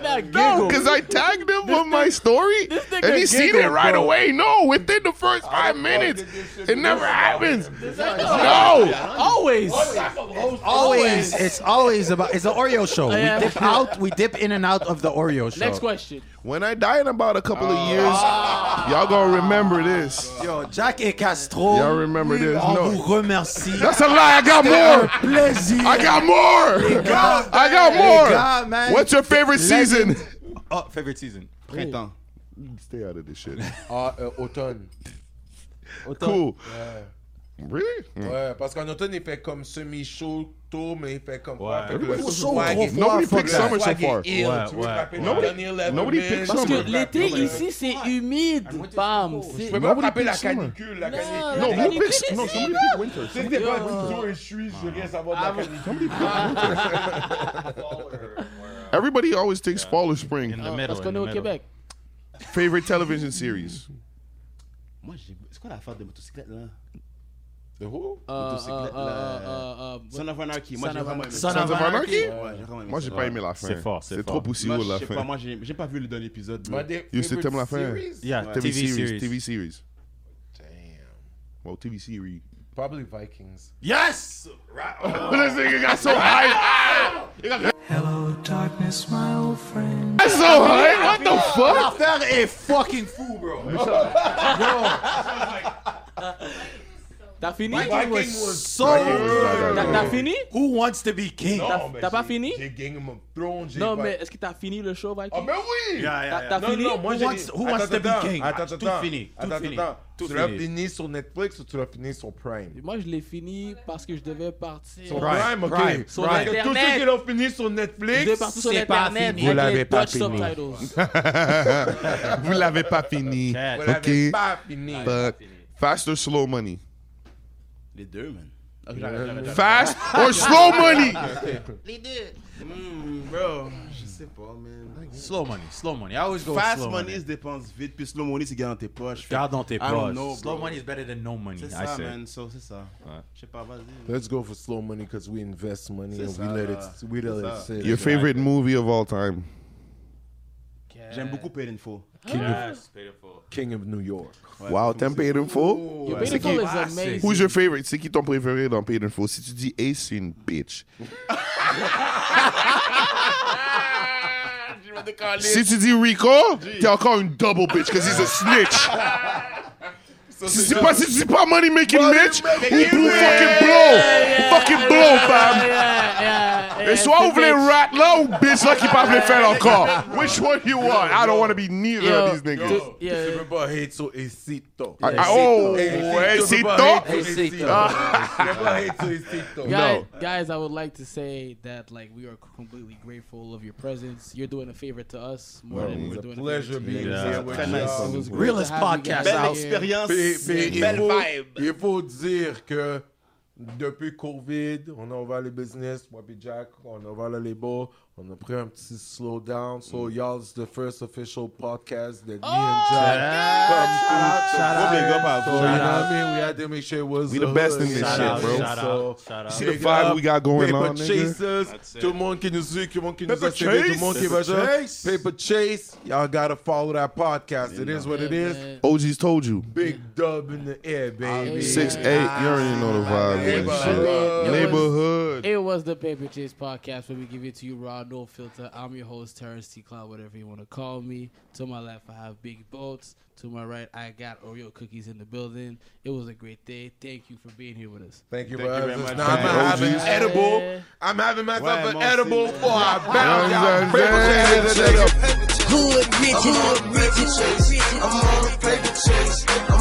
No, because I tagged him on my story, and he seen it right away. No, within the first 5 minutes. It never happens. No. Always. It's always about. It's an Oreo show. We dip in and out of the Oreo show. Next question. When I die in about a couple of years, y'all gonna remember this. Yo, Jack Castro. Y'all remember this. No. Vous remercie. That's a lie. I got more. I got more. What's your favorite season? Favorite season. Printemps. Stay out of this shit. Automne. Cool. Really? Ouais, parce qu'en automne, il fait comme semi-chaud tôt, mais il fait comme... Nobody picks summer so far. Nobody picks summer. Parce que l'été, ici, c'est humide. Bam. Je peux pas frapper la canicule. Non, somebody pick winter. C'est des pas d'où je suis, je veux rien savoir de la canicule. Everybody always takes fall or spring. Parce qu'on est au Québec. Favorite television series? Moi, c'est quoi l'affaire de motocyclette, là? The who? Son of Anarchy. Son of Anarchy? Moi, j'ai pas aimé la fin. C'est fort. Trop poussé haut la fin. Moi, j'ai pas vu le dernier épisode. Yo, c'est tellement la fin. Yeah, TV series. Damn. Well, TV series. Probably Vikings. Yes! Right. This nigga got so high. Hello, darkness, my old friend. That's so high? What the fuck? That is fucking fool, bro. T'as fini? T'as fini? Who wants to be king? T'as pas fini? J'ai Game of Thrones. Non, mais est-ce que t'as fini le show, Viking? Ah, mais oui! T'as fini? Who wants to be king? Attends, tu l'as fini sur Netflix ou tu l'as fini sur Prime? Moi, je l'ai fini parce que je devais partir. Sur Prime, ok. Sur Internet. Tous ceux qui l'ont fini sur Netflix, c'est pas fini. Vous l'avez pas fini. Vous l'avez pas fini. Vous l'avez pas fini. Fast or slow money? Les deux, man. Fast or slow money? Les deux. Bro, je sais pas, man. Slow money. I always go fast slow money. Fast money se dépense vite, puis slow money, c'est garde dans tes poches. Bro. Slow money is better than no money, I say. Man. So, c'est ça. Je sais pas, vas-y. Let's go for slow money, because we invest money, and we let it sit. Your favorite movie of all time? J'aime beaucoup Paid in Full. King of New York. Wow, t'aimes Paid in Full? Your Paid in Full is amazing. Who's your favorite? C'est qui ton préféré dans Paid in Full? Si tu dis Ace, c'est une bitch. Si tu dis Rico, t'es encore une double bitch, because he's a snitch. Si tu dis pas Money Making Mitch, ou fucking blow, fam. Et soit ouvre les rats là ou bitch là qui peuvent les faire encore. Which one you want? I don't want to be neither of these niggas. Tu peux pas hate sur Esito. Oh, Esito? Guys, I would like to say that like we are completely grateful of your presence. You're doing a favor to us more than we're doing a pleasure being here with you. Realest podcast out. Belle expérience. Belle vibe. Il faut dire que Depuis Covid, on a ouvert les business, moi et Jack, on a ouvert le label, on a pris un petit slowdown. So y'all's the first official podcast that me and Jack come to. We had to make sure it was. We the best in this shit, bro. Shout out. See the vibe we got going on, nigga. Paper Chasers, tout le monde qui nous suit, tout le monde qui nous a suivi, tout le monde qui va jouer. Paper Chase, y'all gotta follow that podcast. It is what it is. OG's told you. Big dub in the air, baby. 6'8", you already know the vibe. Neighborhood. It was the Paper Chase podcast where we give it to you raw, no filter. I'm your host, Terrence T. Cloud, whatever you want to call me. To my left, I have Big Bolts. To my right, I got Oreo Cookies in the building. It was a great day. Thank you for being here with us. Thank you very much. Now, I'm having edible. I'm having myself an edible for our bound Paper Chase. Hood, rigid. I'm on a Paper Chase.